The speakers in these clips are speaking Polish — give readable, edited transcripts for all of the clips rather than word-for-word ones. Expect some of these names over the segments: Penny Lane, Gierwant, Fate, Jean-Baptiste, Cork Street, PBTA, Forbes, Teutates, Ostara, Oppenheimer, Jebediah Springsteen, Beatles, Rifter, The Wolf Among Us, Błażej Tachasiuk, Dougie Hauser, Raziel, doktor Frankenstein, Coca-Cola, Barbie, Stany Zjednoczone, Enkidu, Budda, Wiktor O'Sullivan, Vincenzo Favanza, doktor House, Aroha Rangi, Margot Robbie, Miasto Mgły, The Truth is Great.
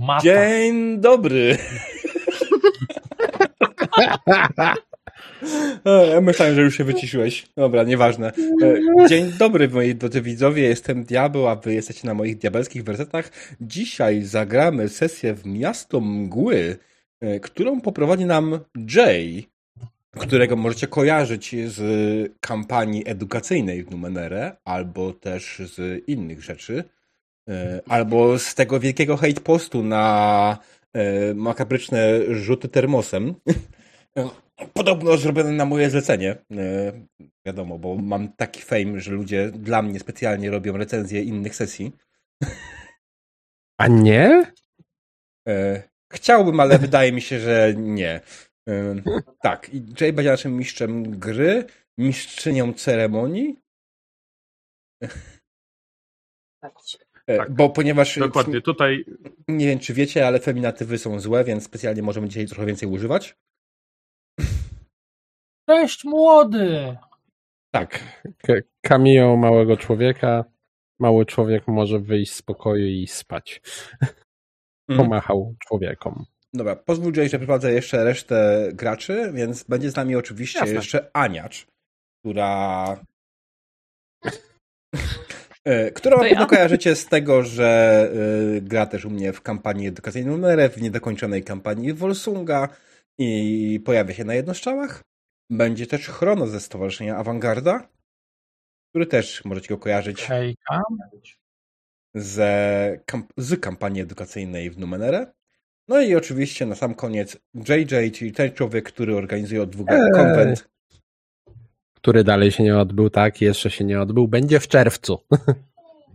Mata. Dzień dobry. Ja myślałem, że już się wyciszyłeś. Dobra, nieważne. Dzień dobry, moi drodzy widzowie. Jestem Diabeł, a wy jesteście na moich diabelskich wersetach. Dzisiaj zagramy sesję w Miasto Mgły, którą poprowadzi nam Jay, którego możecie kojarzyć z kampanii edukacyjnej w Numenere, albo też z innych rzeczy, albo z tego wielkiego hate postu na makabryczne rzuty termosem. Podobno zrobione na moje zlecenie. Wiadomo, bo mam taki fame, że ludzie dla mnie specjalnie robią recenzje innych sesji. A nie? Chciałbym, ale wydaje mi się, że nie. Tak, i Jay będzie naszym mistrzem gry, mistrzynią ceremonii. Tak, bo ponieważ... Dokładnie, tutaj... Nie wiem, czy wiecie, ale feminatywy są złe, więc specjalnie możemy dzisiaj trochę więcej używać. Cześć, młody! Tak. Kamiją małego człowieka. Mały człowiek może wyjść z pokoju i spać. Pomachał człowiekom. Dobra, pozwól, że prowadzę jeszcze resztę graczy, więc będzie z nami oczywiście jeszcze Aniacz, która wam pewno kojarzycie z tego, że gra też u mnie w kampanii edukacyjnej Numenere, w niedokończonej kampanii Wolsunga i pojawia się na Jednostrzałach. Będzie też Chrono ze Stowarzyszenia Awangarda, który też możecie go kojarzyć z kampanii edukacyjnej w Numenere. No i oczywiście na sam koniec JJ, czyli ten człowiek, który organizuje od 2 lat konwent. Który dalej się nie odbył, tak? Jeszcze się nie odbył. Będzie w czerwcu.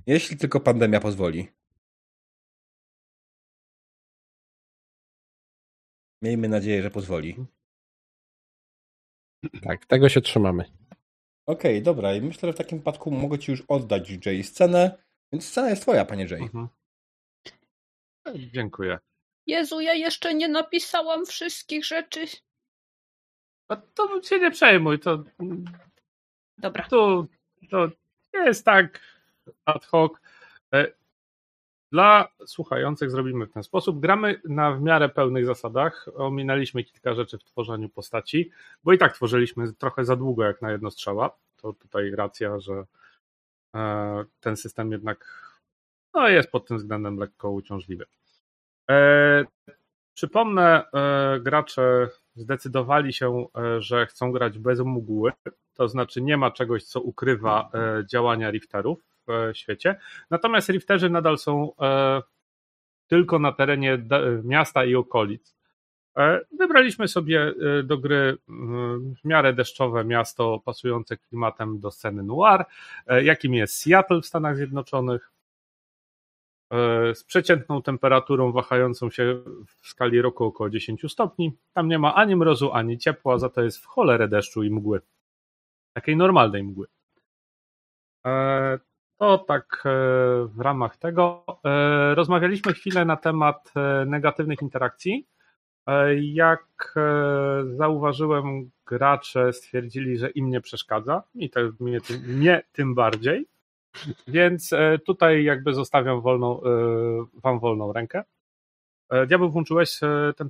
Jeśli tylko pandemia pozwoli. Miejmy nadzieję, że pozwoli. Tak, tego się trzymamy. Okej, dobra. I myślę, że w takim wypadku mogę ci już oddać, Jay, scenę. Więc scena jest twoja, panie Jay. Mhm. Dziękuję. Jezu, ja jeszcze nie napisałam wszystkich rzeczy. A to się nie przejmuj. To... Dobra. To nie jest tak ad hoc. Dla słuchających zrobimy w ten sposób. Gramy na w miarę pełnych zasadach. Ominęliśmy kilka rzeczy w tworzeniu postaci, bo i tak tworzyliśmy trochę za długo jak na jednostrzała. To tutaj racja, że ten system jednak jest pod tym względem lekko uciążliwy. Przypomnę, gracze zdecydowali się, że chcą grać bez mgły, to znaczy nie ma czegoś, co ukrywa działania rifterów w świecie. Natomiast rifterzy nadal są tylko na terenie miasta i okolic. Wybraliśmy sobie do gry w miarę deszczowe miasto pasujące klimatem do sceny noir, jakim jest Seattle w Stanach Zjednoczonych. Z przeciętną temperaturą wahającą się w skali roku około 10 stopni. Tam nie ma ani mrozu, ani ciepła, za to jest w cholerę deszczu i mgły. Takiej normalnej mgły. To tak w ramach tego. Rozmawialiśmy chwilę na temat negatywnych interakcji. Jak zauważyłem, gracze stwierdzili, że im nie przeszkadza i to mnie tym bardziej. Więc tutaj jakby zostawiam wam wolną rękę. Diabeł, włączyłeś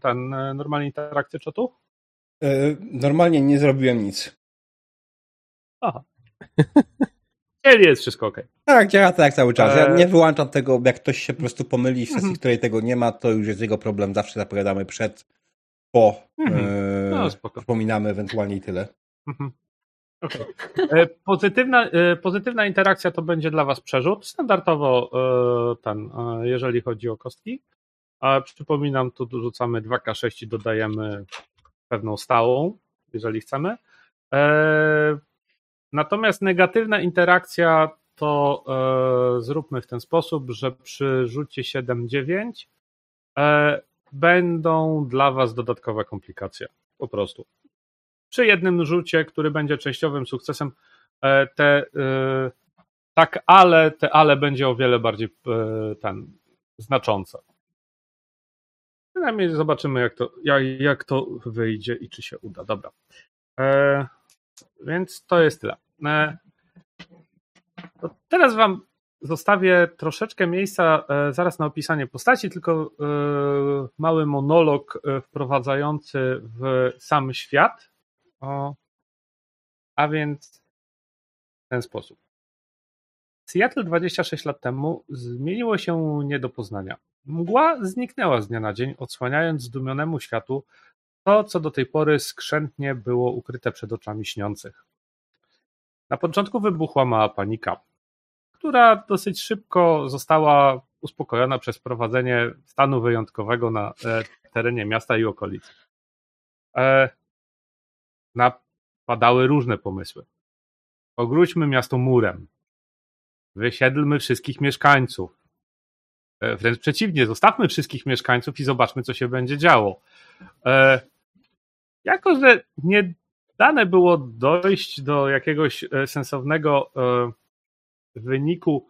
ten normalnie interakcję czatu? Normalnie nie zrobiłem nic. Aha. Czyli jest wszystko okej. Tak, działa tak cały czas. Ja nie wyłączam tego, jak ktoś się po prostu pomyli w sesji, której tego nie ma, to już jest jego problem. Zawsze zapowiadamy przed, po. Wspominamy ewentualnie i tyle. Okay. Pozytywna interakcja to będzie dla was przerzut. Standardowo jeżeli chodzi o kostki. A przypominam, tu rzucamy 2K6 i dodajemy pewną stałą, jeżeli chcemy. Natomiast negatywna interakcja to zróbmy w ten sposób, że przy rzucie 7-9 będą dla was dodatkowe komplikacje. Po prostu. Przy jednym rzucie, który będzie częściowym sukcesem, ale będzie o wiele bardziej znaczące. Przynajmniej zobaczymy, jak to wyjdzie i czy się uda. Dobra. Więc to jest tyle. To teraz wam Zostawię troszeczkę miejsca zaraz na opisanie postaci, tylko mały monolog wprowadzający w sam świat. A więc w ten sposób. Seattle 26 lat temu zmieniło się nie do poznania. Mgła zniknęła z dnia na dzień, odsłaniając zdumionemu światu to, co do tej pory skrzętnie było ukryte przed oczami śniących. Na początku wybuchła mała panika, która dosyć szybko została uspokojona przez wprowadzenie stanu wyjątkowego na terenie miasta i okolic. Napadały różne pomysły. Ogródźmy miasto murem. Wysiedlmy wszystkich mieszkańców. Wręcz przeciwnie, zostawmy wszystkich mieszkańców i zobaczmy, co się będzie działo. Jako że nie dane było dojść do jakiegoś sensownego wyniku,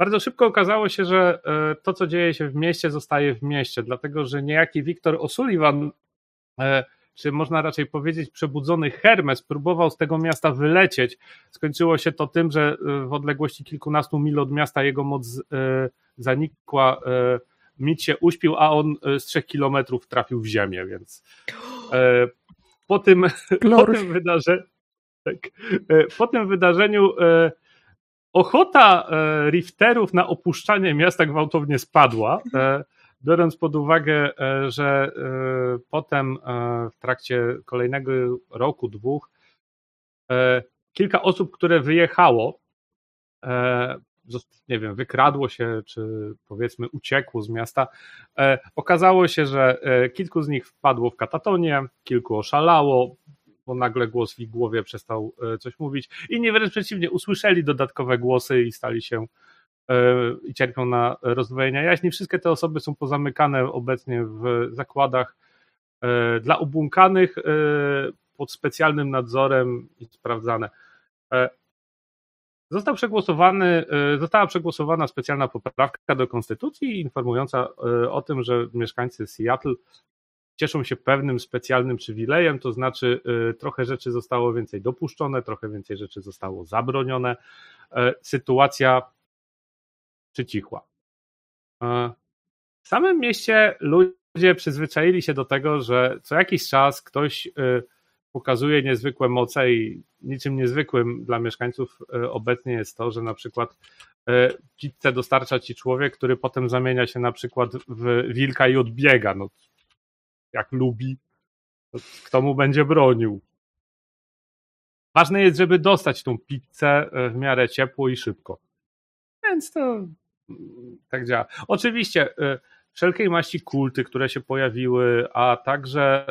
bardzo szybko okazało się, że to, co dzieje się w mieście, zostaje w mieście, dlatego że niejaki Wiktor O'Sullivan, czy można raczej powiedzieć przebudzony Hermes, próbował z tego miasta wylecieć. Skończyło się to tym, że w odległości kilkunastu mil od miasta jego moc zanikła, mit się uśpił, a on z 3 kilometrów trafił w ziemię, więc po tym wydarzeniu ochota rifterów na opuszczanie miasta gwałtownie spadła, biorąc pod uwagę, że potem w trakcie kolejnego roku, 2 kilka osób, które wyjechało, nie wiem, wykradło się, czy powiedzmy uciekło z miasta, okazało się, że kilku z nich wpadło w katatonię, kilku oszalało, bo nagle głos w ich głowie przestał coś mówić. Inni wręcz przeciwnie, usłyszeli dodatkowe głosy i stali się i cierpią na rozdwojenia jaźni. Wszystkie te osoby są pozamykane obecnie w zakładach dla obłąkanych pod specjalnym nadzorem i sprawdzane. Została przegłosowana specjalna poprawka do konstytucji informująca o tym, że mieszkańcy Seattle cieszą się pewnym specjalnym przywilejem, to znaczy trochę rzeczy zostało więcej dopuszczone, trochę więcej rzeczy zostało zabronione. Sytuacja przycichła. W samym mieście ludzie przyzwyczaili się do tego, że co jakiś czas ktoś pokazuje niezwykłe moce i niczym niezwykłym dla mieszkańców obecnie jest to, że na przykład pizzę dostarcza ci człowiek, który potem zamienia się na przykład w wilka i odbiega. No, jak lubi, kto mu będzie bronił. Ważne jest, żeby dostać tą pizzę w miarę ciepło i szybko. Więc to tak działa. Oczywiście wszelkiej maści kulty, które się pojawiły, a także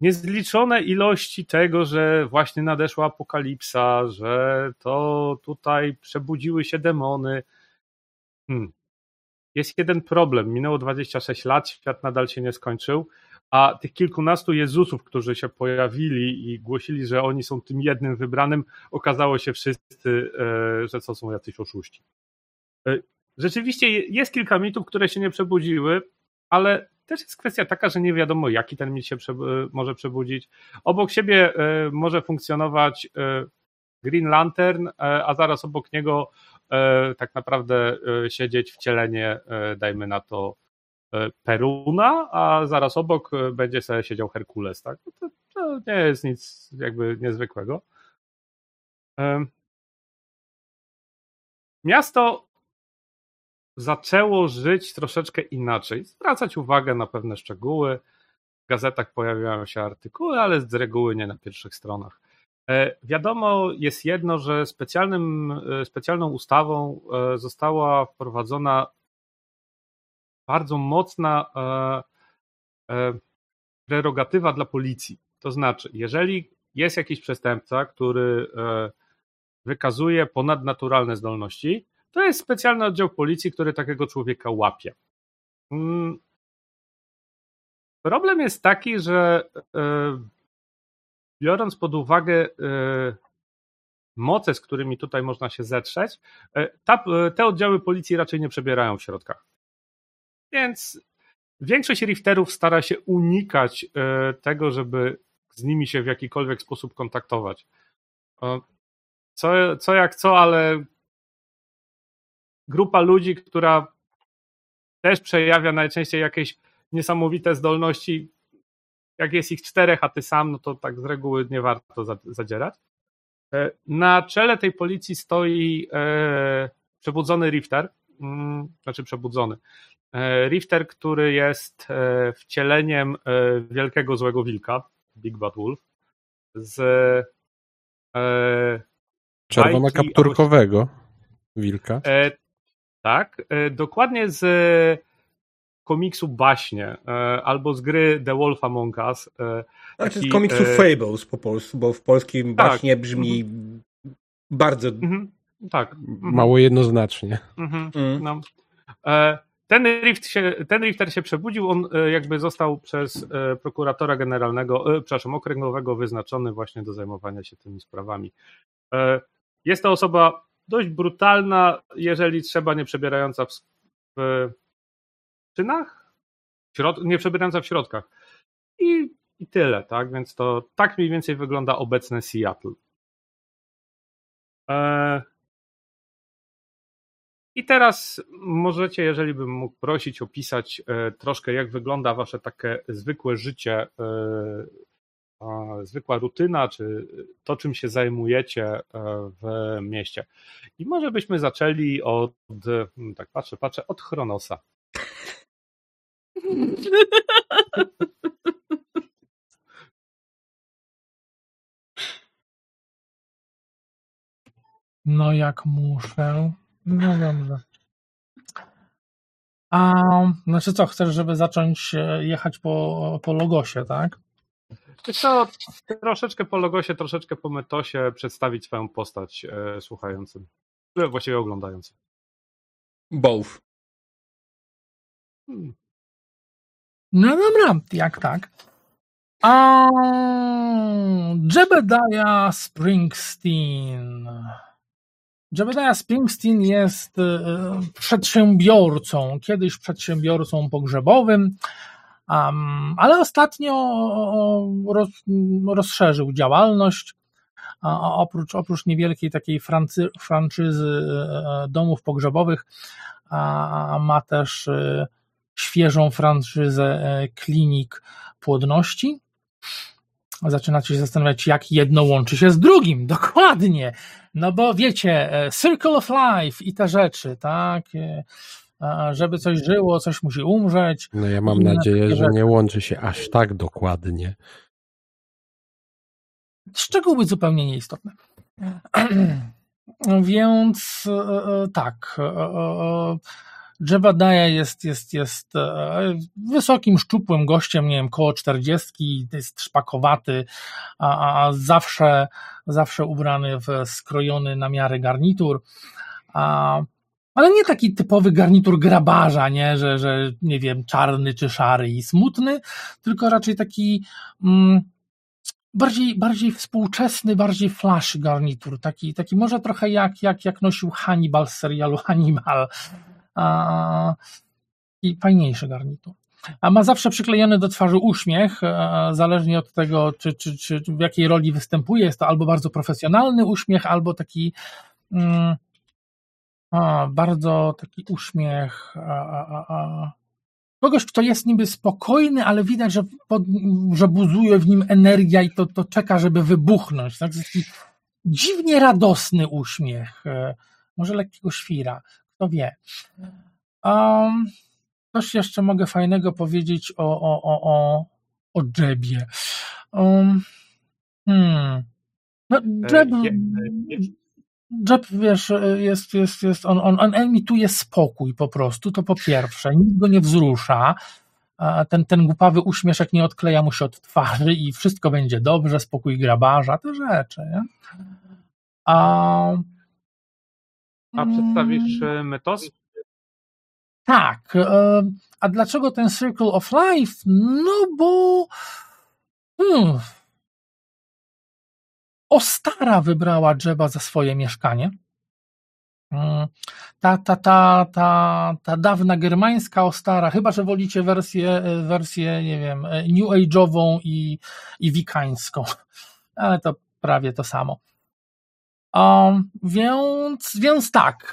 niezliczone ilości tego, że właśnie nadeszła apokalipsa, że to tutaj przebudziły się demony. Jest jeden problem. Minęło 26 lat, świat nadal się nie skończył, a tych kilkunastu Jezusów, którzy się pojawili i głosili, że oni są tym jednym wybranym, okazało się wszyscy, że to są jacyś oszuści. Rzeczywiście jest kilka mitów, które się nie przebudziły, ale też jest kwestia taka, że nie wiadomo, jaki ten mit się może przebudzić. Obok siebie może funkcjonować Green Lantern, a zaraz obok niego tak naprawdę siedzieć wcielenie, dajmy na to, Peruna, a zaraz obok będzie sobie siedział Herkules. Tak? To nie jest nic jakby niezwykłego. Miasto zaczęło żyć troszeczkę inaczej, zwracać uwagę na pewne szczegóły. W gazetach pojawiają się artykuły, ale z reguły nie na pierwszych stronach. Wiadomo jest jedno, że specjalną ustawą została wprowadzona bardzo mocna prerogatywa dla policji. To znaczy, jeżeli jest jakiś przestępca, który wykazuje ponadnaturalne zdolności, to jest specjalny oddział policji, który takiego człowieka łapie. Problem jest taki, że biorąc pod uwagę moce, z którymi tutaj można się zetrzeć, te oddziały policji raczej nie przebierają w środkach. Więc większość rifterów stara się unikać tego, żeby z nimi się w jakikolwiek sposób kontaktować. co jak co, ale grupa ludzi, która też przejawia najczęściej jakieś niesamowite zdolności, jak jest ich czterech, a ty sam, no to tak z reguły nie warto zadzierać. Na czele tej policji stoi przebudzony Rifter, znaczy przebudzony. Rifter, który jest wcieleniem wielkiego złego wilka, Big Bad Wolf, z czerwona kapturkowego wilka. Tak, dokładnie z komiksu Baśnie, albo z gry The Wolf Among Us. Znaczy z komiksu Fables po polsku, bo w polskim tak. Baśnie brzmi bardzo tak. Mało jednoznacznie. No. Ten Rifter się przebudził, on jakby został przez prokuratora generalnego, przepraszam, okręgowego wyznaczony właśnie do zajmowania się tymi sprawami. Jest to osoba dość brutalna, jeżeli trzeba, nie przebierająca w czynach, nie przebierająca w środkach. I tyle, tak? Więc to tak mniej więcej wygląda obecne Seattle. I teraz możecie, jeżeli bym mógł prosić, opisać troszkę, jak wygląda wasze takie zwykłe życie, zwykła rutyna, czy to, czym się zajmujecie w mieście. I może byśmy zaczęli od, tak patrzę, od Chronosa. No jak muszę... No dobrze. Znaczy co, chcesz, żeby zacząć jechać po Logosie, tak? Wiesz co, troszeczkę po Logosie, troszeczkę po Metosie przedstawić swoją postać słuchającym, właściwie oglądającym. Both. No dobra, jak tak? Jebediah Springsteen. Jebediah Springsteen jest przedsiębiorcą, kiedyś przedsiębiorcą pogrzebowym, ale ostatnio rozszerzył działalność. Oprócz niewielkiej takiej franczyzy domów pogrzebowych ma też świeżą franczyzę klinik płodności. Zaczynacie się zastanawiać, jak jedno łączy się z drugim, dokładnie, no bo wiecie, circle of life i te rzeczy, tak, żeby coś żyło, coś musi umrzeć. No ja mam nadzieję, że nie łączy się aż tak dokładnie. Szczegóły zupełnie nieistotne. Więc tak, Jebediah jest wysokim, szczupłym gościem, nie wiem, koło 40, jest szpakowaty, a zawsze ubrany w skrojony na miarę garnitur, ale nie taki typowy garnitur grabarza, nie, że nie wiem, czarny czy szary i smutny, tylko raczej taki bardziej współczesny, bardziej flashy garnitur, taki może trochę jak nosił Hannibal z serialu Hannibal. I fajniejszy garnitur. A ma zawsze przyklejony do twarzy uśmiech, zależnie od tego, czy w jakiej roli występuje. Jest to albo bardzo profesjonalny uśmiech, albo taki bardzo taki uśmiech kogoś, kto jest niby spokojny, ale widać, że buzuje w nim energia i to czeka, żeby wybuchnąć. Tak? Taki dziwnie radosny uśmiech, może lekkiego świra. To wie. Coś jeszcze mogę fajnego powiedzieć o Jebie. Jeb, wiesz, jest on emituje spokój po prostu, to po pierwsze. Nic go nie wzrusza. Ten głupawy uśmieszek nie odkleja mu się od twarzy i wszystko będzie dobrze, spokój grabarza, te rzeczy. Nie? A przedstawisz Metos? Tak. A dlaczego ten Circle of Life? No bo Ostara wybrała Jeba za swoje mieszkanie. Ta dawna germańska Ostara, chyba że wolicie wersję nie wiem, New Age'ową i wikańską. Ale to prawie to samo. Więc tak,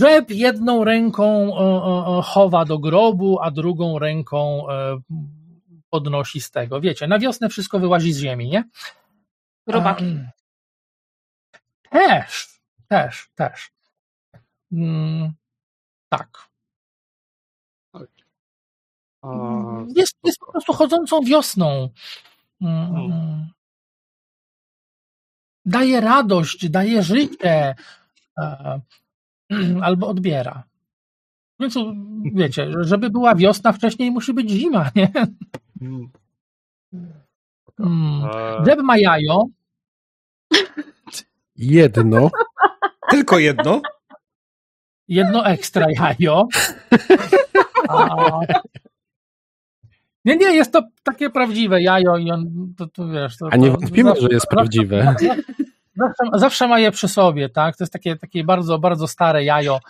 Jeb jedną ręką chowa do grobu, a drugą ręką podnosi z tego. Wiecie, na wiosnę wszystko wyłazi z ziemi, nie? Robaki. Też. Tak. Jest po prostu chodzącą wiosną. Daje radość, daje życie, albo odbiera. Więc wiecie, żeby była wiosna wcześniej, musi być zima, nie? Jeb ma jajo. Jedno. Tylko jedno? Jedno ekstra jajo. Nie, jest to takie prawdziwe jajo i on, to wiesz... A nie wątpimy, że jest prawdziwe. Zawsze ma je przy sobie, tak? To jest takie bardzo, bardzo stare jajo.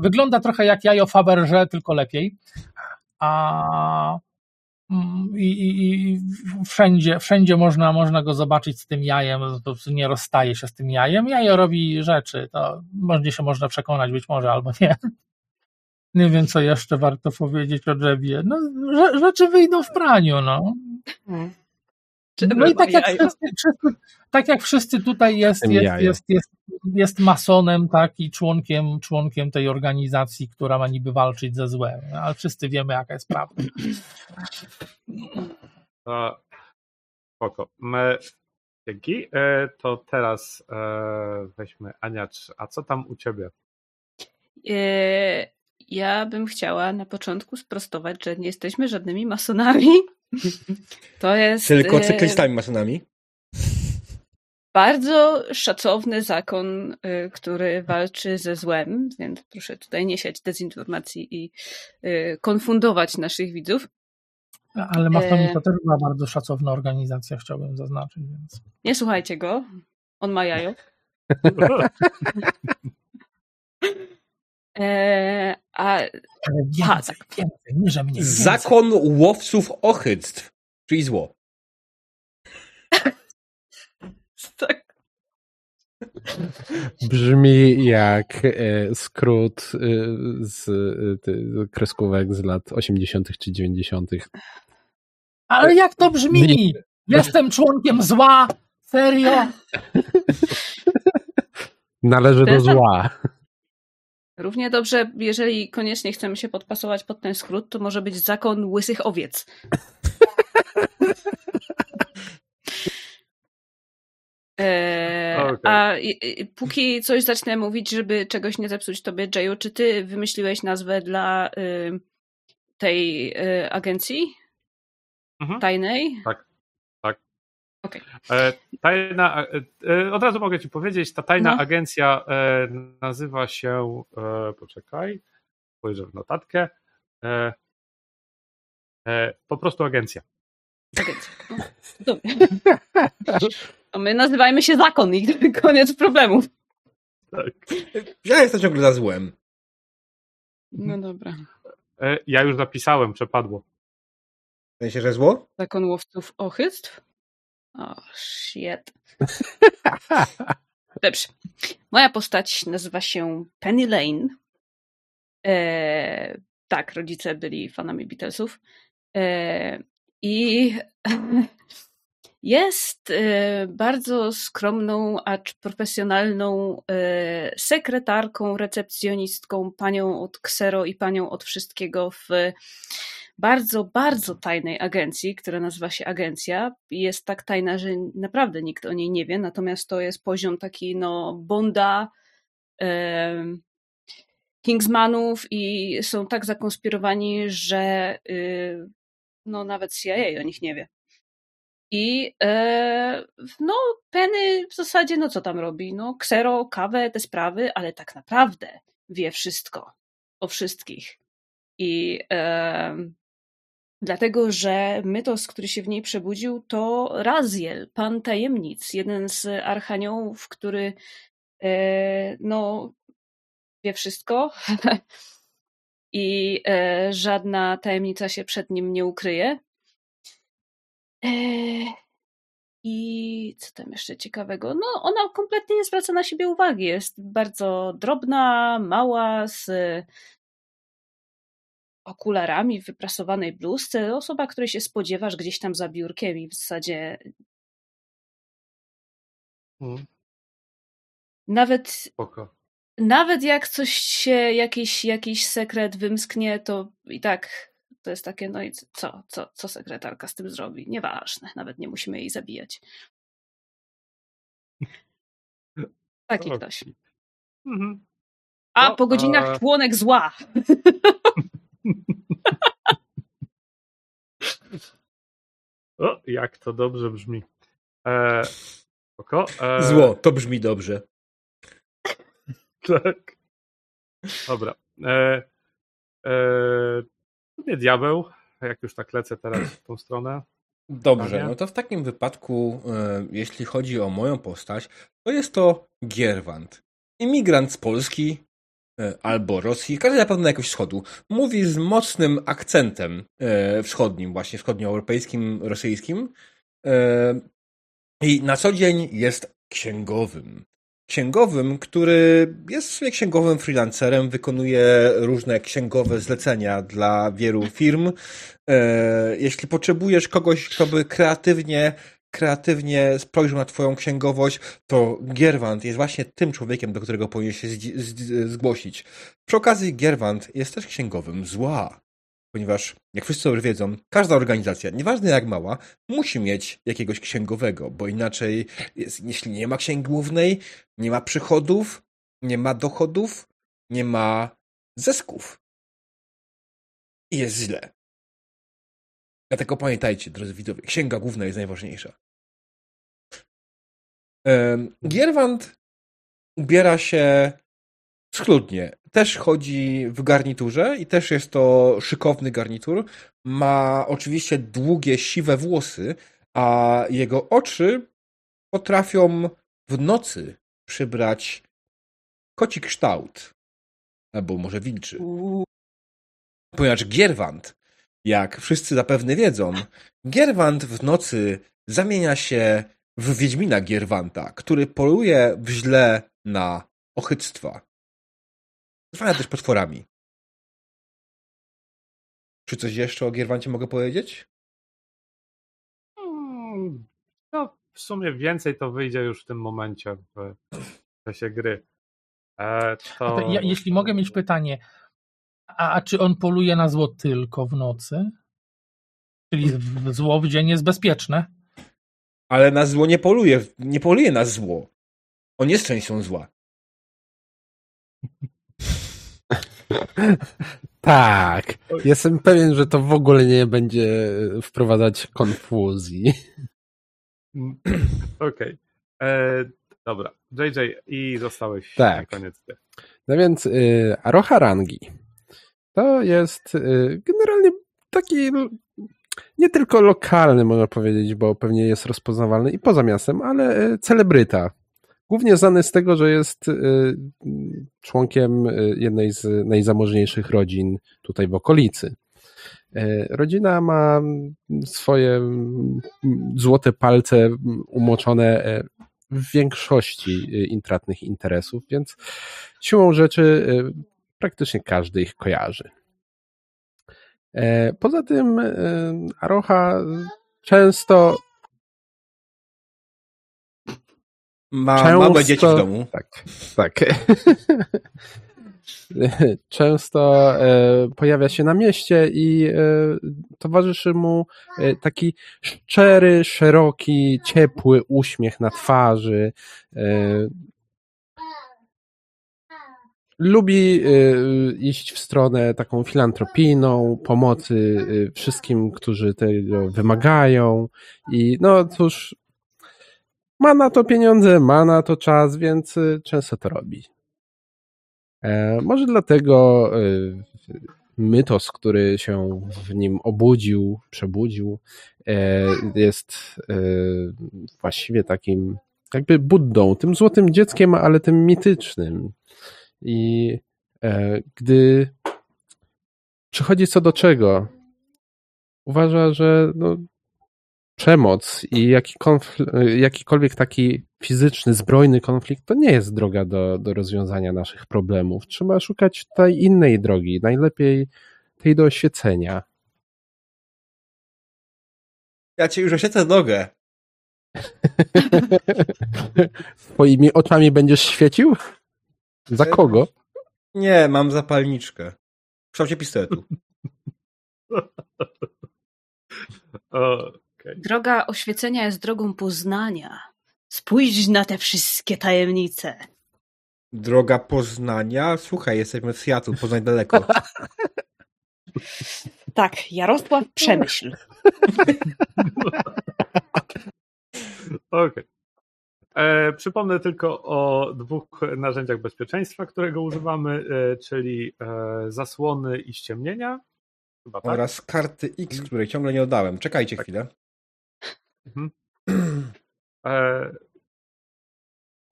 Wygląda trochę jak jajo Fabergé, tylko lepiej. I wszędzie można go zobaczyć z tym jajem, po prostu nie rozstaje się z tym jajem. Jajo robi rzeczy, to będzie się można przekonać, być może, albo nie. Nie wiem, co jeszcze warto powiedzieć o Jebie. No, rzeczy wyjdą w praniu, no. No i tak jak wszyscy tutaj jest masonem, tak, i członkiem tej organizacji, która ma niby walczyć ze złem, ale wszyscy wiemy, jaka jest prawda. Spoko. Dzięki. To teraz weźmy Aniacz. A co tam u ciebie? Ja bym chciała na początku sprostować, że nie jesteśmy żadnymi masonami. To jest... Tylko cyklistami masonami? Bardzo szacowny zakon, który walczy ze złem, więc proszę tutaj nie siać dezinformacji i konfundować naszych widzów. Ale masoni to też była bardzo szacowna organizacja, chciałbym zaznaczyć. Więc... Nie słuchajcie go, on ma jajo. Więcej, zakon łowców ohydztw, czyli zło. Tak. Brzmi jak skrót z kreskówek z lat 80. czy 90. Ale jak to brzmi? Jestem członkiem zła. Serio? Należy do zła. Równie dobrze, jeżeli koniecznie chcemy się podpasować pod ten skrót, to może być zakon łysych owiec. Okay. Póki coś zacznę mówić, żeby czegoś nie zepsuć tobie, Jayu, czy ty wymyśliłeś nazwę dla tej agencji? Mhm. Tajnej? Tak. Okay. Tajna, od razu mogę ci powiedzieć, ta tajna agencja nazywa się, poczekaj, spojrzę w notatkę, po prostu agencja. Dobra. A my nazywajmy się zakon i koniec problemów. Tak. Ja jestem ciągle za złem. No dobra. Ja już zapisałem, przepadło. W sensie, że zło? Zakon łowców ohydztw? Oh, shit. Dobrze. Moja postać nazywa się Penny Lane. Tak, rodzice byli fanami Beatlesów. I jest bardzo skromną, acz profesjonalną sekretarką, recepcjonistką, panią od ksero i panią od wszystkiego w bardzo, bardzo tajnej agencji, która nazywa się Agencja. Jest tak tajna, że naprawdę nikt o niej nie wie, natomiast to jest poziom taki, Bonda, Kingsmanów i są tak zakonspirowani, że nawet CIA o nich nie wie. I Penny w zasadzie, co tam robi? Ksero, kawę, te sprawy, ale tak naprawdę wie wszystko o wszystkich. I dlatego, że mytos, który się w niej przebudził, to Raziel, pan tajemnic, jeden z archaniołów, który wie wszystko i żadna tajemnica się przed nim nie ukryje. I co tam jeszcze ciekawego? No, ona kompletnie nie zwraca na siebie uwagi. Jest bardzo drobna, mała, z okularami w wyprasowanej bluzce. Osoba, której się spodziewasz gdzieś tam za biurkiem i w zasadzie Nawet jak coś się, jakiś sekret wymsknie, to i tak to jest takie, no i co sekretarka z tym zrobi? Nieważne, nawet nie musimy jej zabijać. Taki ktoś. A po godzinach członek zła. O, jak to dobrze brzmi. Zło, to brzmi dobrze. Tak. Dobra. Nie diabeł, jak już tak lecę teraz w tą stronę. Dobrze, no to w takim wypadku, jeśli chodzi o moją postać, to jest to Gierwant. Imigrant z Polski albo Rosji, każdy na pewno jakoś wschodu. Mówi z mocnym akcentem wschodnim, właśnie wschodnioeuropejskim, rosyjskim. I na co dzień jest księgowym. Księgowym, który jest w sumie księgowym freelancerem, wykonuje różne księgowe zlecenia dla wielu firm. Jeśli potrzebujesz kogoś, kto by kreatywnie spojrzał na twoją księgowość, to Gierwant jest właśnie tym człowiekiem, do którego powinien się zgłosić. Przy okazji Gierwant jest też księgowym zła, ponieważ, jak wszyscy dobrze wiedzą, każda organizacja, nieważne jak mała, musi mieć jakiegoś księgowego, bo inaczej, jeśli nie ma księgi głównej, nie ma przychodów, nie ma dochodów, nie ma zysków. I jest źle. Dlatego pamiętajcie, drodzy widzowie, księga główna jest najważniejsza. Gierwant ubiera się schludnie. Też chodzi w garniturze i też jest to szykowny garnitur. Ma oczywiście długie, siwe włosy, a jego oczy potrafią w nocy przybrać koci kształt. Albo może wilczy. Ponieważ Gierwant, jak wszyscy zapewne wiedzą, Gierwant w nocy zamienia się w Wiedźmina Gierwanta, który poluje w źle na ochyctwa. Zwana też potworami. Czy coś jeszcze o Gierwancie mogę powiedzieć? No, w sumie więcej to wyjdzie już w tym momencie w czasie gry. Jeśli mogę mieć pytanie, a czy on poluje na zło tylko w nocy? Czyli zło w dzień jest bezpieczne? Ale na zło nie poluje. Nie poluje na zło. On jest częścią zła. Tak, jestem pewien, że to w ogóle nie będzie wprowadzać konfuzji. Okej. Dobra, JJ i zostałeś na koniec. No więc Aroha Rangi to jest generalnie taki nie tylko lokalny, można powiedzieć, bo pewnie jest rozpoznawalny i poza miastem, ale celebryta. Głównie znany z tego, że jest członkiem jednej z najzamożniejszych rodzin tutaj w okolicy. Rodzina ma swoje złote palce umoczone w większości intratnych interesów, więc siłą rzeczy praktycznie każdy ich kojarzy. Poza tym Aroha często ma małe dzieci w domu. Tak. Często pojawia się na mieście i towarzyszy mu taki szczery, szeroki, ciepły uśmiech na twarzy. Lubi iść w stronę taką filantropijną, pomocy wszystkim, którzy tego wymagają. I no cóż, ma na to pieniądze, ma na to czas, więc często to robi. Może dlatego mytos, który się w nim przebudził, jest właściwie takim jakby Buddą, tym złotym dzieckiem, ale tym mitycznym. I gdy przychodzi co do czego, uważa, że no, przemoc i jakikolwiek taki fizyczny, zbrojny konflikt to nie jest droga do rozwiązania naszych problemów. Trzeba szukać tutaj innej drogi, najlepiej tej do oświecenia. Ja ci już oświecę nogę. Twoimi oczami będziesz świecił? Za kogo? Nie, mam zapalniczkę. W kształcie pistoletu. Okay. Droga oświecenia jest drogą poznania. Spójrz na te wszystkie tajemnice. Droga poznania? Słuchaj, jesteśmy w Seattle, Poznań daleko. Tak, Jarosław Przemyśl. Okej. Okay. Przypomnę tylko o dwóch narzędziach bezpieczeństwa, którego używamy, czyli zasłony i ściemnienia. Chyba tak. Oraz karty X, której ciągle nie oddałem. Czekajcie tak. Chwilę. Mhm.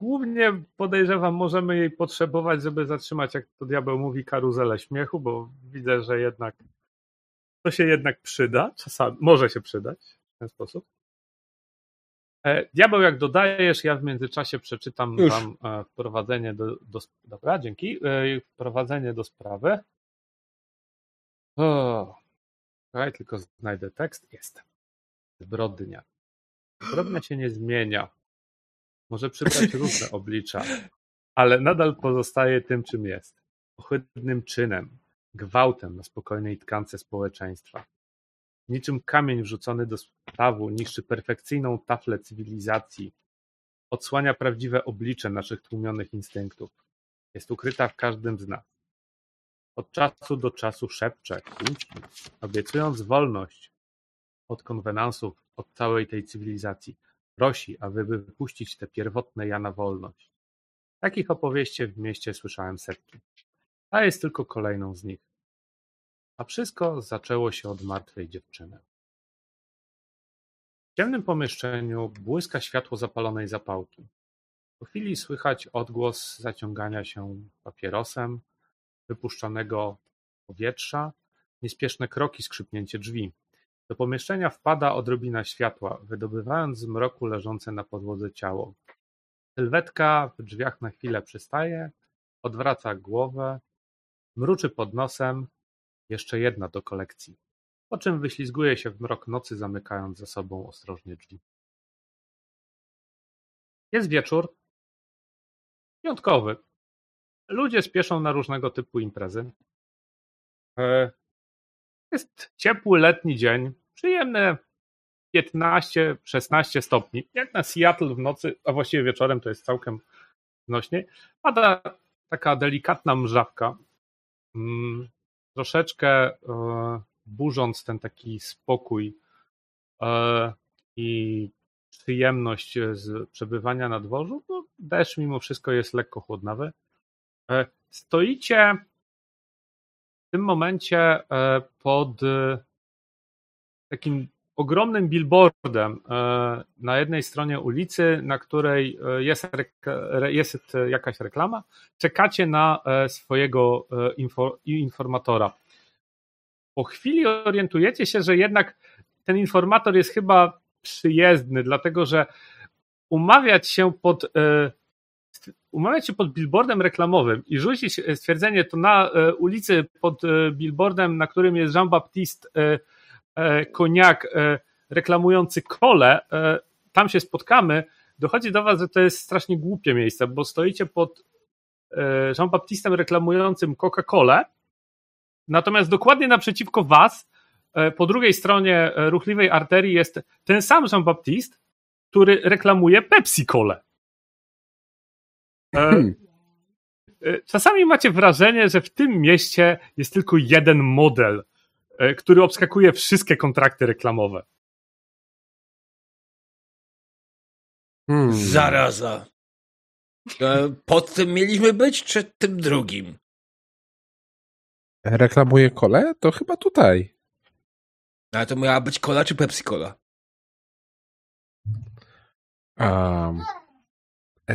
Głównie podejrzewam, możemy jej potrzebować, żeby zatrzymać, jak to diabeł mówi, karuzelę śmiechu, bo widzę, że jednak to się jednak przyda. Czasami może się przydać w ten sposób. Diabeł, jak dodajesz, ja w międzyczasie przeczytam wam wprowadzenie do Dobra, dzięki. Wprowadzenie do sprawy. O, ja tylko znajdę tekst. Jest. Zbrodnia. Zbrodnia się nie zmienia. Może przybrać różne oblicza, ale nadal pozostaje tym, czym jest. Ohydnym czynem, gwałtem na spokojnej tkance społeczeństwa. Niczym kamień wrzucony do stawu niszczy perfekcyjną taflę cywilizacji. Odsłania prawdziwe oblicze naszych tłumionych instynktów. Jest ukryta w każdym z nas. Od czasu do czasu szepcze, obiecując wolność od konwenansów, od całej tej cywilizacji. Prosi, aby wypuścić te pierwotne ja na wolność. Takich opowieści w mieście słyszałem setki. Ta jest tylko kolejną z nich. A wszystko zaczęło się od martwej dziewczyny. W ciemnym pomieszczeniu błyska światło zapalonej zapałki. Po chwili słychać odgłos zaciągania się papierosem, wypuszczonego powietrza, niespieszne kroki, skrzypnięcie drzwi. Do pomieszczenia wpada odrobina światła, wydobywając z mroku leżące na podłodze ciało. Sylwetka w drzwiach na chwilę przystaje, odwraca głowę, mruczy pod nosem, jeszcze jedna do kolekcji, po czym wyślizguje się w mrok nocy, zamykając za sobą ostrożnie drzwi. Jest wieczór. Piątkowy. Ludzie spieszą na różnego typu imprezy. Jest ciepły letni dzień, przyjemne 15-16 stopni. Jak na Seattle w nocy, a właściwie wieczorem to jest całkiem nośnie. Pada taka delikatna mrzawka, troszeczkę burząc ten taki spokój i przyjemność z przebywania na dworzu. No, deszcz mimo wszystko jest lekko chłodnawy. Stoicie w tym momencie pod takim ogromnym billboardem na jednej stronie ulicy, na której jest jakaś reklama. Czekacie na swojego informatora. Po chwili orientujecie się, że jednak ten informator jest chyba przyjezdny, dlatego że umawiać się pod billboardem reklamowym i rzucić stwierdzenie to na ulicy pod billboardem, na którym jest Jean-Baptiste koniak reklamujący kole, tam się spotkamy, dochodzi do was, że to jest strasznie głupie miejsce, bo stoicie pod Jean-Baptistem reklamującym Coca-Colę, natomiast dokładnie naprzeciwko was, po drugiej stronie ruchliwej arterii jest ten sam Jean-Baptiste, który reklamuje Pepsi-Colę. Czasami macie wrażenie, że w tym mieście jest tylko jeden model, który obskakuje wszystkie kontrakty reklamowe. Zaraza. Pod tym mieliśmy być, czy tym drugim? Reklamuje kolę? To chyba tutaj. Ale to miała być kola czy Pepsi-Cola?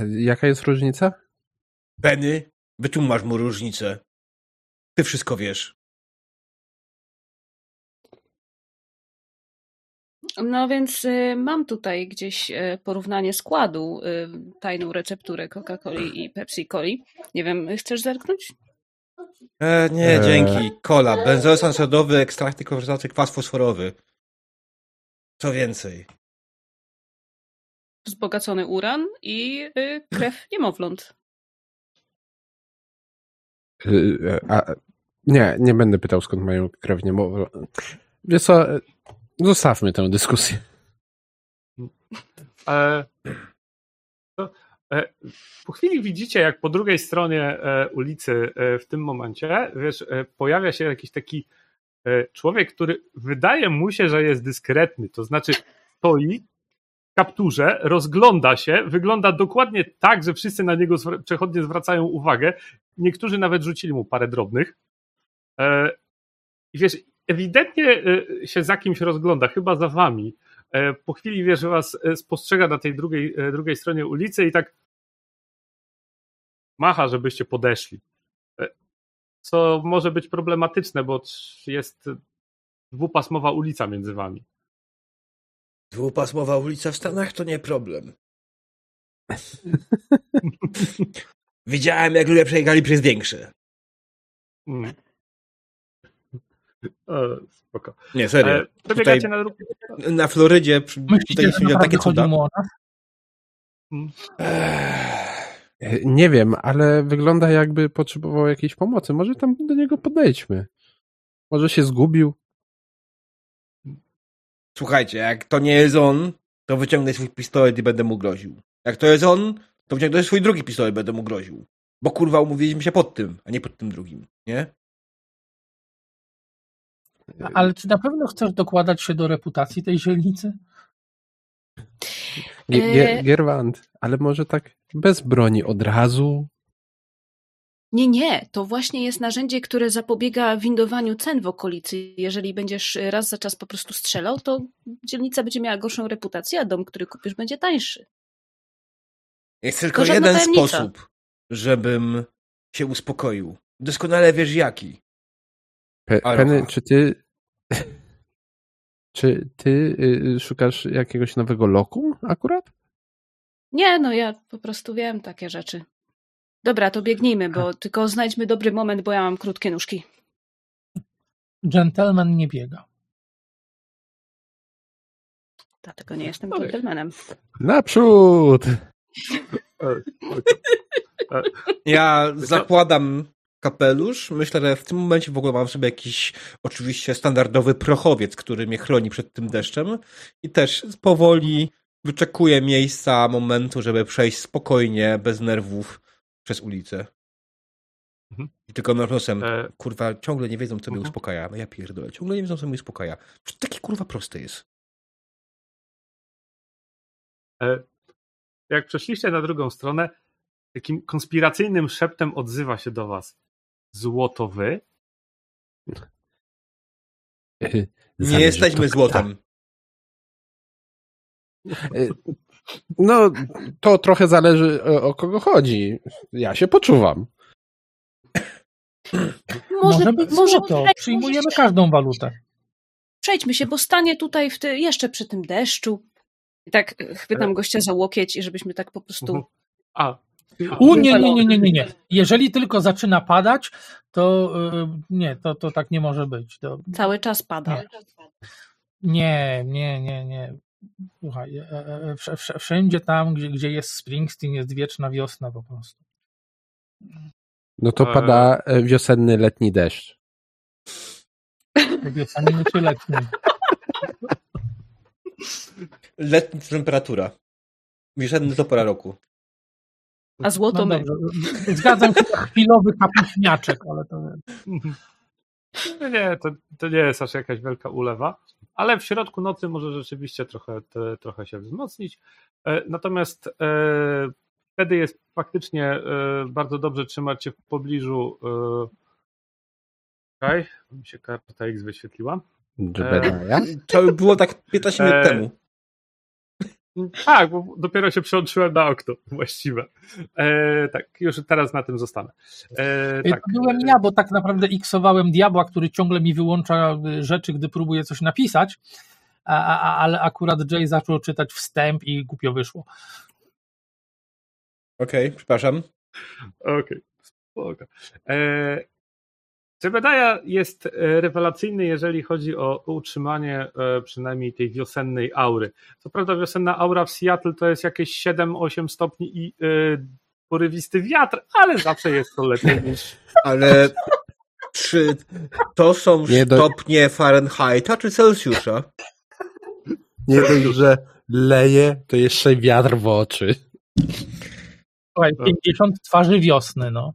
Jaka jest różnica? Penny, wytłumacz mu różnicę. Ty wszystko wiesz. No więc mam tutaj gdzieś porównanie składu, tajną recepturę Coca-Coli i Pepsi-Coli. Nie wiem, chcesz zerknąć? Nie, dzięki. Cola, benzoesan sodowy, ekstrakty konwersacji, kwas fosforowy. Co więcej? Wzbogacony uran i krew niemowląt. Nie będę pytał, skąd mają krew niemowląt. Wiesz co, zostawmy tę dyskusję. Po chwili widzicie, jak po drugiej stronie ulicy w tym momencie, wiesz, pojawia się jakiś taki człowiek, który wydaje mu się, że jest dyskretny, to znaczy stoi w kapturze, rozgląda się, wygląda dokładnie tak, że wszyscy na niego przechodnie zwracają uwagę, niektórzy nawet rzucili mu parę drobnych. Wiesz, ewidentnie się za kimś rozgląda, chyba za wami. Po chwili, wiesz, was spostrzega na tej drugiej stronie ulicy i tak macha, żebyście podeszli. Co może być problematyczne, bo jest dwupasmowa ulica między wami. Dwupasmowa ulica w Stanach to nie problem. Widziałem, jak ludzie przejechali przez większe. Spoko. Nie, serio. Przebiegacie na drugi... Na Florydzie tutaj się dzieją takie cuda. Nie wiem, ale wygląda, jakby potrzebował jakiejś pomocy. Może tam do niego podejdźmy. Może się zgubił. Słuchajcie, jak to nie jest on, to wyciągnę swój pistolet i będę mu groził. Jak to jest on, to wyciągnę swój drugi pistolet i będę mu groził. Bo kurwa umówiliśmy się pod tym, a nie pod tym drugim. Nie? Ale czy na pewno chcesz dokładać się do reputacji tej dzielnicy? Gierwant, ale może tak bez broni od razu? Nie, to właśnie jest narzędzie, które zapobiega windowaniu cen w okolicy. Jeżeli będziesz raz za czas po prostu strzelał, to dzielnica będzie miała gorszą reputację, a dom, który kupisz, będzie tańszy. Jest tylko jeden sposób, żebym się uspokoił. Doskonale wiesz jaki. Penny, czy ty szukasz jakiegoś nowego lokum akurat? Nie, no ja po prostu wiem takie rzeczy. Dobra, to biegnijmy, bo tylko znajdźmy dobry moment, bo ja mam krótkie nóżki. Gentleman nie biega. Dlatego nie jestem gentlemanem. Naprzód! Ja zakładam kapelusz. Myślę, że w tym momencie w ogóle mam sobie jakiś oczywiście standardowy prochowiec, który mnie chroni przed tym deszczem i też powoli wyczekuję miejsca, momentu, żeby przejść spokojnie, bez nerwów przez ulicę. I tylko nad nosem, kurwa, ciągle nie wiedzą, co mnie uspokaja. No ja pierdolę, ciągle nie wiedzą, co mnie uspokaja. Przecież taki kurwa prosty jest. Jak przeszliście na drugą stronę, takim konspiracyjnym szeptem odzywa się do was. Złotowy? Nie jesteśmy złotem. No, to trochę zależy, o kogo chodzi. Ja się poczuwam. Może być złoto. Przyjmujemy każdą walutę. Przejdźmy się, bo stanie tutaj jeszcze przy tym deszczu. I tak chwytam gościa za łokieć i żebyśmy tak po prostu... Nie. Jeżeli tylko zaczyna padać, to nie, to tak nie może być. To... Cały czas pada. Nie. Słuchaj, wszędzie tam, gdzie jest Springsteen, jest wieczna wiosna po prostu. No to pada wiosenny, letni deszcz. Wiosenny czy letni? Letni temperatura. Wiosenny to pora roku. A złoto my. Zgadzam się, chwilowy kapuśniaczek, ale to nie. To nie jest aż jakaś wielka ulewa, ale w środku nocy może rzeczywiście trochę się wzmocnić. Natomiast wtedy jest faktycznie bardzo dobrze trzymać się w pobliżu. Czekaj, mi się karta X wyświetliła. To było tak 15 minut temu. Tak, bo dopiero się przełączyłem na okno właściwe. Tak, już teraz na tym zostanę. Tak. To byłem ja, bo tak naprawdę iksowałem diabła, który ciągle mi wyłącza rzeczy, gdy próbuję coś napisać. ale akurat Jay zaczął czytać wstęp i głupio wyszło. Okej, przepraszam. Okej, spoko. Jebediah jest rewelacyjny, jeżeli chodzi o utrzymanie przynajmniej tej wiosennej aury. Co prawda wiosenna aura w Seattle to jest jakieś 7-8 stopni i porywisty wiatr, ale zawsze jest to lepiej niż... Ale czy to są stopnie Fahrenheita czy Celsjusza? Nie dość, że leje, to jeszcze wiatr w oczy. Słuchaj, 50 twarzy wiosny, no.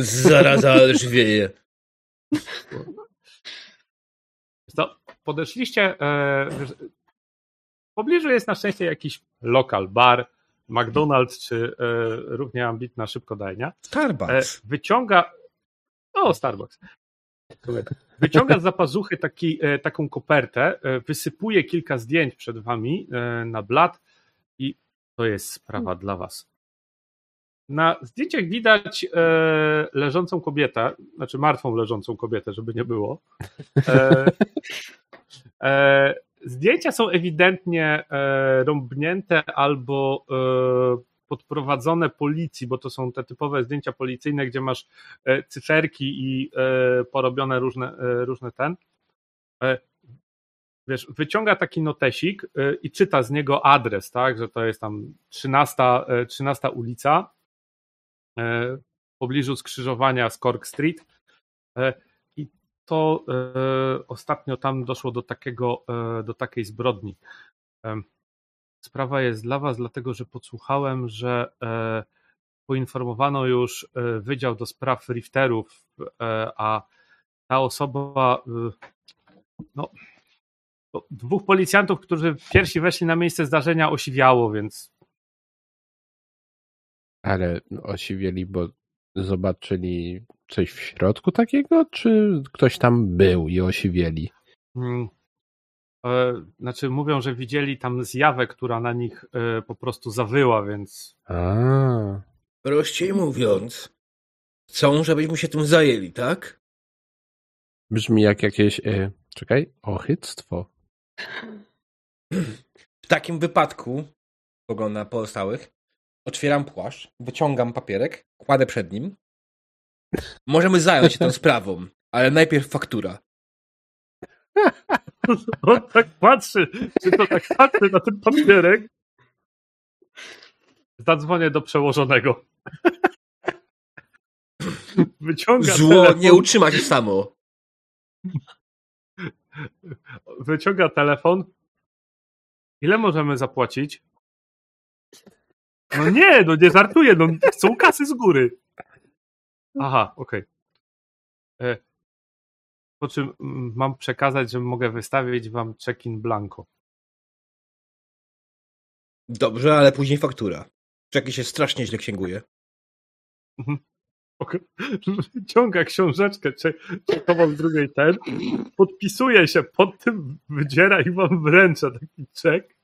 Zaraza, ależ wieje. To podeszliście, pobliżu jest na szczęście jakiś lokal, bar, McDonald's czy równie ambitna szybkodajnia. Starbucks. Starbucks. Wyciąga z zapazuchy taką kopertę, wysypuje kilka zdjęć przed wami na blat i to jest sprawa dla was. Na zdjęciach widać leżącą kobietę, znaczy martwą leżącą kobietę, żeby nie było. Zdjęcia są ewidentnie rąbnięte albo podprowadzone policji, bo to są te typowe zdjęcia policyjne, gdzie masz cyferki i porobione różne ten. Wiesz, wyciąga taki notesik i czyta z niego adres, tak, że to jest tam 13 ulica. W pobliżu skrzyżowania z Cork Street i to ostatnio tam doszło do takiej zbrodni. Sprawa jest dla was, dlatego że podsłuchałem, że poinformowano już Wydział do Spraw Rifterów, a ta osoba dwóch policjantów, którzy pierwsi weszli na miejsce zdarzenia, osiwiało, więc ale osiwieli, bo zobaczyli coś w środku takiego, czy ktoś tam był i osiwieli? Znaczy mówią, że widzieli tam zjawę, która na nich po prostu zawyła, więc... Prościej mówiąc, chcą, żebyśmy się tym zajęli, tak? Brzmi jak jakieś... ochyctwo. W takim wypadku, oglądam na pozostałych, otwieram płaszcz, wyciągam papierek, kładę przed nim. Możemy zająć się tą sprawą, ale najpierw faktura. On tak patrzy. Czy to tak patrzy na ten papierek? Zadzwonię do przełożonego. Wyciąga zło telefon. Nie utrzyma się samo. Wyciąga telefon. Ile możemy zapłacić? Nie żartuję, chcą kasy z góry. Aha, okej. Po czym mam przekazać, że mogę wystawić wam check in blanco. Dobrze, ale później faktura. Czeki się strasznie źle księguje. Okay. Ciąga książeczkę, czekową z drugiej ten, podpisuje się pod tym, wydziera i wam wręcza taki czek.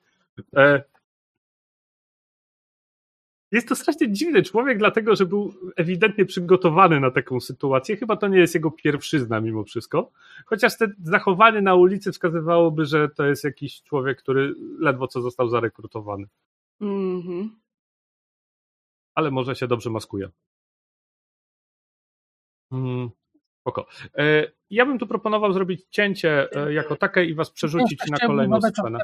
Jest to strasznie dziwny człowiek, dlatego że był ewidentnie przygotowany na taką sytuację. Chyba to nie jest jego pierwszyzna mimo wszystko. Chociaż te zachowanie na ulicy wskazywałoby, że to jest jakiś człowiek, który ledwo co został zarekrutowany. Mm-hmm. Ale może się dobrze maskuje. Oko. Ja bym tu proponował zrobić cięcie jako takie i was przerzucić na kolejną scenę.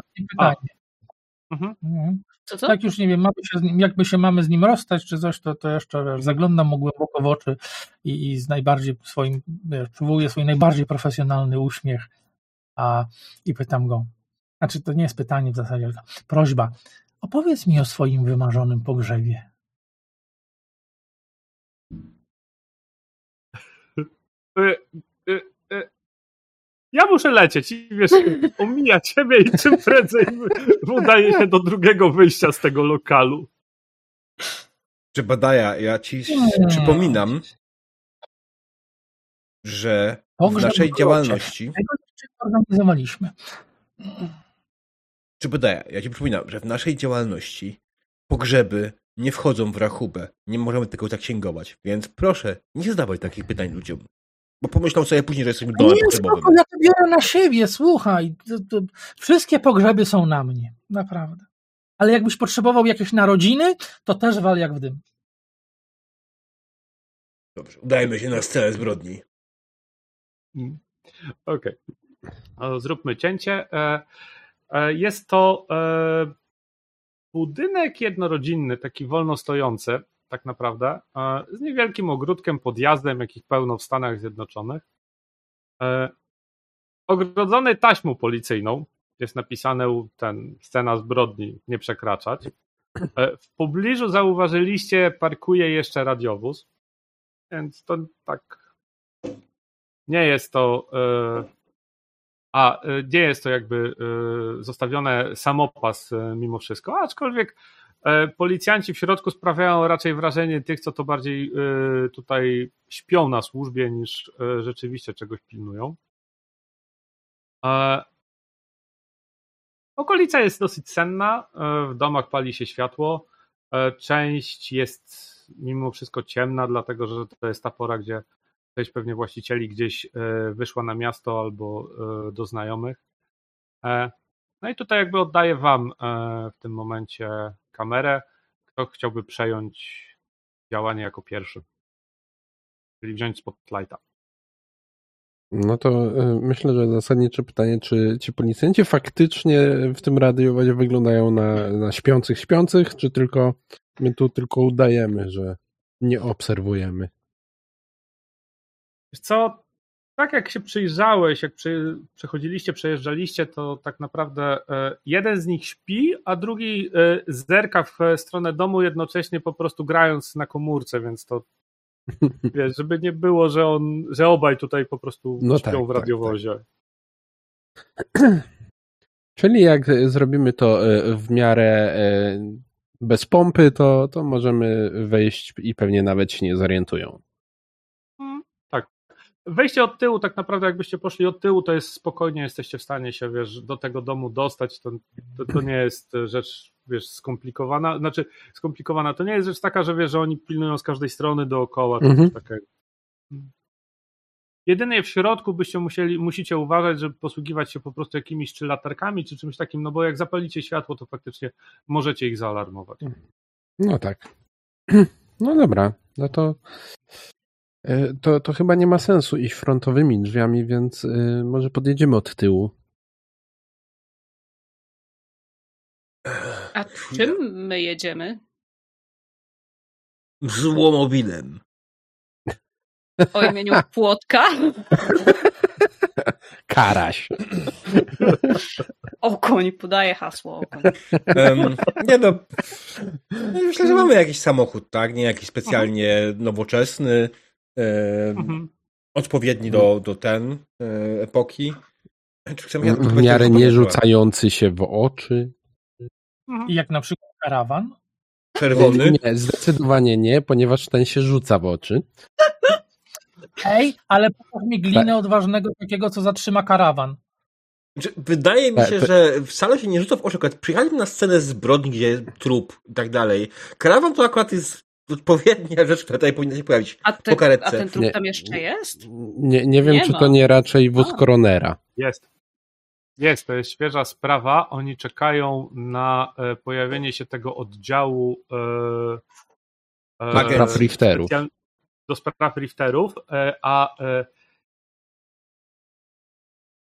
Mhm. Co? Tak już nie wiem, jakby się mamy z nim rozstać czy coś, to jeszcze zaglądam mu głęboko w oczy i z najbardziej przywołuję swój najbardziej profesjonalny uśmiech i pytam go, znaczy to nie jest pytanie w zasadzie, tylko prośba, opowiedz mi o swoim wymarzonym pogrzebie. Ja muszę lecieć i wiesz, omija ciebie i czym prędzej udaje się do drugiego wyjścia z tego lokalu. Jebediah, ja ci przypominam, że w naszej działalności... Organizowaliśmy. Jebediah, ja ci przypominam, że w naszej działalności pogrzeby nie wchodzą w rachubę. Nie możemy tego tak księgować, więc proszę, nie zadawaj takich pytań ludziom. Bo pomyślą sobie później, że jesteśmy dołem pogrzebowym. Ja to biorę na siebie, słuchaj. Wszystkie pogrzeby są na mnie, naprawdę. Ale jakbyś potrzebował jakieś narodziny, to też wal jak w dym. Dobrze, udajmy się na scenę zbrodni. Okej. Okay. Zróbmy cięcie. Jest to budynek jednorodzinny, taki wolno stojący, tak naprawdę, z niewielkim ogródkiem, podjazdem, jakich pełno w Stanach Zjednoczonych. Ogrodzony taśmą policyjną, jest napisane scena zbrodni, nie przekraczać. W pobliżu zauważyliście, parkuje jeszcze radiowóz, więc to tak nie jest to nie jest to jakby zostawione samopas mimo wszystko, aczkolwiek policjanci w środku sprawiają raczej wrażenie tych, co to bardziej tutaj śpią na służbie niż rzeczywiście czegoś pilnują. Okolica jest dosyć senna, w domach pali się światło, część jest mimo wszystko ciemna, dlatego że to jest ta pora, gdzie część pewnie właścicieli gdzieś wyszła na miasto albo do znajomych. No i tutaj jakby oddaję wam w tym momencie kamerę. Kto chciałby przejąć działanie jako pierwszy? Czyli wziąć spotlighta. No to myślę, że zasadnicze pytanie, czy ci policjanci faktycznie w tym radiowodzie wyglądają na śpiących, czy tylko my tu tylko udajemy, że nie obserwujemy? Wiesz co, tak jak się przyjrzałeś, jak przechodziliście, przejeżdżaliście, to tak naprawdę jeden z nich śpi, a drugi zerka w stronę domu, jednocześnie po prostu grając na komórce, więc to wiesz, żeby nie było, że obaj tutaj po prostu śpią w radiowozie. Tak. Czyli jak zrobimy to w miarę bez pompy, to możemy wejść i pewnie nawet się nie zorientują. Tak. Wejście od tyłu, tak naprawdę jakbyście poszli od tyłu, to jest spokojnie, jesteście w stanie się, wiesz, do tego domu dostać. To nie jest rzecz, wiesz, skomplikowana. Znaczy, skomplikowana to nie jest rzecz taka, że wiesz, że oni pilnują z każdej strony dookoła. Takiego. Jedynie w środku byście musicie uważać, żeby posługiwać się po prostu jakimiś czy latarkami, czy czymś takim, no bo jak zapalicie światło, to faktycznie możecie ich zaalarmować. No tak. No dobra, no to chyba nie ma sensu iść frontowymi drzwiami, więc może podjedziemy od tyłu. A czym my jedziemy? Złomowinem. O imieniu Płotka? Karaś. Okoń, podaje hasło Okoń. Nie no, myślę, że mamy jakiś samochód, tak? Nie jakiś specjalnie nowoczesny, odpowiedni do epoki. W miarę nie rzucający się w oczy. Jak na przykład karawan? Czerwony? Nie, zdecydowanie nie, ponieważ ten się rzuca w oczy. Hej, ale pokaż mi glinę odważnego takiego, co zatrzyma karawan. Wydaje mi się, że wcale się nie rzuca w oczy. Akurat przyjechaliśmy na scenę zbrodni, gdzie jest trup i tak dalej. Karawan to akurat jest odpowiednia rzecz, która tutaj powinna się pojawić po karetce. A ten trup tam jeszcze jest? Nie wiem, czy to nie raczej wóz koronera. Jest, to jest świeża sprawa. Oni czekają na pojawienie się tego oddziału do spraw rifterów, a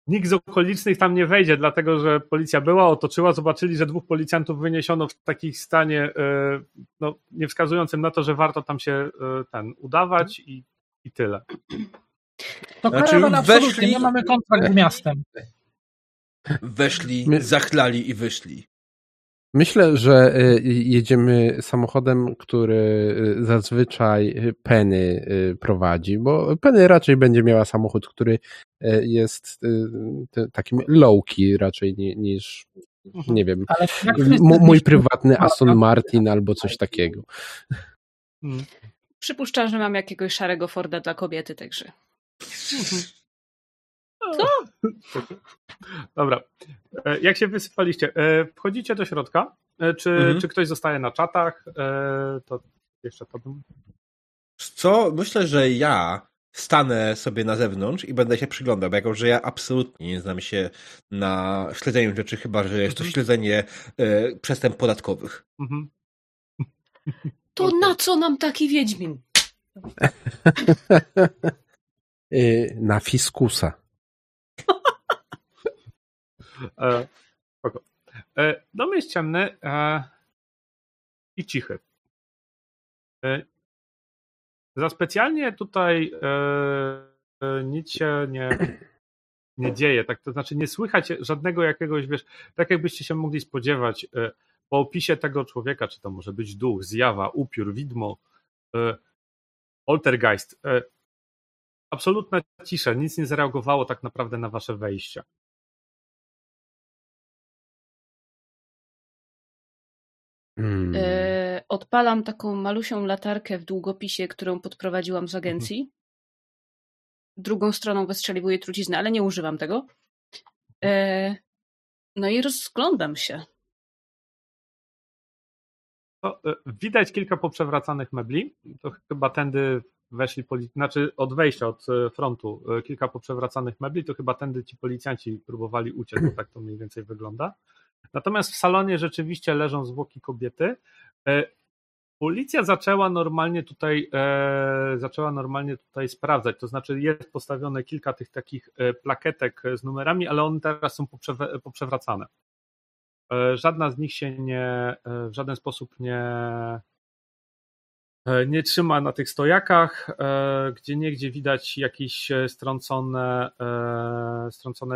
nikt z okolicznych tam nie wejdzie, dlatego że policja była, otoczyła, zobaczyli, że dwóch policjantów wyniesiono w takim stanie nie wskazującym na to, że warto tam się udawać i tyle. To karawan absolutnie, my mamy kontrakt z miastem. Weszli, zachlali i wyszli. Myślę, że jedziemy samochodem, który zazwyczaj Penny prowadzi, bo Penny raczej będzie miała samochód, który jest takim low-key raczej niż, nie wiem, mój prywatny Aston Martin albo coś takiego. Przypuszczam, że mam jakiegoś szarego Forda dla kobiety, także... Co? Dobra. Jak się wysypaliście? Wchodzicie do środka? Czy ktoś zostaje na czatach? To jeszcze to bym... Co? Myślę, że ja stanę sobie na zewnątrz i będę się przyglądał, bo jako, że ja absolutnie nie znam się na śledzeniu rzeczy, chyba że jest to śledzenie przestępstw podatkowych. To na co nam taki Wiedźmin? Na fiskusa. Dom jest ciemny i cichy. Za specjalnie tutaj nic się nie dzieje, tak, to znaczy nie słychać żadnego jakiegoś, wiesz, tak jakbyście się mogli spodziewać po opisie tego człowieka, czy to może być duch, zjawa, upiór, widmo, poltergeist. Absolutna cisza, nic nie zareagowało tak naprawdę na wasze wejścia. Odpalam taką malusią latarkę w długopisie, którą podprowadziłam z agencji. Drugą stroną wystrzeliwuję truciznę, ale nie używam tego. No i rozglądam się. To, widać kilka poprzewracanych mebli. To chyba tędy weszli znaczy od wejścia, od frontu kilka poprzewracanych mebli, to chyba tędy ci policjanci próbowali uciec, bo tak to mniej więcej wygląda. Natomiast w salonie rzeczywiście leżą zwłoki kobiety. Policja zaczęła normalnie tutaj sprawdzać, to znaczy jest postawione kilka tych takich plakietek z numerami, ale one teraz są poprzewracane. Żadna z nich się w żaden sposób nie trzyma na tych stojakach, gdzie niegdzie widać jakieś strącone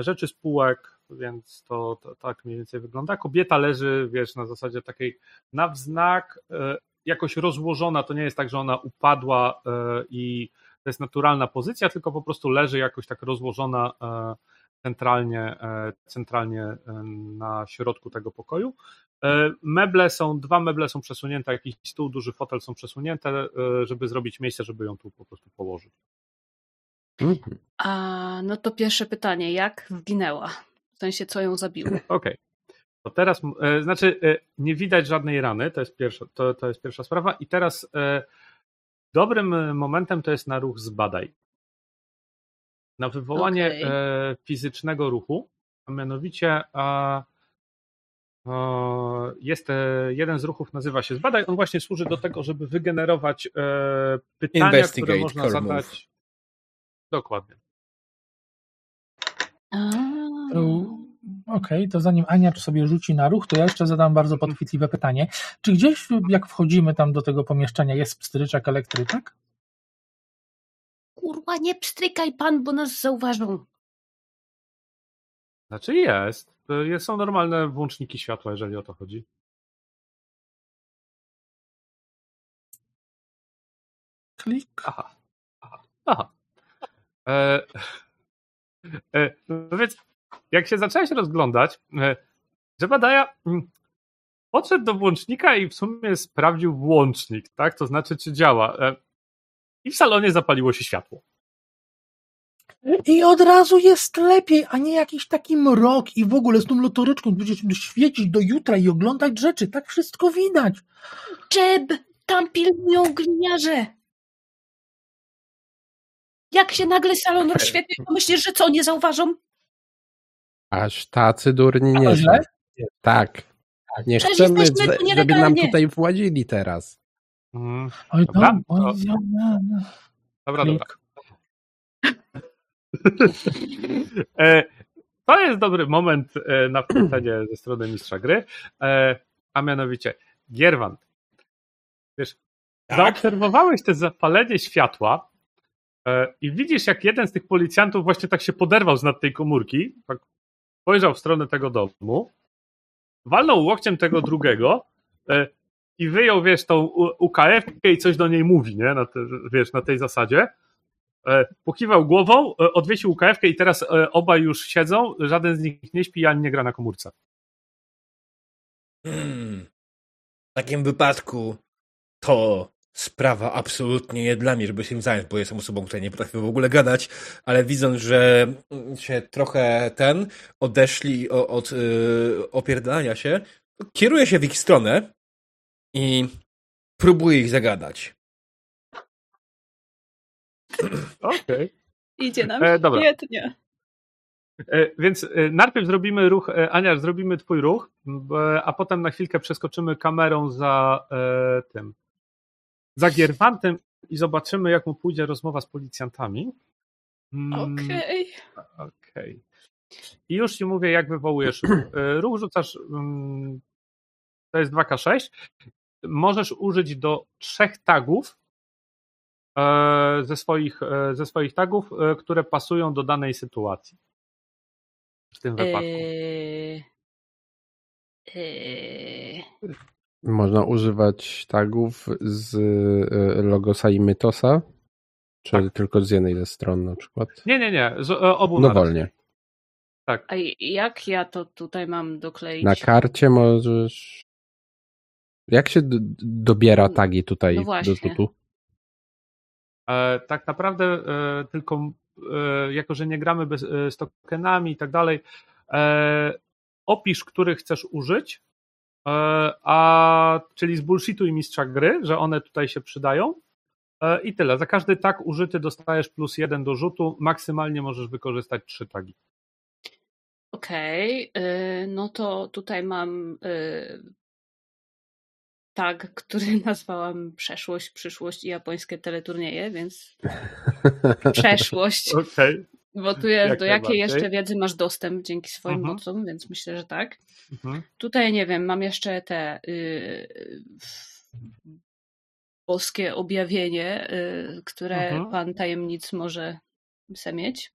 rzeczy z półek, więc to tak mniej więcej wygląda. Kobieta leży, wiesz, na zasadzie takiej na wznak, jakoś rozłożona, to nie jest tak, że ona upadła i to jest naturalna pozycja, tylko po prostu leży jakoś tak rozłożona centralnie na środku tego pokoju. Dwa meble są przesunięte, jakiś stół, duży fotel są przesunięte, żeby zrobić miejsce, żeby ją tu po prostu położyć. A no to pierwsze pytanie, jak zginęła? W sensie, co ją zabiło? Okej. To teraz, znaczy nie widać żadnej rany, to jest pierwsza sprawa i teraz dobrym momentem to jest na ruch zbadaj. Na wywołanie fizycznego ruchu, a mianowicie jest jeden z ruchów, nazywa się zbadaj, on właśnie służy do tego, żeby wygenerować pytania, które można zadać. Move. Dokładnie. Okej, to zanim Aniacz sobie rzuci na ruch, to ja jeszcze zadam bardzo podchwytliwe pytanie. Czy gdzieś, jak wchodzimy tam do tego pomieszczenia, jest pstryczek, elektryczek? Kurwa, nie pstrykaj pan, bo nas zauważą. Znaczy jest. Są normalne włączniki światła, jeżeli o to chodzi. Klik. Aha. No więc jak się zacząłeś rozglądać, Jebediah podszedł do włącznika i w sumie sprawdził włącznik, tak? To znaczy, czy działa. I w salonie zapaliło się światło. I od razu jest lepiej, a nie jakiś taki mrok i w ogóle z tą lotoryczką będziemy świecić do jutra i oglądać rzeczy. Tak wszystko widać. Jeb, tam pilnują gliniarze. Jak się nagle salon rozświetli, to myślisz, że co, nie zauważą? Aż tacy durni nie są. Tak. Nie przecież chcemy, żeby nam tutaj władzili teraz. Oj, dobra. Dobra. To jest dobry moment na wtrącenie ze strony mistrza gry, a mianowicie Gierwant, wiesz, tak? Zaobserwowałeś te zapalenie światła i widzisz, jak jeden z tych policjantów właśnie tak się poderwał znad tej komórki, tak spojrzał w stronę tego domu, walnął łokciem tego drugiego i wyjął, wiesz, tą UKF-kę i coś do niej mówi, nie? Wiesz, na tej zasadzie. Pokiwał głową, odwiesił UKF-kę i teraz obaj już siedzą, żaden z nich nie śpi, ani nie gra na komórce. W takim wypadku to sprawa absolutnie nie dla mnie, żeby się zająć, bo jestem osobą, która nie potrafi w ogóle gadać, ale widząc, że się trochę odeszli od opierdalania się, kieruję się w ich stronę i próbuję ich zagadać. Okej. Idzie nam świetnie. Więc najpierw zrobimy ruch, Ania, zrobimy twój ruch, a potem na chwilkę przeskoczymy kamerą za tym, za Gierwantem i zobaczymy, jak mu pójdzie rozmowa z policjantami. Okej. Okej. I już ci mówię, jak wywołujesz ruch. Ruch rzucasz, to jest 2K6. Możesz użyć do 3 tagów ze swoich tagów, które pasują do danej sytuacji. W tym wypadku. Można używać tagów z logosa i mytosa? Czy tylko z jednej ze stron na przykład? Nie. Z obu naraz. Dowolnie. Tak. A jak ja to tutaj mam dokleić? Na karcie możesz... Jak się dobiera tagi tutaj do rzutu? Tak naprawdę tylko... jako że nie gramy z tokenami i tak dalej, opisz, który chcesz użyć, czyli z bullshitu i mistrza gry, że one tutaj się przydają i tyle. Za każdy tag użyty dostajesz +1 do rzutu, maksymalnie możesz wykorzystać 3 tagi. Okej, no to tutaj mam tag, który nazwałam przeszłość, przyszłość i japońskie teleturnieje, więc przeszłość. Okay. Bo tu jest jak do jakiej jeszcze wiedzy masz dostęp dzięki swoim mocom, więc myślę, że tak. Tutaj nie wiem, mam jeszcze te boskie objawienie, które pan tajemnic może se mieć.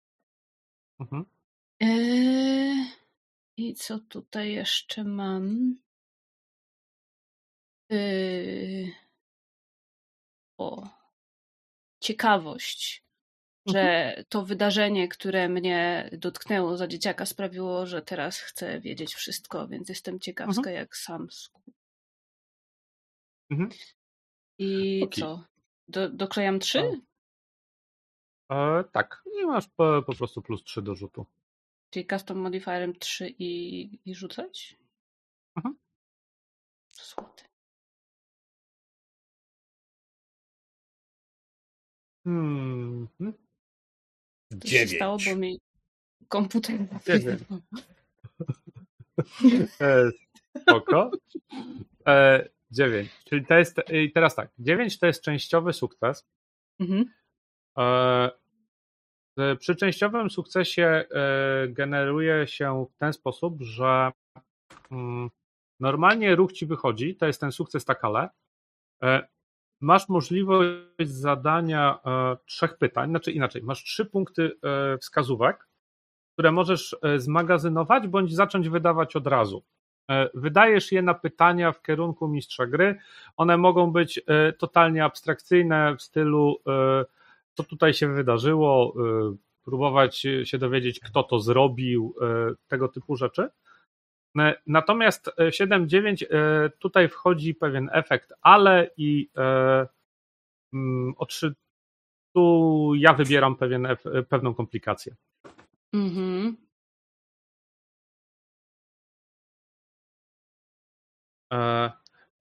I co tutaj jeszcze mam? O, ciekawość, że to wydarzenie, które mnie dotknęło za dzieciaka, sprawiło, że teraz chcę wiedzieć wszystko, więc jestem ciekawska jak sam skup. I co? Doklejam 3? Tak, i masz po prostu +3 do rzutu. Czyli custom modifierem 3 i rzucać? Złoty. To 9. Się stało, bo mi komputer zapisywał. Spoko. 9. Czyli to jest, i teraz tak, 9 to jest częściowy sukces. Przy częściowym sukcesie generuje się w ten sposób, że normalnie ruch ci wychodzi, to jest ten sukces Takale. Masz możliwość zadania 3 pytań, znaczy inaczej, masz 3 punkty wskazówek, które możesz zmagazynować bądź zacząć wydawać od razu. Wydajesz je na pytania w kierunku mistrza gry. One mogą być totalnie abstrakcyjne w stylu co tutaj się wydarzyło, próbować się dowiedzieć, kto to zrobił, tego typu rzeczy. Natomiast 7-9 tutaj wchodzi pewien efekt, ale i tu ja wybieram pewną komplikację.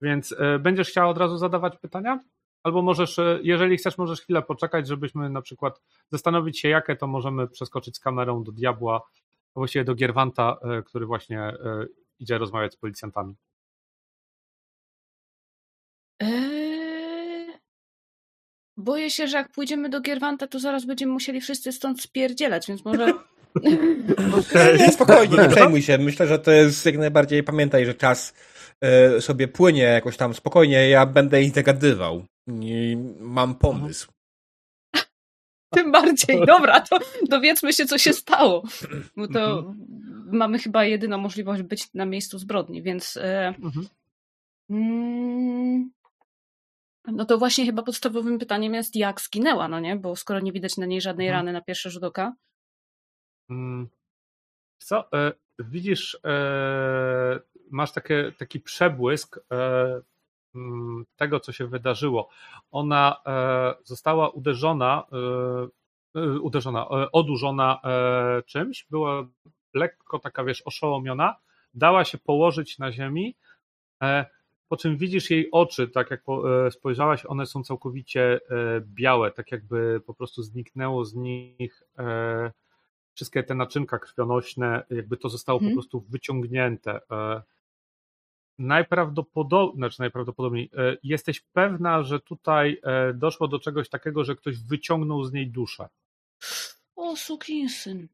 Więc będziesz chciała od razu zadawać pytania? Albo możesz, jeżeli chcesz, możesz chwilę poczekać, żebyśmy na przykład zastanowić się, jakie to możemy przeskoczyć z kamerą do diabła, a właściwie do Gierwanta, który właśnie idzie rozmawiać z policjantami. Boję się, że jak pójdziemy do Gierwanta, to zaraz będziemy musieli wszyscy stąd spierdzielać, więc może... Nie, spokojnie, nie przejmuj się. Myślę, że to jest jak najbardziej, pamiętaj, że czas sobie płynie jakoś tam spokojnie, ja będę ich zagadywał. I mam pomysł. Tym bardziej. Dobra, to dowiedzmy się, co się stało. Bo to mamy chyba jedyną możliwość być na miejscu zbrodni, więc no to właśnie chyba podstawowym pytaniem jest, jak zginęła, no nie? Bo skoro nie widać na niej żadnej rany na pierwszy rzut oka. Co? Widzisz, masz taki przebłysk tego, co się wydarzyło. Ona została odurzona czymś, była lekko taka, oszołomiona, dała się położyć na ziemi, po czym widzisz jej oczy, tak jak spojrzałaś, one są całkowicie białe, tak jakby po prostu zniknęło z nich wszystkie te naczynka krwionośne, jakby to zostało po prostu wyciągnięte. Najprawdopodobniej jesteś pewna, że tutaj doszło do czegoś takiego, że ktoś wyciągnął z niej duszę. O, sukinsyn.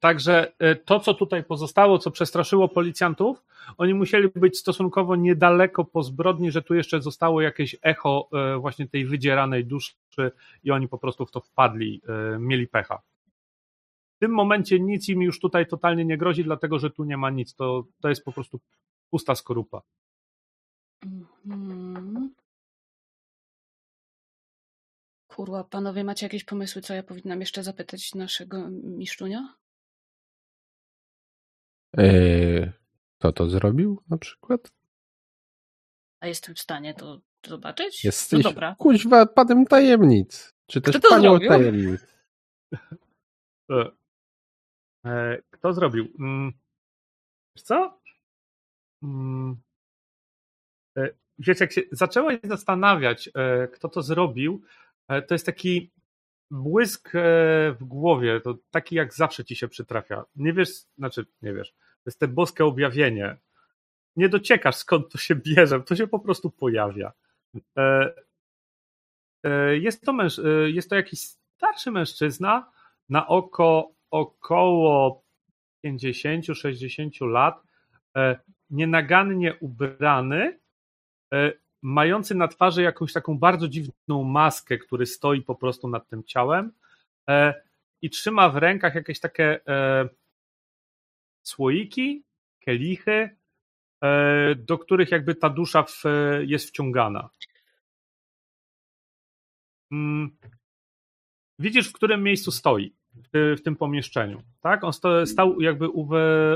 Także to, co tutaj pozostało, co przestraszyło policjantów, oni musieli być stosunkowo niedaleko po zbrodni, że tu jeszcze zostało jakieś echo właśnie tej wydzieranej duszy i oni po prostu w to wpadli, mieli pecha. W tym momencie nic im już tutaj totalnie nie grozi, dlatego że tu nie ma nic. To jest po prostu pusta skorupa. Kurwa, panowie, macie jakieś pomysły, co ja powinnam jeszcze zapytać naszego mistrzunia? Kto to zrobił na przykład? A jestem w stanie to zobaczyć? Jesteś, no dobra. Kuźwa, panem tajemnic. Czy też panią tajemnic. Kto zrobił? Wiesz co? Wiesz, jak się zaczęłaś zastanawiać, kto to zrobił, to jest taki błysk w głowie, to taki jak zawsze ci się przytrafia. Nie wiesz, to jest te boskie objawienie. Nie dociekasz, skąd to się bierze, to się po prostu pojawia. Jest to jakiś starszy mężczyzna, na oko około 50-60 lat, nienagannie ubrany, mający na twarzy jakąś taką bardzo dziwną maskę, który stoi po prostu nad tym ciałem i trzyma w rękach jakieś takie słoiki, kielichy, do których jakby ta dusza jest wciągana. Widzisz, w którym miejscu stoi, w tym pomieszczeniu. Tak? On stał jakby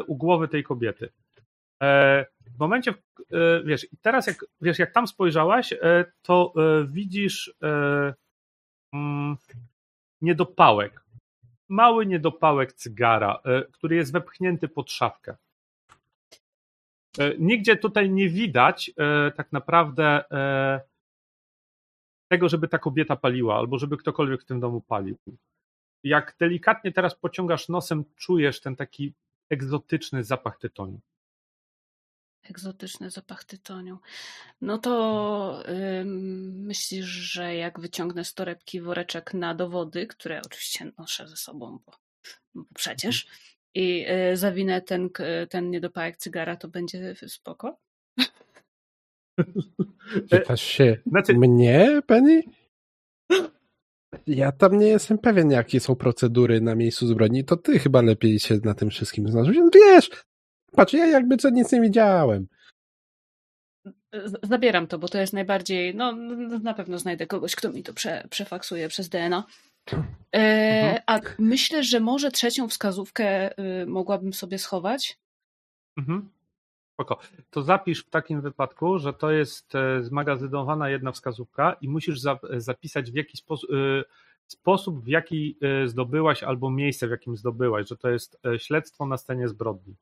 u głowy tej kobiety. W momencie, wiesz, teraz jak tam spojrzałaś, to widzisz niedopałek. Mały niedopałek cygara, który jest wepchnięty pod szafkę. Nigdzie tutaj nie widać tak naprawdę tego, żeby ta kobieta paliła, albo żeby ktokolwiek w tym domu palił. Jak delikatnie teraz pociągasz nosem, czujesz ten taki egzotyczny zapach tytoniu. Egzotyczny zapach tytoniu. No to myślisz, że jak wyciągnę z torebki woreczek na dowody, które oczywiście noszę ze sobą, bo przecież, i zawinę ten niedopałek cygara, to będzie spoko? Pytasz się mnie, Penny? Ja tam nie jestem pewien, jakie są procedury na miejscu zbrodni, to ty chyba lepiej się na tym wszystkim znasz. Wiesz, patrz, ja jakby co nic nie widziałem. Zabieram to, bo to jest najbardziej, no na pewno znajdę kogoś, kto mi to przefaksuje przez DNA. A myślę, że może trzecią wskazówkę mogłabym sobie schować. Mhm. To zapisz w takim wypadku, że to jest zmagazynowana jedna wskazówka i musisz zapisać w jaki sposób, w jaki zdobyłaś, albo miejsce, w jakim zdobyłaś, że to jest śledztwo na scenie zbrodni.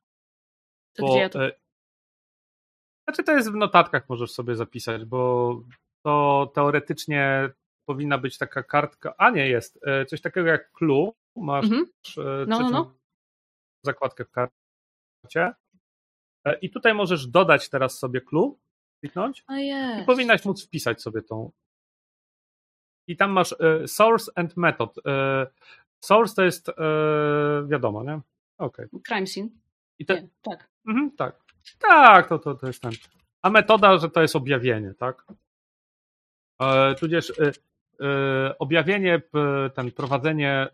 Znaczy to jest w notatkach, możesz sobie zapisać, bo to teoretycznie powinna być taka kartka, a nie jest, coś takiego jak clue, masz trzecią zakładkę w karcie. I tutaj możesz dodać teraz sobie clue, kliknąć i powinnaś móc wpisać sobie tą. I tam masz source and method. Source to jest wiadomo, nie? Okay. Crime scene. I to... nie, tak. Mhm, tak. Tak, to jest ten. A metoda, że to jest objawienie, tak? Tudzież objawienie, ten prowadzenie,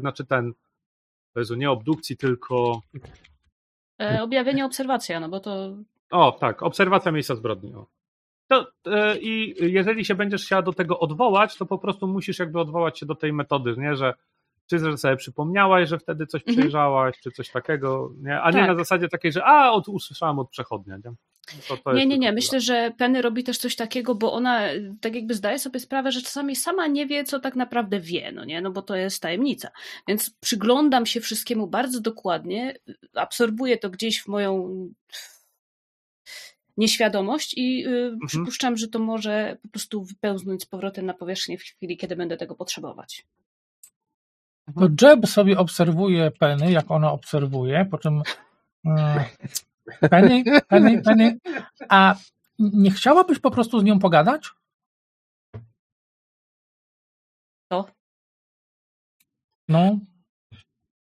znaczy ten, nie obdukcji, tylko objawienie, obserwacja, no bo to... O tak, obserwacja miejsca zbrodni. I jeżeli się będziesz chciała do tego odwołać, to po prostu musisz jakby odwołać się do tej metody, nie, że czy sobie przypomniałaś, że wtedy coś przejrzałaś, czy coś takiego, nie? A tak. Nie na zasadzie takiej, że usłyszałam od przechodnia. Nie? Nie. Myślę, że Penny robi też coś takiego, bo ona tak jakby zdaje sobie sprawę, że czasami sama nie wie, co tak naprawdę wie, no nie? No bo to jest tajemnica. Więc przyglądam się wszystkiemu bardzo dokładnie, absorbuję to gdzieś w moją nieświadomość i przypuszczam, że to może po prostu wypełznąć z powrotem na powierzchnię w chwili, kiedy będę tego potrzebować. To Jeb sobie obserwuje Penny, jak ona obserwuje, po czym Penny, a nie chciałabyś po prostu z nią pogadać? Co? No,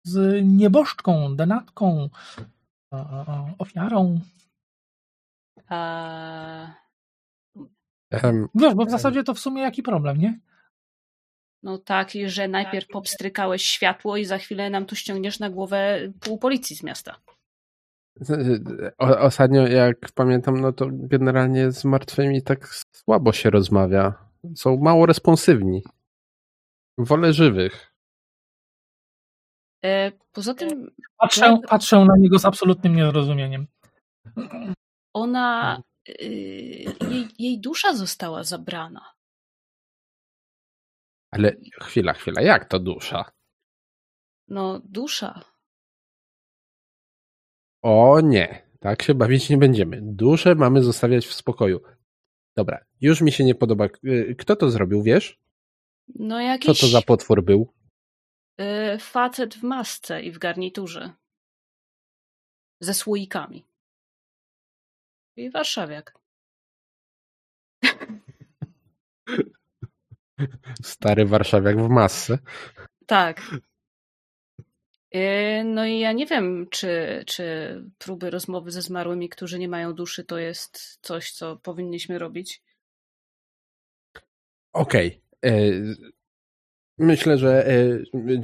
z nieboszczką, denatką, ofiarą. Wiesz, bo w zasadzie to w sumie jaki problem, nie? No tak, że najpierw popstrykałeś światło i za chwilę nam tu ściągniesz na głowę pół policji z miasta. Ostatnio, jak pamiętam, no to generalnie z martwymi tak słabo się rozmawia. Są mało responsywni. Wolę żywych. Poza tym... Patrzę na niego z absolutnym niezrozumieniem. Ona... Jej dusza została zabrana. Ale chwila, jak to dusza? No, dusza. O nie, tak się bawić nie będziemy. Duszę mamy zostawiać w spokoju. Dobra, już mi się nie podoba. Kto to zrobił, wiesz? No jakiś... Co to za potwór był? Facet w masce i w garniturze. Ze słoikami. I warszawiak. Stary warszawiak w masce. Tak. No i ja nie wiem, czy próby rozmowy ze zmarłymi, którzy nie mają duszy, to jest coś, co powinniśmy robić. Okej. Myślę, że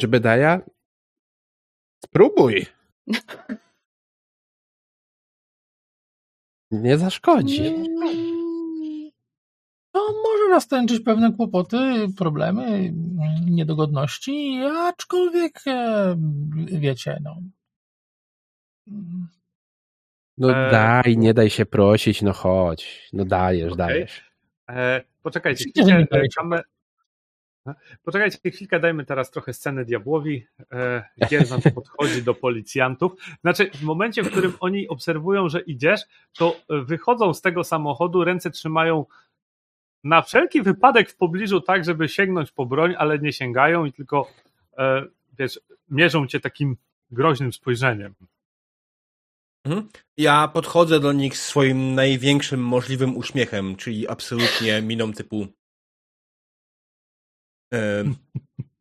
Jebediah, spróbuj. Nie zaszkodzi. To może następczyć pewne kłopoty, problemy, niedogodności, aczkolwiek wiecie, no. No daj, nie daj się prosić, no chodź. No dajesz, okay. Dajesz. Poczekajcie chwilkę. Poczekajcie chwilkę, dajmy teraz trochę sceny diabłowi. Gierwant podchodzi do policjantów. Znaczy w momencie, w którym oni obserwują, że idziesz, to wychodzą z tego samochodu, ręce trzymają na wszelki wypadek w pobliżu tak, żeby sięgnąć po broń, ale nie sięgają i tylko wiesz, mierzą cię takim groźnym spojrzeniem. Ja podchodzę do nich swoim największym możliwym uśmiechem, czyli absolutnie miną typu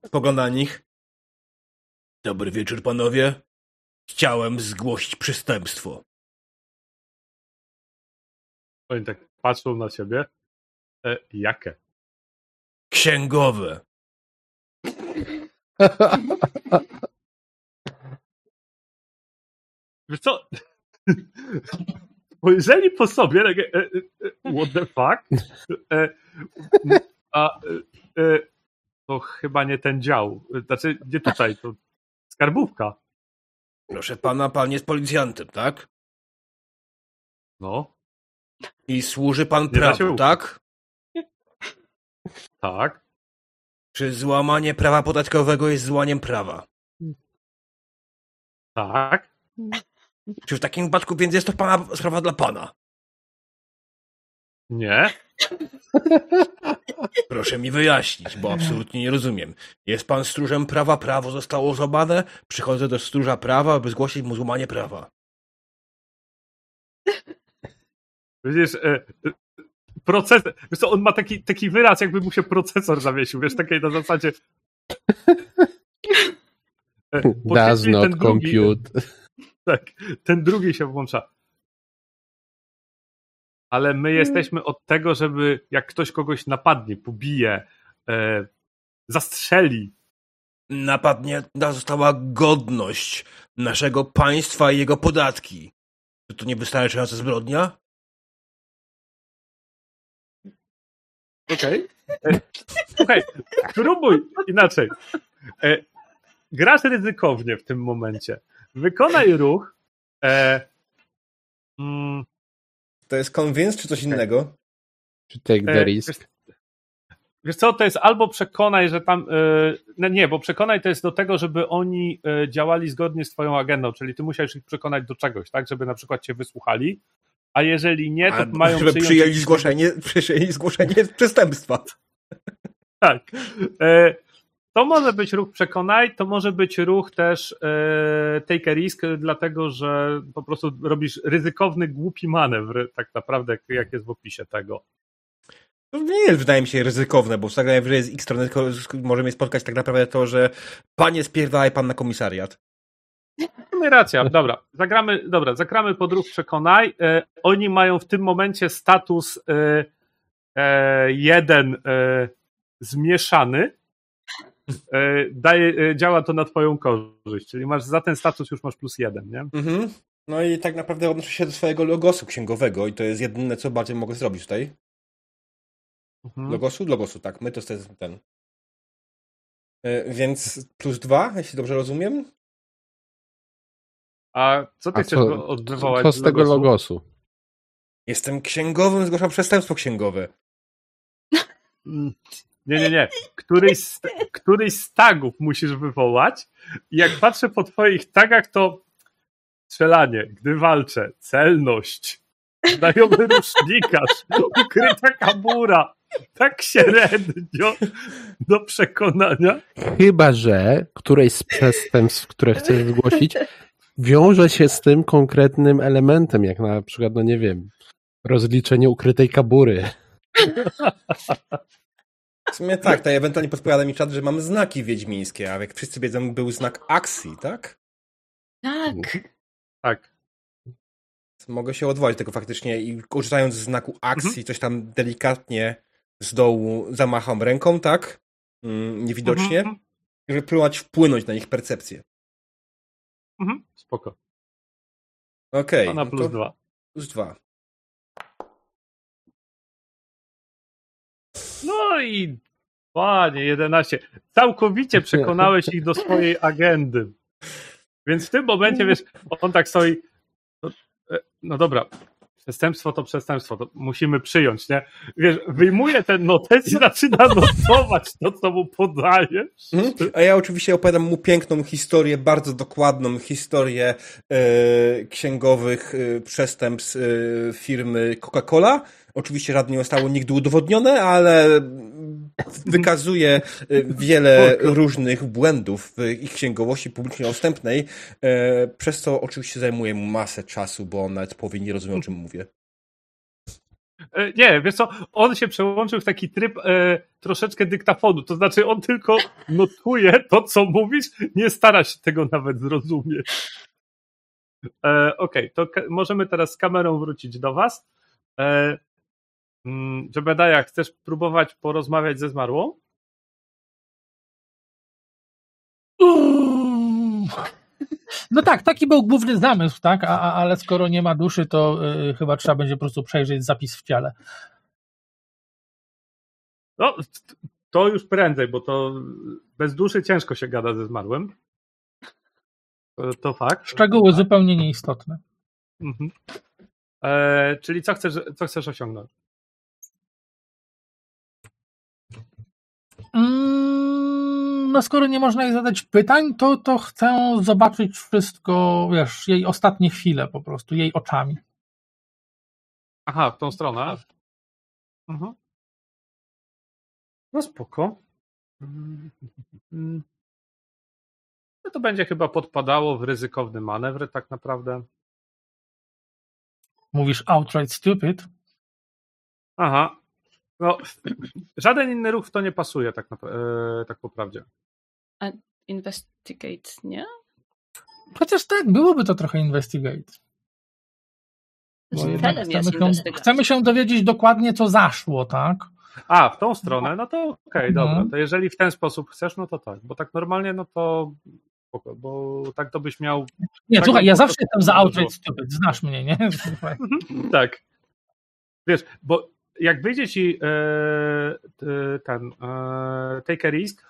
spogląda na nich. Dobry wieczór, panowie. Chciałem zgłosić przestępstwo. Oni tak patrzą na siebie. Jakie? Księgowe. Wiesz co? Spojrzeli po sobie, like, what the fuck? To chyba nie ten dział. Znaczy, nie tutaj, to skarbówka. Proszę pana, pan jest policjantem, tak? No. I służy pan prawu, tak? Tak. Czy złamanie prawa podatkowego jest złamaniem prawa? Tak. Czy w takim wypadku więc jest to pana sprawa dla pana? Nie. Proszę mi wyjaśnić, bo absolutnie nie rozumiem. Jest pan stróżem prawa, prawo zostało złamane, przychodzę do stróża prawa, aby zgłosić mu złamanie prawa. Widzisz, procesor, wiesz co, on ma taki wyraz, jakby mu się procesor zawiesił, wiesz, takiej na zasadzie does not ten compute. Drugi, tak, ten drugi się włącza. Ale my jesteśmy od tego, żeby jak ktoś kogoś napadnie, pobije, zastrzeli. Napadnięta została godność naszego państwa i jego podatki. Czy to niewystarczająca zbrodnia? Okej. Okay. Słuchaj, spróbuj inaczej. Grasz ryzykownie w tym momencie. Wykonaj ruch. To jest convince czy coś innego? Czy take the risk? Wiesz co, to jest albo przekonaj, że tam... nie, bo przekonaj to jest do tego, żeby oni działali zgodnie z twoją agendą, czyli ty musisz ich przekonać do czegoś, tak? Żeby na przykład cię wysłuchali, a jeżeli nie, to mają żeby przyjąć... przyjęli zgłoszenie przestępstwa. Tak. To może być ruch przekonaj, to może być ruch też take a risk, dlatego że po prostu robisz ryzykowny, głupi manewr, tak naprawdę, jak jest w opisie tego. To nie jest, wydaje mi się, ryzykowne, bo tak najwyżej z ich strony może mnie spotkać tak naprawdę to, że panie, spierdalaj pan na komisariat. Mamy rację, dobra. Zagramy pod ruch przekonaj. Oni mają w tym momencie status zmieszany. Działa to na twoją korzyść, czyli masz za ten status już masz +1, nie? Mhm. No i tak naprawdę odnoszę się do swojego logosu księgowego i to jest jedyne, co bardziej mogę zrobić tutaj. Mhm. Logosu, tak. My to jest ten. Więc +2, jeśli dobrze rozumiem. A co ty chcesz odwołać? Co z tego logosu? Jestem księgowym, zgłaszam przestępstwo księgowe. Nie. Któryś z tagów musisz wywołać. I jak patrzę po twoich tagach, to strzelanie, gdy walczę, celność, znajomy rusznikarz, ukryta kabura. Tak średnio do przekonania. Chyba że któreś z przestępstw, które chcesz zgłosić, wiąże się z tym konkretnym elementem, jak na przykład, no nie wiem, rozliczenie ukrytej kabury. W sumie tak, to ewentualnie podpowiada mi czat, że mam znaki wiedźmińskie, a jak wszyscy wiedzą, był znak akcji, tak? Tak. Mogę się odwołać tego faktycznie i używając znaku akcji, coś tam delikatnie z dołu zamacham ręką, tak? Niewidocznie, żeby próbować wpłynąć na ich percepcję. Spoko. Okej. Na +2. +2. No i panie, 11. Całkowicie przekonałeś ich do swojej agendy. Więc w tym momencie, wiesz, on tak stoi, no dobra, przestępstwo, to musimy przyjąć, nie? Wiesz, wyjmuje ten notes i zaczyna notować to, co mu podajesz. A ja oczywiście opowiadam mu piękną historię, bardzo dokładną historię księgowych przestępstw firmy Coca-Cola. Oczywiście żadne nie zostało nigdy udowodnione, ale wykazuje wiele różnych błędów w ich księgowości publicznie dostępnej, przez co oczywiście zajmuje mu masę czasu, bo on nawet powie, nie rozumie, o czym mówię. Nie, wiesz co, on się przełączył w taki tryb troszeczkę dyktafonu, to znaczy on tylko notuje to, co mówisz, nie stara się tego nawet zrozumieć. Okej, to możemy teraz z kamerą wrócić do was. Jebediah, chcesz próbować porozmawiać ze zmarłą? No tak, taki był główny zamysł, tak? Ale skoro nie ma duszy, to chyba trzeba będzie po prostu przejrzeć zapis w ciele. No, to już prędzej, bo to bez duszy ciężko się gada ze zmarłym. To fakt. Szczegóły zupełnie nieistotne. Mhm. Czyli co chcesz osiągnąć? No skoro nie można jej zadać pytań, to chcę zobaczyć wszystko, wiesz, jej ostatnie chwile po prostu, jej oczami. Aha, w tą stronę. Mhm. No spoko. No to będzie chyba podpadało w ryzykowny manewr tak naprawdę. Mówisz outright stupid. Aha. No, żaden inny ruch w to nie pasuje tak po prawdzie. A investigate, nie? Chociaż tak, byłoby to trochę investigate. Chcemy się dowiedzieć dokładnie, co zaszło, tak? A, w tą stronę, no to okej, dobra. To jeżeli w ten sposób chcesz, no to tak. Bo tak normalnie, no to bo tak to byś miał... Nie, tak słuchaj, ja zawsze jestem za outright stupid, znasz mnie, nie? Tak. Wiesz, bo jak wyjdzie ci ten take a risk,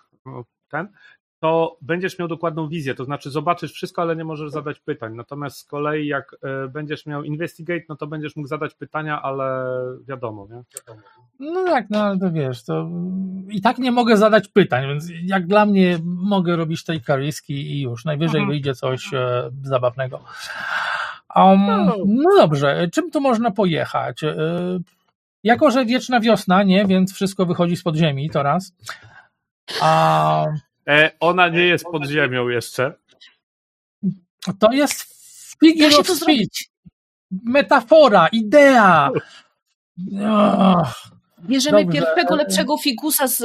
to będziesz miał dokładną wizję, to znaczy zobaczysz wszystko, ale nie możesz zadać pytań. Natomiast z kolei jak będziesz miał Investigate, no to będziesz mógł zadać pytania, ale wiadomo, nie? Wiadomo. No tak, no ale to wiesz, to i tak nie mogę zadać pytań, więc jak dla mnie mogę robić tej kariski i już, najwyżej wyjdzie coś zabawnego. No dobrze, czym tu można pojechać? Jako, że wieczna wiosna, nie, więc wszystko wychodzi spod ziemi, to raz. Ona nie jest pod ziemią jeszcze. To jest figure of speech. Metafora, idea. Bierzemy dobrze. Pierwszego lepszego figusa z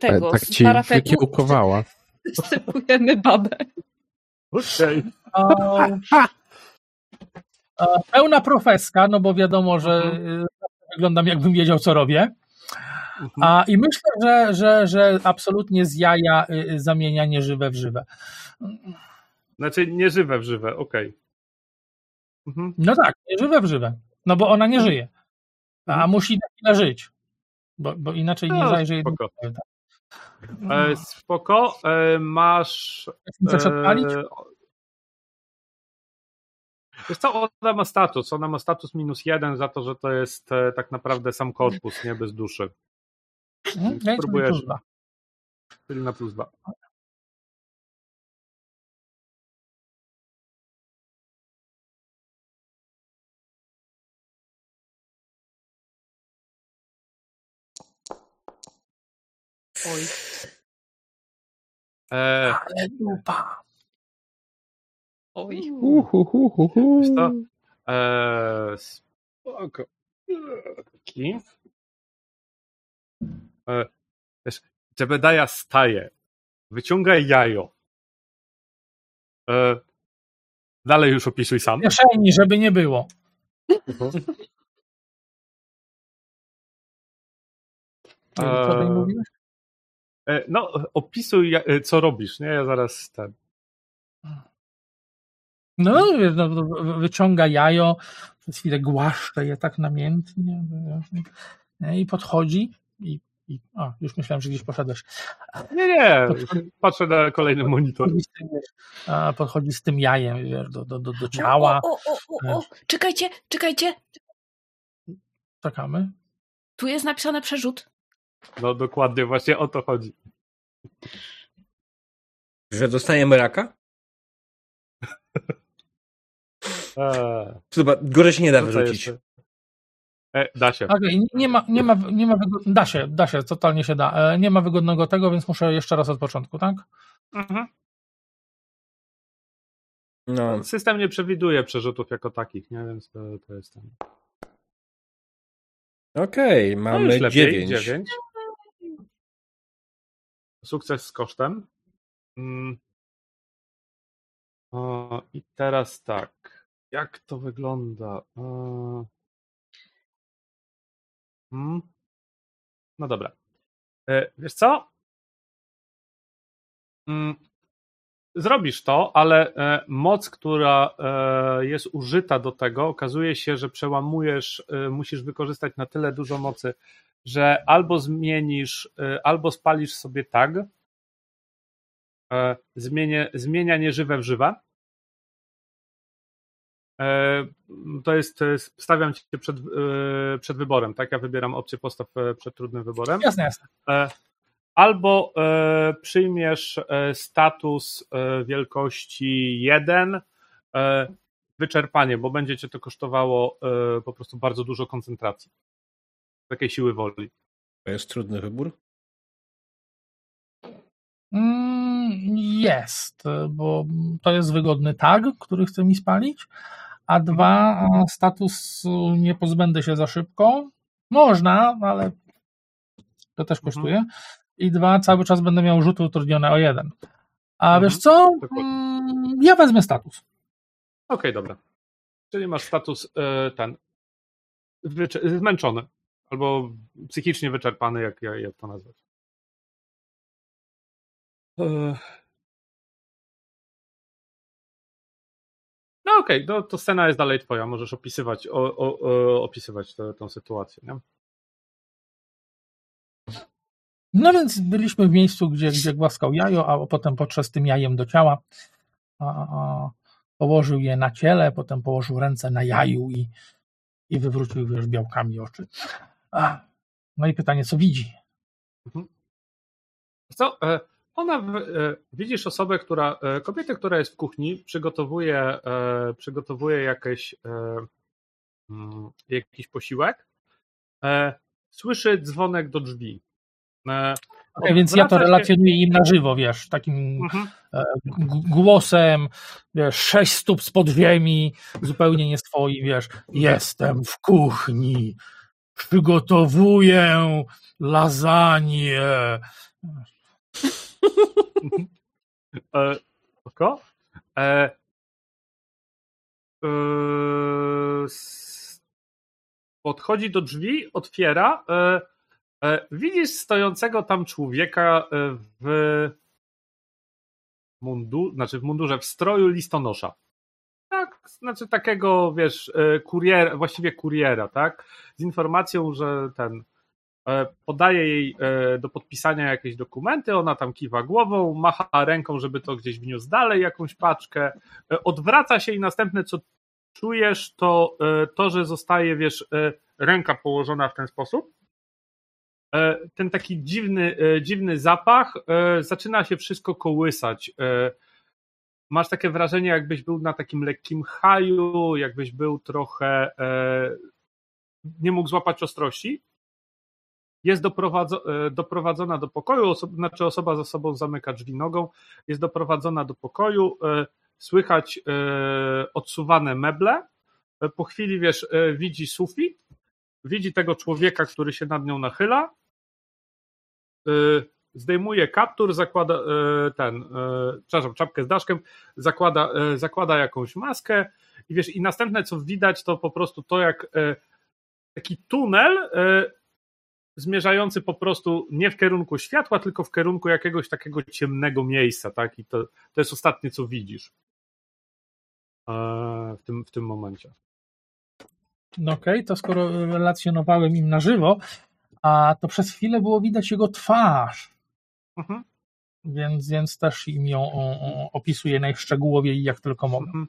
tego, tak z parapetu. Wykiełkowała. Sypujemy babę. Okay. Pełna profeska, no bo wiadomo, że wyglądam jakbym wiedział, co robię. I myślę, że absolutnie z jaja zamienia nieżywe w żywe. Znaczy nieżywe w żywe, okej. Okay. Mhm. No tak, nieżywe w żywe. No bo ona nie żyje. A musi na chwilę żyć. Bo inaczej nie zajrzyje. Spoko. Spoko. Masz... Chcesz odpalić? Wiesz co, ona ma status -1 za to, że to jest tak naprawdę sam korpus, nie, bez duszy. Spróbujesz. Czyli na +2. Oj. Ale dupa. Oj. Wiesz co? Spoko. Wiesz, Jebediah staje. Wyciągaj jajo. Dalej już opisuj sam. Kieszeni, żeby nie było. No, opisuj, co robisz, nie? Ja zaraz ten. No, wyciąga jajo, przez chwilę głaszcze je tak namiętnie i podchodzi i już myślałem, że gdzieś poszedłeś. Nie, patrzę na kolejny monitor. Podchodzi z tym jajem do ciała. Czekajcie. Czekamy. Tu jest napisane przerzut. No dokładnie, właśnie o to chodzi. Że dostajemy raka? Chyba gorzej się nie da wyrzucić. Da się. Okay, da się, totalnie się da. Nie ma wygodnego tego, więc muszę jeszcze raz od początku, tak? Mhm. No. System nie przewiduje przerzutów jako takich, nie? Więc to jest ten. Okej, mamy no 9. Sukces z kosztem. O, i teraz tak. Jak to wygląda? No dobra. Wiesz co? Zrobisz to, ale moc, która jest użyta do tego, okazuje się, że przełamujesz, musisz wykorzystać na tyle dużo mocy, że albo zmienisz, albo spalisz sobie tag. Zmienia nieżywe w żywe. To jest, stawiam cię przed wyborem, tak? Ja wybieram opcję postaw przed trudnym wyborem. Jasne. Albo przyjmiesz status wielkości 1, wyczerpanie, bo będzie cię to kosztowało po prostu bardzo dużo koncentracji. Takiej siły woli. To jest trudny wybór? Jest, bo to jest wygodny tag, który chce mi spalić, a 2 status nie pozbędę się za szybko. Można, ale to też kosztuje. I 2 cały czas będę miał rzuty utrudnione o 1. A wiesz co? Ja wezmę status. Okej, dobra. Czyli masz status ten zmęczony albo psychicznie wyczerpany, jak to nazwać. No okej, no to scena jest dalej twoja, możesz opisywać, opisywać tę sytuację, nie? No więc byliśmy w miejscu, gdzie głaskał jajo, a potem podszedł z tym jajem do ciała, położył je na ciele, potem położył ręce na jaju i wywrócił już białkami oczy. No i pytanie, co widzi? Co? Ona, widzisz osobę, kobietę, która jest w kuchni, przygotowuje jakiś posiłek, słyszy dzwonek do drzwi. Okay, więc ja to relacjonuję im na żywo, wiesz, takim głosem, wiesz, 6 stóp spod ziemi, zupełnie nie swoim, wiesz, jestem w kuchni, przygotowuję lasagne. Oko? Podchodzi do drzwi, otwiera. Widzisz stojącego tam człowieka w stroju listonosza. Tak, znaczy takiego, wiesz, kuriera, tak? Z informacją, że ten podaje jej do podpisania jakieś dokumenty, ona tam kiwa głową, macha ręką, żeby to gdzieś wniósł dalej, jakąś paczkę, odwraca się i następne, co czujesz, to że zostaje, wiesz, ręka położona w ten sposób. Ten taki dziwny zapach, zaczyna się wszystko kołysać. Masz takie wrażenie, jakbyś był na takim lekkim haju, jakbyś był trochę, nie mógł złapać ostrości. Jest doprowadzona do pokoju, osoba za sobą zamyka drzwi nogą, jest doprowadzona do pokoju, słychać odsuwane meble, po chwili, wiesz, widzi sufit, widzi tego człowieka, który się nad nią nachyla, zdejmuje kaptur, zakłada czapkę z daszkiem, zakłada jakąś maskę i wiesz, i następne, co widać, to po prostu to, jak taki tunel zmierzający po prostu nie w kierunku światła, tylko w kierunku jakiegoś takiego ciemnego miejsca, tak? I to jest ostatnie, co widzisz w tym momencie. No okej, to skoro relacjonowałem im na żywo, to przez chwilę było widać jego twarz. Mhm. Więc też im ją opisuję najszczegółowiej, jak tylko mogę. Mhm.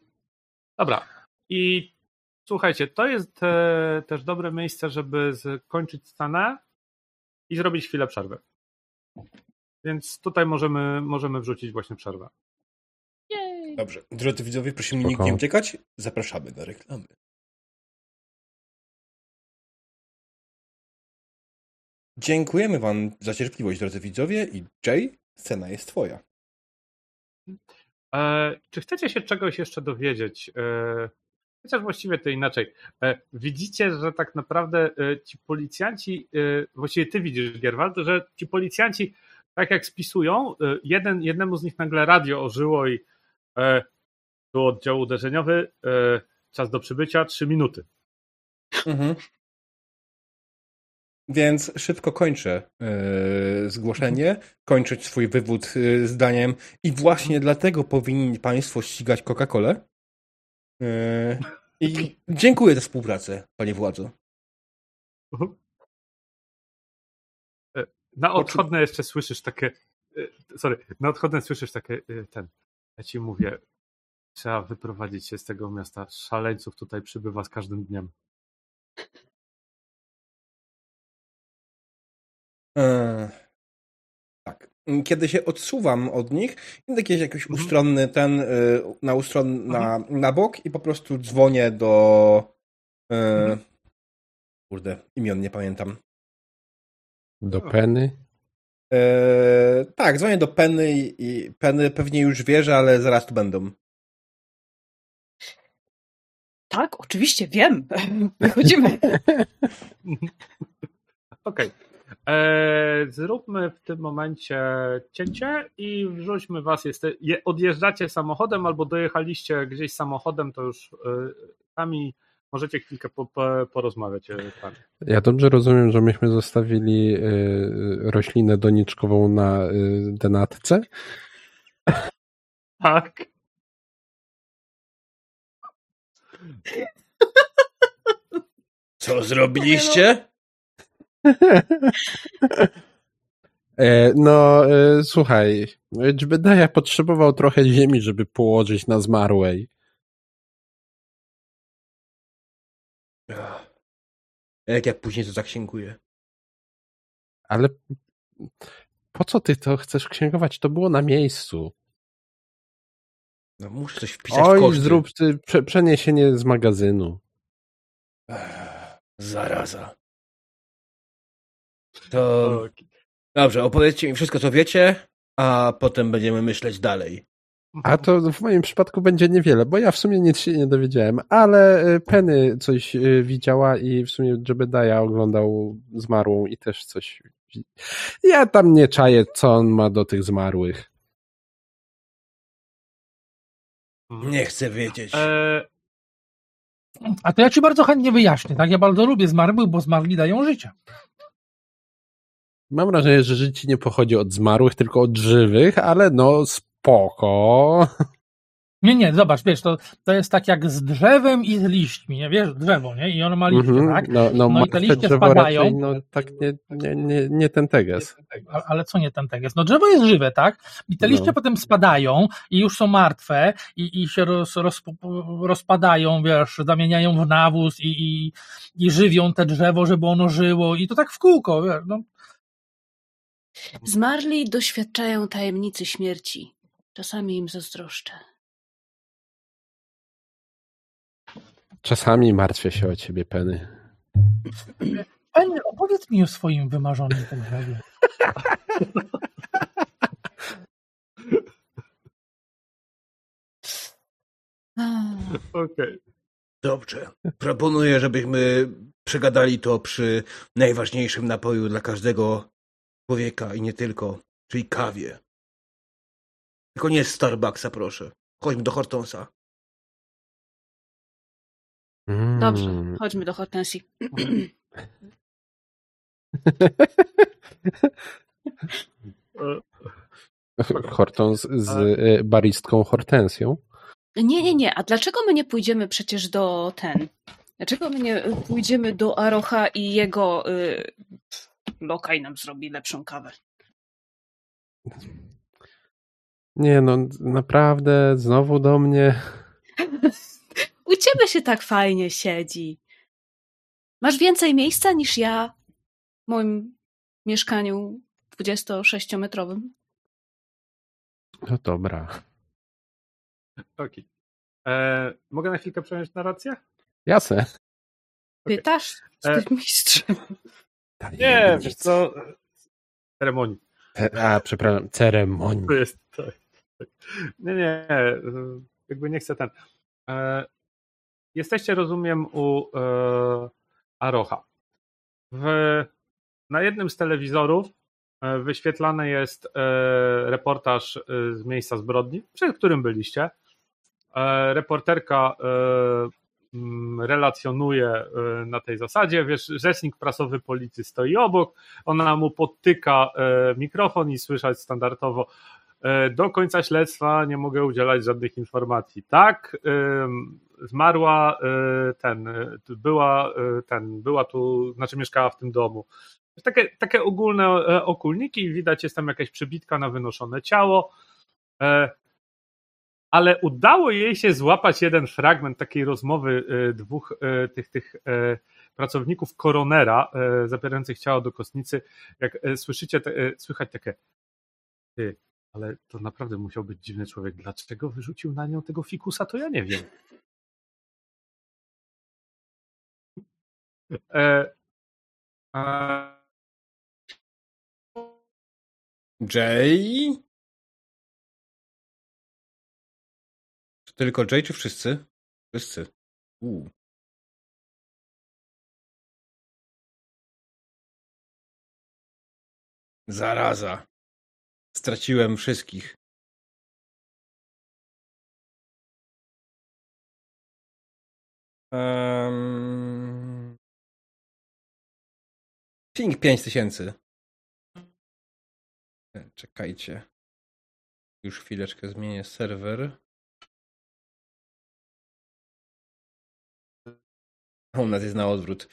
Dobra. I słuchajcie, to jest też dobre miejsce, żeby skończyć scenę i zrobić chwilę przerwy. Więc tutaj możemy wrzucić właśnie przerwę. Jej. Dobrze. Drodzy widzowie, prosimy nikt nie uciekać. Zapraszamy do reklamy. Dziękujemy wam za cierpliwość, drodzy widzowie. I Jay, scena jest twoja. Czy chcecie się czegoś jeszcze dowiedzieć? Chociaż właściwie to inaczej. Widzicie, że tak naprawdę ci policjanci, właściwie ty widzisz, Gierwant, że ci policjanci, tak jak spisują, jednemu z nich nagle radio ożyło i tu oddział uderzeniowy, czas do przybycia 3 minuty. Mhm. Więc szybko kończę zgłoszenie, kończyć swój wywód zdaniem i właśnie dlatego powinni państwo ścigać Coca-Colę. I dziękuję za współpracę, panie władzo. Na odchodne słyszysz takie ja ci mówię, trzeba wyprowadzić się z tego miasta. Szaleńców tutaj przybywa z każdym dniem. Tak. Kiedy się odsuwam od nich, jest jakiś ustronny na bok i po prostu dzwonię do... Kurde, imion nie pamiętam. Do Penny? Tak, dzwonię do Penny i Penny pewnie już wie, że ale zaraz tu będą. Tak, oczywiście wiem. Wychodzimy. Okej. Zróbmy w tym momencie cięcie i wrzućmy was, odjeżdżacie samochodem albo dojechaliście gdzieś samochodem, to już sami możecie chwilkę porozmawiać. Ja dobrze rozumiem, że myśmy zostawili roślinę doniczkową na denatce? Tak. Co zrobiliście? No, słuchaj, Jebediah potrzebował trochę ziemi, żeby położyć na zmarłej. Jak ja później to zaksięguję? Ale po co ty to chcesz księgować? To było na miejscu. No muszę coś wpisać. Oj, koszty. Zrób ty przeniesienie z magazynu. Zaraza. To... Dobrze, opowiedzcie mi wszystko, co wiecie, a potem będziemy myśleć dalej. A to w moim przypadku będzie niewiele, bo ja w sumie nic się nie dowiedziałem, ale Penny coś widziała i w sumie Jebediah oglądał zmarłą i też coś... Ja tam nie czaję, co on ma do tych zmarłych. Nie chcę wiedzieć. A to ja ci bardzo chętnie wyjaśnię, tak? Ja bardzo lubię zmarłych, bo zmarli dają życie. Mam wrażenie, że życie nie pochodzi od zmarłych, tylko od żywych, ale no spoko. Nie, zobacz, wiesz, to jest tak jak z drzewem i z liśćmi, nie? Wiesz, drzewo, nie? I ono ma liście, tak? No i te liście spadają. Raczej, no tak nie ten teges. Ale co nie ten teges? No drzewo jest żywe, tak? I te liście potem spadają i już są martwe i się rozpadają, wiesz, zamieniają w nawóz i żywią te drzewo, żeby ono żyło i to tak w kółko, wiesz, no. Zmarli doświadczają tajemnicy śmierci. Czasami im zazdroszczę. Czasami martwię się o ciebie, Penny. Penny, opowiedz mi o swoim wymarzonym podróży. Okej. Dobrze. Proponuję, żebyśmy przegadali to przy najważniejszym napoju dla każdego człowieka i nie tylko, czyli kawie. Tylko nie z Starbucksa, proszę. Chodźmy do Hortonsa. Dobrze, chodźmy do Hortensji. Hortons z baristką Hortensją? Nie. A dlaczego my nie pójdziemy przecież do Dlaczego my nie pójdziemy do Aroha i jego lokaj nam zrobi lepszą kawę? Nie, no naprawdę, znowu do mnie. U ciebie się tak fajnie siedzi. Masz więcej miejsca niż ja w moim mieszkaniu 26-metrowym. No dobra. Okay. Mogę na chwilkę przejąć narrację? Jasne. Okay. Pytasz? Jesteś mistrzem. Nie, wiesz co? Ceremonii. Przepraszam, ceremonii. Tak. Nie. Jakby nie chcę ten... Jesteście, rozumiem, u Aroha. Na jednym z telewizorów wyświetlany jest reportaż z miejsca zbrodni, przed którym byliście. Reporterka relacjonuje na tej zasadzie. Wiesz, rzecznik prasowy policji stoi obok, ona mu podtyka mikrofon i słyszać standardowo: do końca śledztwa nie mogę udzielać żadnych informacji. Tak, zmarła była tu, znaczy mieszkała w tym domu. Takie ogólne okulniki, widać jest tam jakaś przybitka na wynoszone ciało, ale udało jej się złapać jeden fragment takiej rozmowy dwóch tych pracowników koronera zabierających ciało do kostnicy. Jak słyszycie, słychać takie: ty, ale to naprawdę musiał być dziwny człowiek. Dlaczego wyrzucił na nią tego fikusa, to ja nie wiem. Jay? Czy tylko Jay, czy wszyscy? Wszyscy. Zaraza. Straciłem wszystkich. Ping 5000. Czekajcie. Już chwileczkę zmienię serwer. U nas jest na odwrót.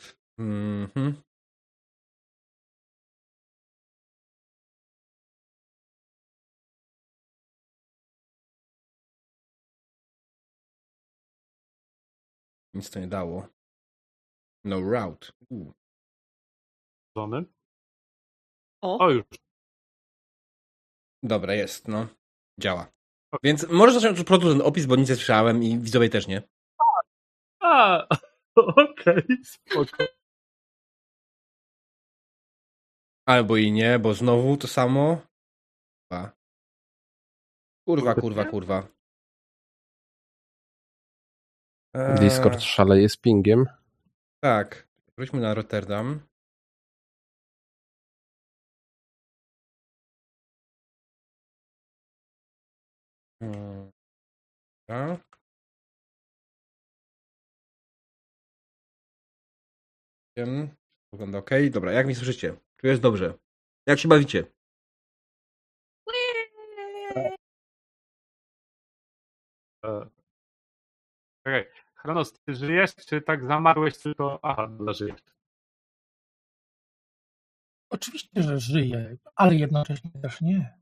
Nic to nie dało. No route. Żony? O, już. Dobra, jest, no. Działa. Okay. Więc może zacząć od produktu ten opis, bo nic nie słyszałem i widzowie też nie. Okej, spoko. Albo i nie, bo znowu to samo. Kurwa. Discord szaleje z pingiem. Tak. Wróćmy na Rotterdam. Wygląda ok. Dobra, jak mi słyszycie? Czujesz dobrze? Jak się bawicie? Okej. Chronos, ty żyjesz, czy tak zamarłeś tylko... Aha, żyjesz. Oczywiście, że żyję, ale jednocześnie też nie.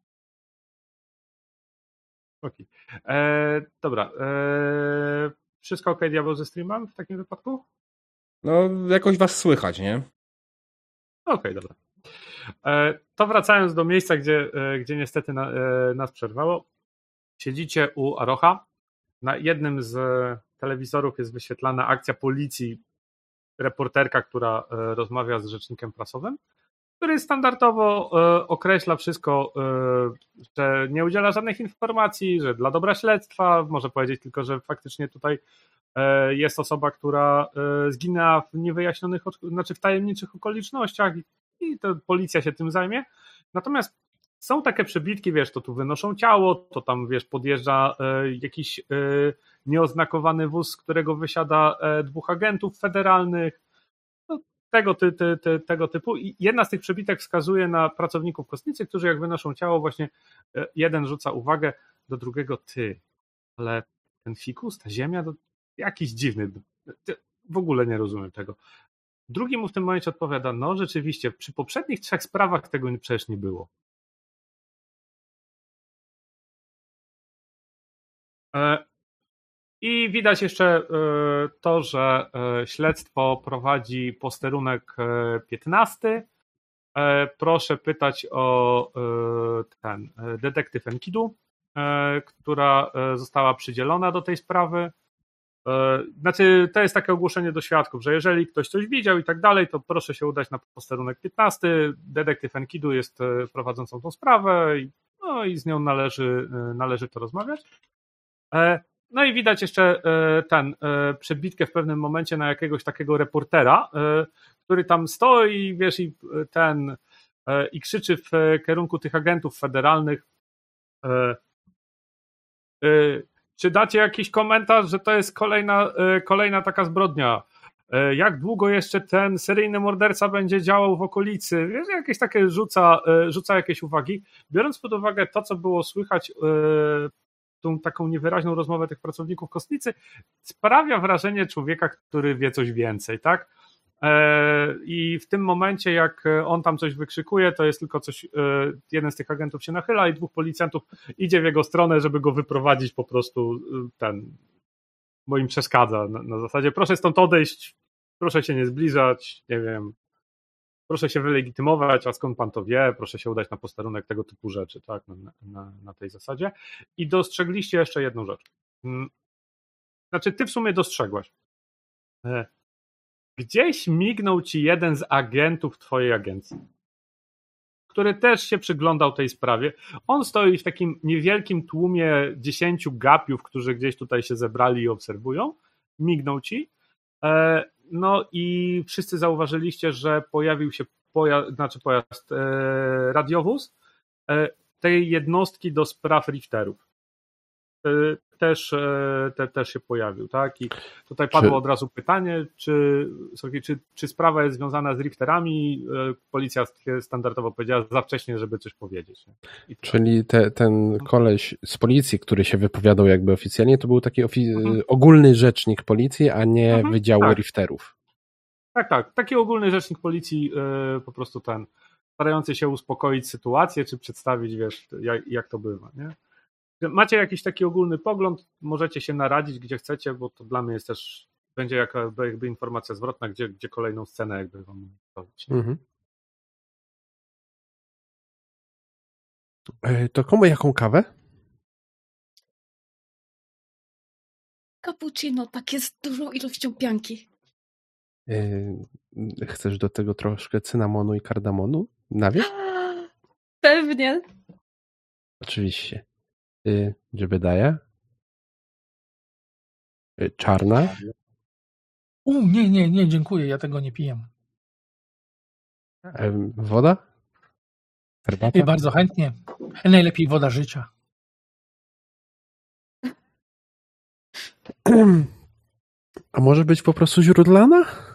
Okej. Dobra. Wszystko okej, Diabeł, ze streamem w takim wypadku? No, jakoś was słychać, nie? Okej, dobra. To wracając do miejsca, gdzie niestety nas przerwało. Siedzicie u Aroha. Na jednym z telewizorów jest wyświetlana akcja policji, reporterka, która rozmawia z rzecznikiem prasowym, który standardowo określa wszystko, że nie udziela żadnych informacji, że dla dobra śledztwa, może powiedzieć tylko, że faktycznie tutaj jest osoba, która zginęła w niewyjaśnionych, znaczy w tajemniczych okolicznościach i to policja się tym zajmie. Natomiast są takie przebitki, wiesz, to tu wynoszą ciało, to tam, wiesz, podjeżdża jakiś nieoznakowany wóz, z którego wysiada dwóch agentów federalnych, no, tego typu. I jedna z tych przebitek wskazuje na pracowników kostnicy, którzy jak wynoszą ciało, właśnie jeden rzuca uwagę do drugiego, ty, ale ten fikus, ta ziemia, to jakiś dziwny, w ogóle nie rozumiem tego. Drugi mu w tym momencie odpowiada, no rzeczywiście, przy poprzednich trzech sprawach tego przecież nie było. I widać jeszcze to, że śledztwo prowadzi posterunek 15. Proszę pytać o ten detektyw Enkidu, która została przydzielona do tej sprawy. Znaczy, to jest takie ogłoszenie do świadków, że jeżeli ktoś coś widział i tak dalej, to proszę się udać na posterunek 15. Detektyw Enkidu jest prowadzącą tą sprawę, no i z nią należy to rozmawiać. No i widać jeszcze ten przebitkę w pewnym momencie na jakiegoś takiego reportera, który tam stoi, wiesz, i krzyczy w kierunku tych agentów federalnych. Czy dacie jakiś komentarz, że to jest kolejna taka zbrodnia? Jak długo jeszcze ten seryjny morderca będzie działał w okolicy? Wiesz, jakieś takie rzuca jakieś uwagi. Biorąc pod uwagę to, co było słychać, tą taką niewyraźną rozmowę tych pracowników kostnicy, sprawia wrażenie człowieka, który wie coś więcej, tak? I w tym momencie, jak on tam coś wykrzykuje, to jest tylko coś, jeden z tych agentów się nachyla i dwóch policjantów idzie w jego stronę, żeby go wyprowadzić po prostu, bo im przeszkadza na zasadzie, proszę stąd odejść, proszę się nie zbliżać, nie wiem, proszę się wylegitymować, a skąd pan to wie, proszę się udać na posterunek, tego typu rzeczy, tak, na tej zasadzie. I dostrzegliście jeszcze jedną rzecz. Znaczy, ty w sumie dostrzegłaś. Gdzieś mignął ci jeden z agentów twojej agencji, który też się przyglądał tej sprawie. On stoi w takim niewielkim tłumie 10 gapiów, którzy gdzieś tutaj się zebrali i obserwują. Mignął ci. No i wszyscy zauważyliście, że pojawił się pojazd, radiowóz tej jednostki do spraw Richterów. Też się pojawił, tak? I tutaj padło od razu pytanie, czy sprawa jest związana z Richterami? Policja standardowo powiedziała za wcześnie, żeby coś powiedzieć. Tak. Czyli ten koleś z policji, który się wypowiadał jakby oficjalnie, to był taki ogólny rzecznik policji, a nie wydziału Richterów. Tak. Taki ogólny rzecznik policji, po prostu ten, starający się uspokoić sytuację, czy przedstawić, wiesz, jak to bywa, nie? Macie jakiś taki ogólny pogląd, możecie się naradzić, gdzie chcecie, bo to dla mnie jest też będzie jakby informacja zwrotna, gdzie kolejną scenę jakby wam mówić. Mhm. To komu jaką kawę? Cappuccino, tak jest dużą ilością pianki. Chcesz do tego troszkę cynamonu i kardamonu na wierzch? Pewnie. Oczywiście. Jebediah? Czarna? Nie, dziękuję, ja tego nie piję. Woda? Herbata? Bardzo chętnie. Najlepiej woda życia. A może być po prostu źródlana?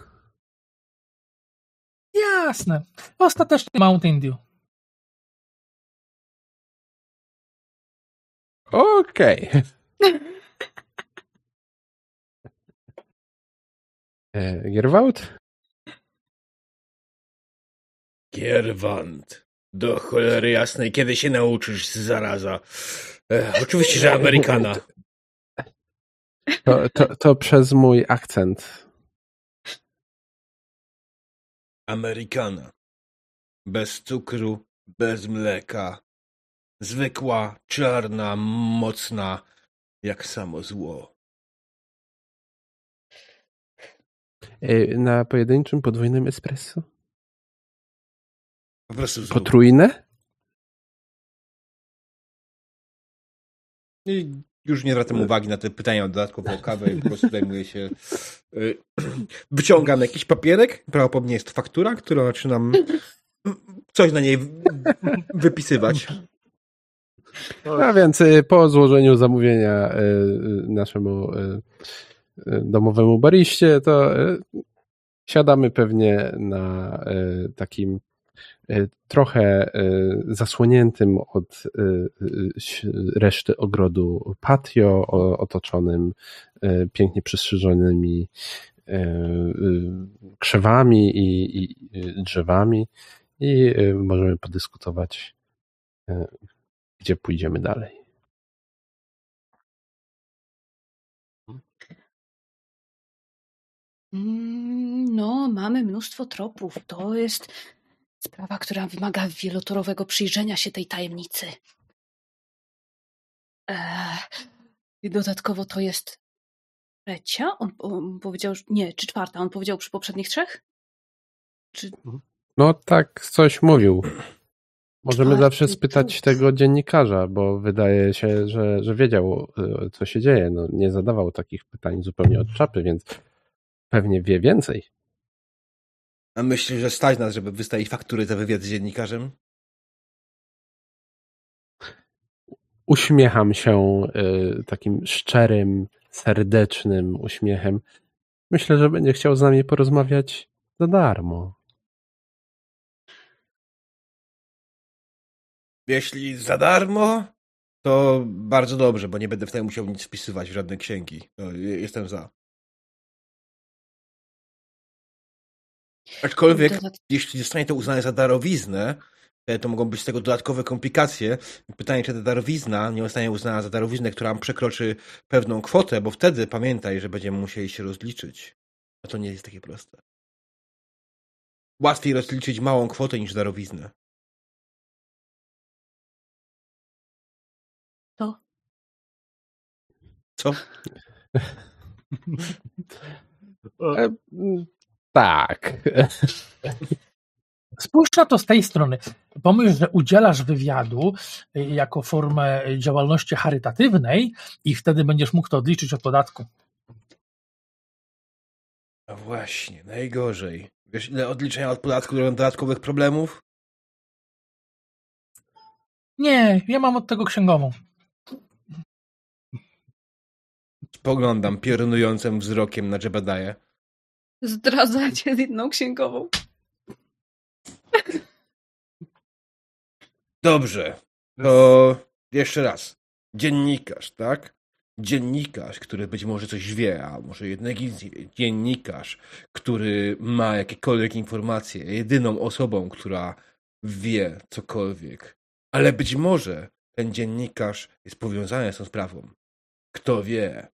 Jasne. Ostatecznie Mountain Dew. Okej. Gierwant? Gierwant. Do cholery jasnej, kiedy się nauczysz, zaraza. Oczywiście, że Amerykana. To przez mój akcent. Amerykana. Bez cukru, bez mleka. Zwykła, czarna, mocna, jak samo zło. Na pojedynczym, podwójnym espresso? Po prostu zło. Potrójne? Już nie zwracam uwagi na te pytania dodatkowo o kawę i po prostu zajmuję się... Wyciągam jakiś papierek, prawdopodobnie jest faktura, którą zaczynam coś na niej wypisywać. A więc po złożeniu zamówienia naszemu domowemu bariście, to siadamy pewnie na takim trochę zasłoniętym od reszty ogrodu patio, otoczonym pięknie przystrzyżonymi krzewami i drzewami, i możemy podyskutować, gdzie pójdziemy dalej. No, mamy mnóstwo tropów. To jest sprawa, która wymaga wielotorowego przyjrzenia się tej tajemnicy. I dodatkowo to jest trzecia? On powiedział, nie, czy czwarta? On powiedział przy poprzednich trzech? Czy... No tak, coś mówił. Możemy zawsze spytać tego dziennikarza, bo wydaje się, że wiedział, co się dzieje. No, nie zadawał takich pytań zupełnie od czapy, więc pewnie wie więcej. A myślisz, że stać nas, żeby wystawić faktury za wywiad z dziennikarzem? Uśmiecham się takim szczerym, serdecznym uśmiechem. Myślę, że będzie chciał z nami porozmawiać za darmo. Jeśli za darmo, to bardzo dobrze, bo nie będę wtedy musiał nic wpisywać w żadne księgi. Jestem za. Aczkolwiek, jeśli zostanie to uznane za darowiznę, to mogą być z tego dodatkowe komplikacje. Pytanie, czy ta darowizna nie zostanie uznana za darowiznę, która przekroczy pewną kwotę, bo wtedy pamiętaj, że będziemy musieli się rozliczyć. A to nie jest takie proste. Łatwiej rozliczyć małą kwotę niż darowiznę. Co? Tak. Spójrz na to z tej strony. Pomyśl, że udzielasz wywiadu jako formę działalności charytatywnej i wtedy będziesz mógł to odliczyć od podatku. No właśnie, najgorzej. Wiesz, ile odliczenia od podatku robią dodatkowych problemów? Nie, ja mam od tego księgową. Spoglądam piorunującym wzrokiem na Jebediah. Zdradzacie z jedną księgową. Dobrze. To jeszcze raz. Dziennikarz, tak? Dziennikarz, który być może coś wie, a może jednak dziennikarz, który ma jakiekolwiek informacje, jedyną osobą, która wie cokolwiek. Ale być może ten dziennikarz jest powiązany z tą sprawą. Kto wie?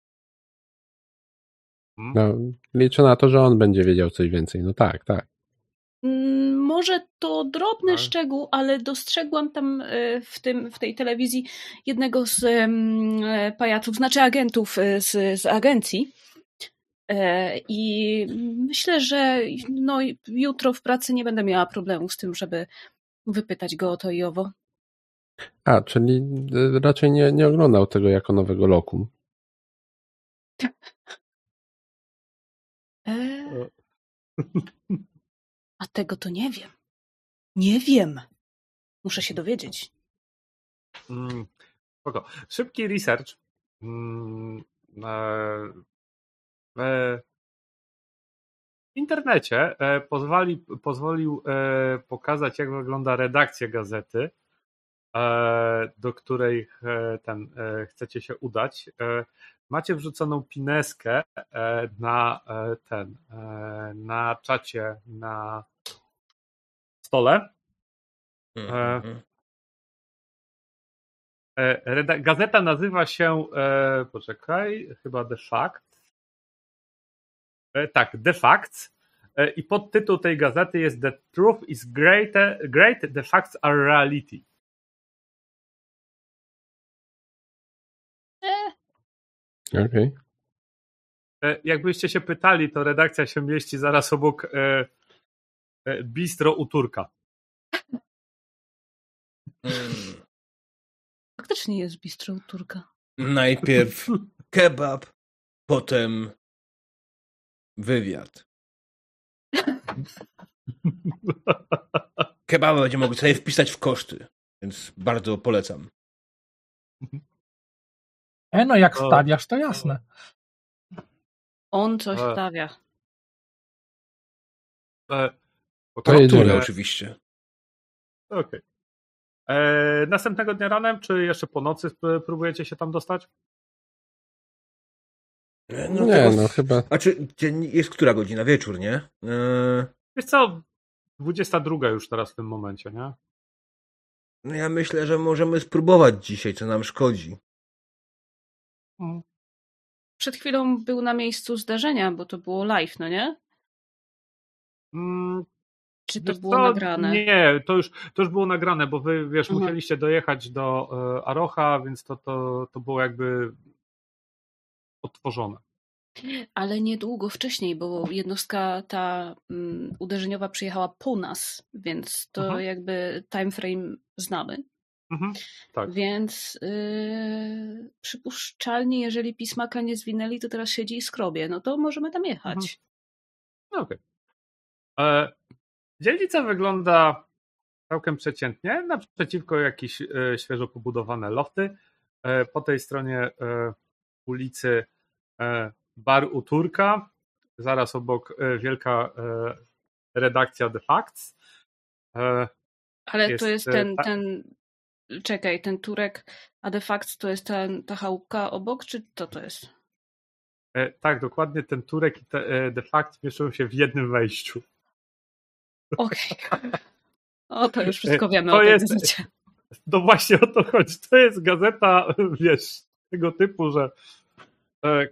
No, liczę na to, że on będzie wiedział coś więcej. No tak, tak. Może to drobny szczegół, ale dostrzegłam tam w tej telewizji jednego z pajaców, znaczy agentów z agencji. I myślę, że no, jutro w pracy nie będę miała problemu z tym, żeby wypytać go o to i owo. A, czyli raczej nie oglądał tego jako nowego lokum. A tego to nie wiem. Nie wiem. Muszę się dowiedzieć. Spoko. Szybki research. W internecie pozwolił pokazać, jak wygląda redakcja gazety, do której chcecie się udać. Macie wrzuconą pineskę na czacie na stole. Gazeta nazywa się chyba The Facts. Tak, The Facts. I podtytuł tej gazety jest The Truth is Great, The Facts are Reality. Okay. Jakbyście się pytali, to redakcja się mieści zaraz obok bistro u Turka. Faktycznie jest bistro u Turka. Najpierw kebab, potem wywiad. Kebaba będzie mogły sobie wpisać w koszty, więc bardzo polecam. No jak stawiasz, to jasne. On coś stawia. Torturę oczywiście. Okej. Następnego dnia ranem, czy jeszcze po nocy próbujecie się tam dostać? Chyba. A czy jest która godzina? Wieczór, nie? Wiesz co, 22 już teraz w tym momencie, nie? No ja myślę, że możemy spróbować dzisiaj, co nam szkodzi. Przed chwilą był na miejscu zdarzenia, bo to było live, no nie? Czy to było nagrane? Nie, to już było nagrane, bo wy, wiesz, musieliście dojechać do Aroha, więc to było jakby odtworzone. Ale niedługo wcześniej, bo jednostka ta uderzeniowa przyjechała po nas, więc to jakby time frame znamy. Mhm, tak. Więc przypuszczalnie, jeżeli pismaka nie zwinęli, to teraz siedzi i skrobie. No to możemy tam jechać. Mhm. No, okej. Dzielnica wygląda całkiem przeciętnie. Naprzeciwko jakieś świeżo pobudowane lofty. Po tej stronie ulicy bar u Turka. Zaraz obok wielka redakcja The Facts. Ale jest, to jest ten... Czekaj, ten Turek, a de facto to jest ta chałupka obok, czy co to jest? Tak, dokładnie ten Turek i de facto mieszczą się w jednym wejściu. Okej. Okay. O, to już wszystko wiemy to o tej gazecie. No właśnie o to chodzi. To jest gazeta, wiesz, tego typu, że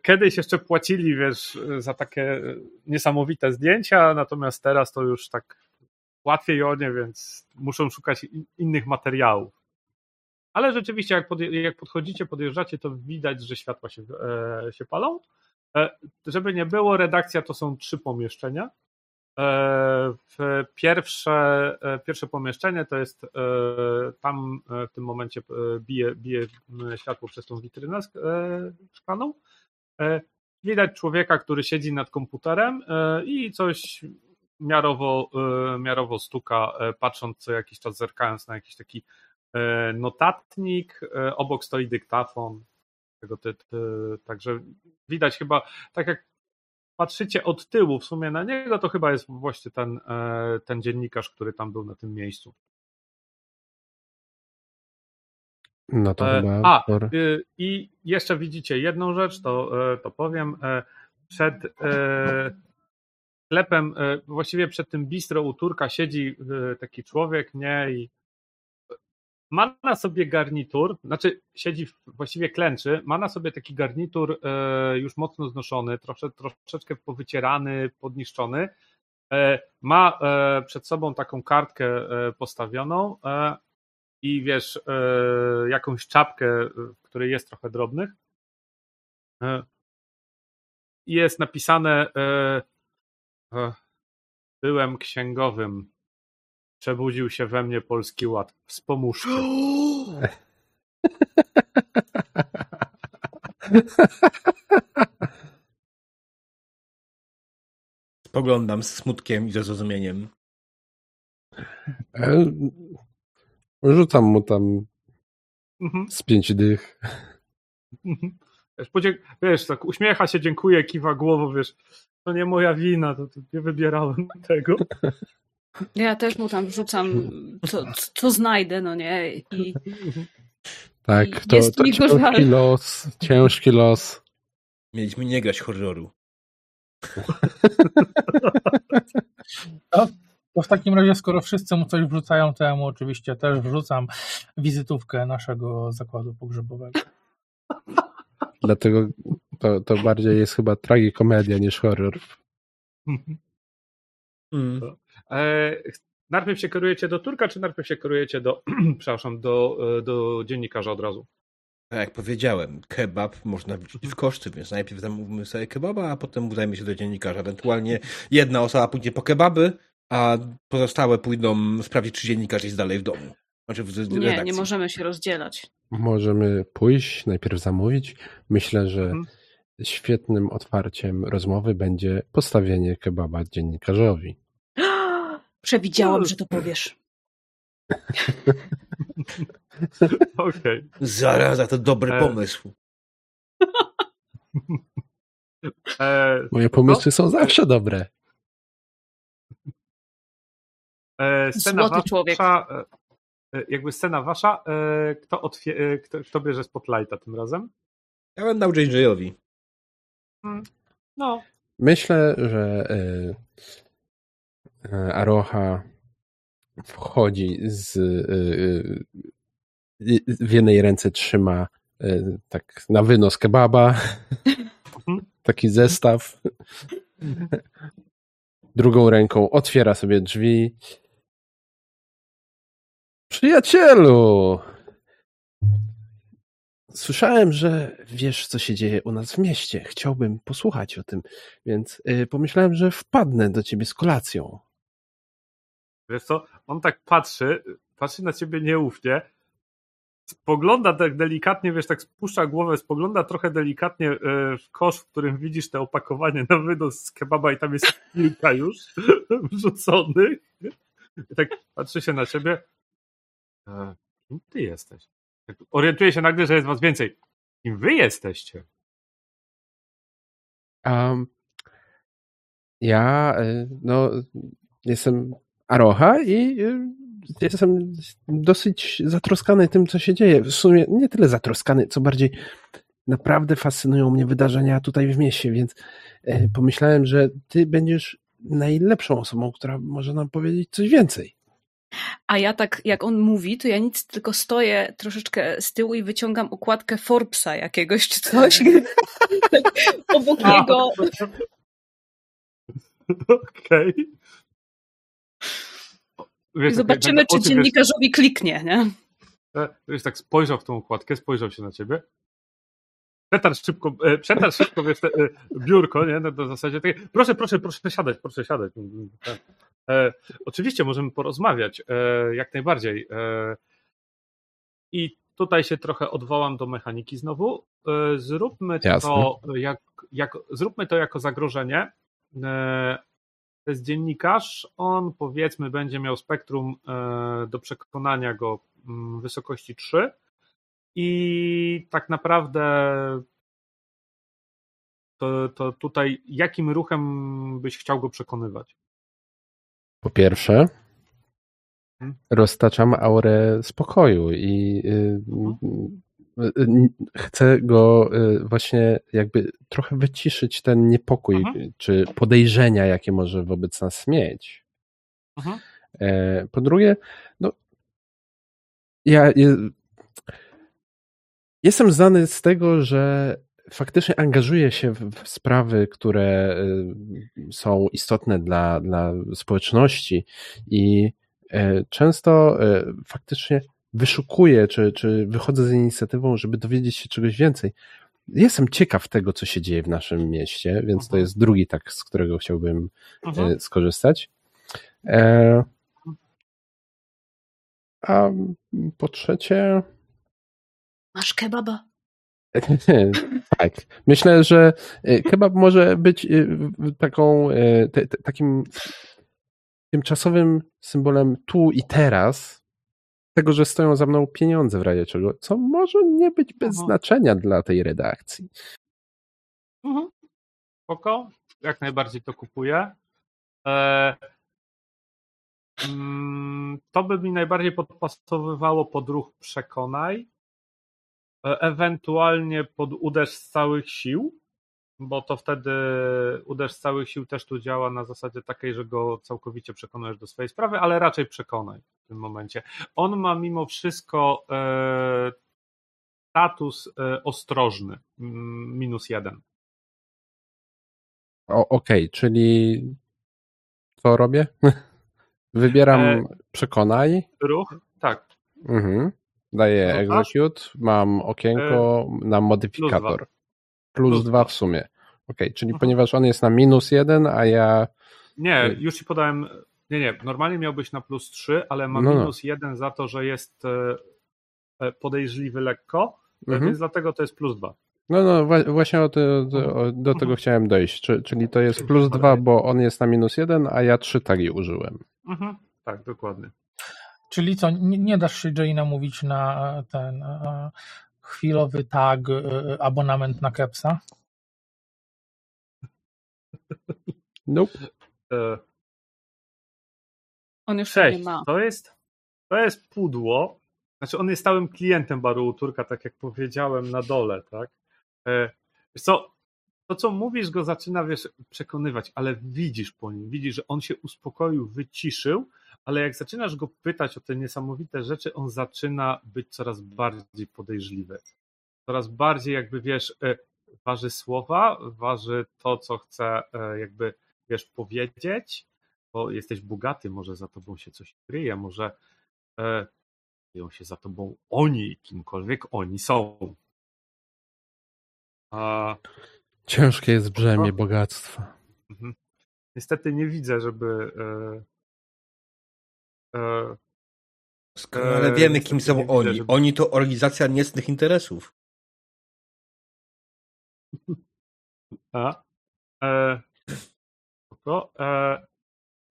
kiedyś jeszcze płacili, wiesz, za takie niesamowite zdjęcia, natomiast teraz to już tak łatwiej o nie, więc muszą szukać innych materiałów. Ale rzeczywiście, jak podchodzicie, podjeżdżacie, to widać, że światła się palą. Żeby nie było, redakcja to są 3 pomieszczenia. Pierwsze pomieszczenie to jest tam w tym momencie bije światło przez tą witrynę szklaną. Widać człowieka, który siedzi nad komputerem i coś miarowo stuka, patrząc co jakiś czas, zerkając na jakiś taki notatnik, obok stoi dyktafon, także widać chyba, tak jak patrzycie od tyłu w sumie na niego, to chyba jest właśnie ten dziennikarz, który tam był na tym miejscu. No to chyba... I jeszcze widzicie jedną rzecz, to powiem, przed... Sklepem, właściwie przed tym bistro u Turka siedzi taki człowiek, nie? I ma na sobie garnitur, znaczy siedzi, właściwie klęczy, ma na sobie taki garnitur już mocno znoszony, troszeczkę powycierany, podniszczony, ma przed sobą taką kartkę postawioną i wiesz, jakąś czapkę, w której jest trochę drobnych. Jest napisane byłem księgowym. Przebudził się we mnie Polski Ład. Wspomóżcie. Spoglądam z smutkiem i ze zrozumieniem. Rzucam mu tam z 5 dych. Wiesz, tak uśmiecha się, dziękuję, kiwa głową, wiesz, to nie moja wina, to nie wybierałem tego. Ja też mu tam wrzucam, co znajdę, no nie? Tak, to ciężki los, ciężki los. Mieliśmy nie grać horroru. To w takim razie, skoro wszyscy mu coś wrzucają, to ja mu oczywiście też wrzucam wizytówkę naszego zakładu pogrzebowego. Dlatego to bardziej jest chyba tragikomedia niż horror. Najpierw się kierujecie do Turka, czy najpierw się kierujecie do przepraszam, do dziennikarza od razu? Jak powiedziałem, kebab można wrzucić w koszty, więc najpierw zamówimy sobie kebaba, a potem udajmy się do dziennikarza. Ewentualnie jedna osoba pójdzie po kebaby, a pozostałe pójdą sprawdzić, czy dziennikarz jest dalej w domu. Znaczy w redakcji. Nie możemy się rozdzielać. Możemy pójść, najpierw zamówić. Myślę, że świetnym otwarciem rozmowy będzie postawienie kebaba dziennikarzowi. Przewidziałam, że to powiesz. Okej. Zaraza, to dobry pomysł. Moje pomysły są zawsze dobre. Złoty człowiek. Jakby scena wasza, kto bierze spotlighta tym razem? Ja będę dał JJ-owi. No. Myślę, że Aroha wchodzi w jednej ręce trzyma tak na wynos kebaba, taki zestaw. Drugą ręką otwiera sobie drzwi. Przyjacielu! Słyszałem, że wiesz, co się dzieje u nas w mieście. Chciałbym posłuchać o tym, więc pomyślałem, że wpadnę do ciebie z kolacją. Wiesz co, on tak patrzy na ciebie nieufnie, spogląda tak delikatnie, wiesz, tak spuszcza głowę, spogląda trochę delikatnie w kosz, w którym widzisz te opakowanie na wynos z kebaba i tam jest kilka już wrzuconych. I tak patrzy się na ciebie. Kim ty jesteś? Orientuję się nagle, że jest was więcej. Kim wy jesteście? Ja jestem Aroha i jestem dosyć zatroskany tym, co się dzieje. W sumie nie tyle zatroskany, co bardziej naprawdę fascynują mnie wydarzenia tutaj w mieście, więc pomyślałem, że ty będziesz najlepszą osobą, która może nam powiedzieć coś więcej. A ja tak, jak on mówi, to ja nic, tylko stoję troszeczkę z tyłu i wyciągam okładkę Forbesa jakiegoś czy coś obok niego. Okej. Okay. Zobaczymy, czy dziennikarzowi kliknie, nie? Wiesz, tak spojrzał w tą okładkę, spojrzał się na ciebie. Przetarł szybko wiesz, biurko, nie? No, to w zasadzie takie, proszę siadać. Oczywiście możemy porozmawiać, jak najbardziej. I tutaj się trochę odwołam do mechaniki znowu. Zróbmy to jako zagrożenie. To jest dziennikarz, on powiedzmy będzie miał spektrum do przekonania go wysokości 3. I tak naprawdę to tutaj jakim ruchem byś chciał go przekonywać? Po pierwsze roztaczam aurę spokoju i chcę go właśnie jakby trochę wyciszyć ten niepokój czy podejrzenia, jakie może wobec nas mieć. Po drugie, ja jestem znany z tego, że faktycznie angażuję się w sprawy, które są istotne dla społeczności i często faktycznie wyszukuję, czy wychodzę z inicjatywą, żeby dowiedzieć się czegoś więcej. Jestem ciekaw tego, co się dzieje w naszym mieście, więc to jest drugi tak, z którego chciałbym skorzystać. A po trzecie... Masz kebaba. Tak. Myślę, że kebab może być takim tymczasowym symbolem tu i teraz tego, że stoją za mną pieniądze w razie czego, co może nie być bez znaczenia dla tej redakcji. Spoko. Jak najbardziej to kupuję. To by mi najbardziej podpasowywało pod ruch Przekonaj. Ewentualnie pod Uderz z całych sił, bo to wtedy Uderz z całych sił też tu działa na zasadzie takiej, że go całkowicie przekonujesz do swojej sprawy, ale raczej Przekonaj w tym momencie. On ma mimo wszystko status ostrożny, -1. Okej, czyli co robię? Wybieram Przekonaj. Ruch, tak. Daję execute, mam okienko na modyfikator. Plus dwa w sumie. Okej, czyli ponieważ on jest na -1, a ja... Nie, już ci podałem... Nie, normalnie miałbyś na +3, ale mam -1 za to, że jest podejrzliwy lekko, więc dlatego to jest +2. Właśnie do tego chciałem dojść, czyli to jest +2, bo on jest na -1, a ja 3 tagi użyłem. Tak, dokładnie. Czyli co, nie dasz się Jay namówić na ten chwilowy tag, abonament na kepsa? Nope. On już nie ma. To jest pudło. Znaczy on jest stałym klientem baru u Turka, tak jak powiedziałem na dole, tak? To, co mówisz, go zaczyna przekonywać, ale widzisz po nim, widzisz, że on się uspokoił, wyciszył, ale jak zaczynasz go pytać o te niesamowite rzeczy, on zaczyna być coraz bardziej podejrzliwy. Coraz bardziej jakby, wiesz, waży słowa, waży to, co chce jakby, wiesz, powiedzieć, bo jesteś bogaty, może za tobą się coś kryje, może kryją się za tobą oni, kimkolwiek oni są. Ciężkie jest brzemię bogactwa. Niestety nie widzę, żeby... Ale wiemy, kim są oni. Widzę, żeby... Oni to organizacja niecnych interesów.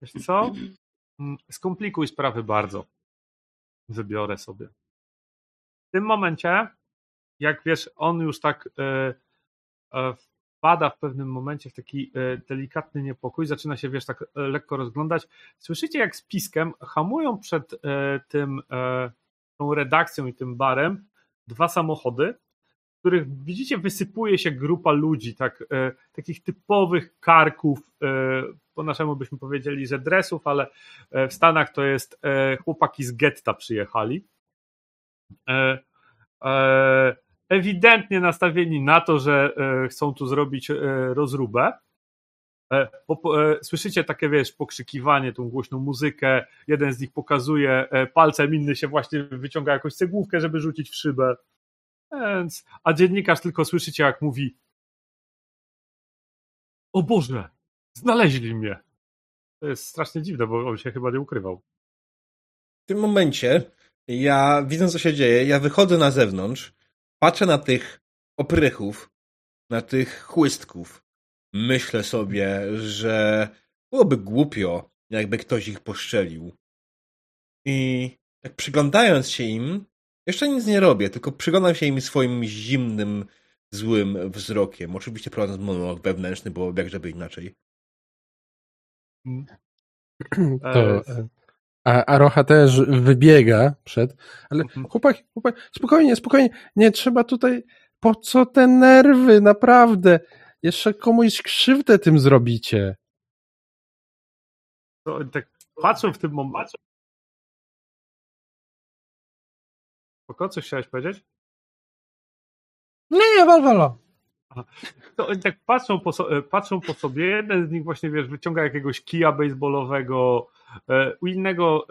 Wiesz co? Skomplikuj sprawy bardzo. Wybiorę sobie. W tym momencie, jak wiesz, on już tak wpada w pewnym momencie w taki delikatny niepokój, zaczyna się, wiesz, tak lekko rozglądać. Słyszycie, jak z piskiem hamują przed tą redakcją i tym barem 2 samochody, w których widzicie, wysypuje się grupa ludzi, tak, takich typowych karków, po naszemu byśmy powiedzieli, że dresów, ale w Stanach to jest chłopaki z getta przyjechali. Ewidentnie nastawieni na to, że chcą tu zrobić rozróbę. Słyszycie takie, wiesz, pokrzykiwanie, tą głośną muzykę. Jeden z nich pokazuje palcem, inny się właśnie wyciąga jakąś cegłówkę, żeby rzucić w szybę. A dziennikarz tylko słyszycie, jak mówi: o Boże, znaleźli mnie. To jest strasznie dziwne, bo on się chyba nie ukrywał. W tym momencie ja, widząc, co się dzieje, ja wychodzę na zewnątrz. Patrzę na tych oprychów, na tych chłystków. Myślę sobie, że byłoby głupio, jakby ktoś ich poszczelił. I tak przyglądając się im, jeszcze nic nie robię, tylko przyglądam się im swoim zimnym, złym wzrokiem. Oczywiście prowadząc monolog wewnętrzny, bo jakżeby inaczej. To... A Rocha też wybiega przed, ale chłopak, spokojnie, nie trzeba tutaj, po co te nerwy, naprawdę, jeszcze komuś krzywdę tym zrobicie. Tak patrzę w tym momencie. Spoko, coś chciałeś powiedzieć? Nie, wal. To oni tak patrzą po sobie, jeden z nich właśnie, wiesz, wyciąga jakiegoś kija baseballowego, u innego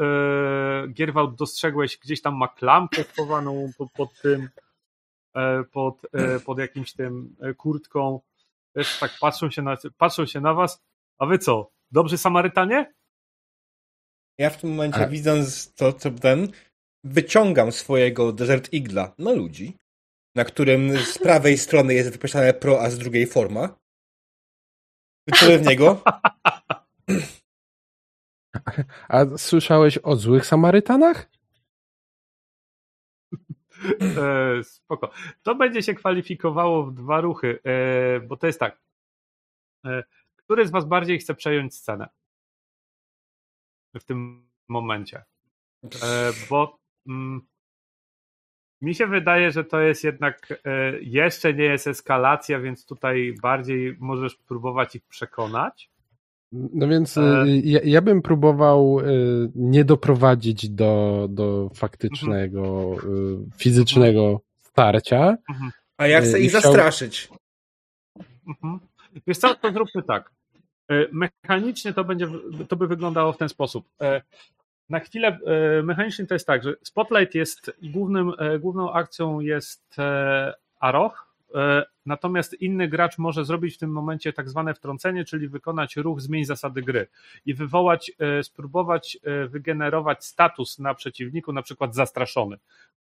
Gierwant dostrzegłeś, gdzieś tam ma klamkę schowaną pod jakimś tym kurtką. Wiesz, tak patrzą się na was, a wy co? Dobrzy Samarytanie? Ja w tym momencie, widząc to, co ten, wyciągam swojego Desert Eagle'a na ludzi, na którym z prawej strony jest wypisane pro, a z drugiej forma. Wyciągnę w niego. A słyszałeś o złych Samarytanach? Spoko. To będzie się kwalifikowało w dwa ruchy, bo to jest tak. Który z was bardziej chce przejąć scenę w tym momencie? Bo mi się wydaje, że to jest jednak jeszcze nie jest eskalacja, więc tutaj bardziej możesz próbować ich przekonać. No więc ja bym próbował nie doprowadzić do faktycznego, fizycznego starcia. A ja chcę ich zastraszyć. Wiesz co, to zróbmy tak. Mechanicznie to by wyglądało w ten sposób. Na chwilę mechanicznie to jest tak, że Spotlight jest główną akcją jest Aroh, natomiast inny gracz może zrobić w tym momencie tak zwane wtrącenie, czyli wykonać ruch, zmień zasady gry i spróbować wygenerować status na przeciwniku, na przykład zastraszony,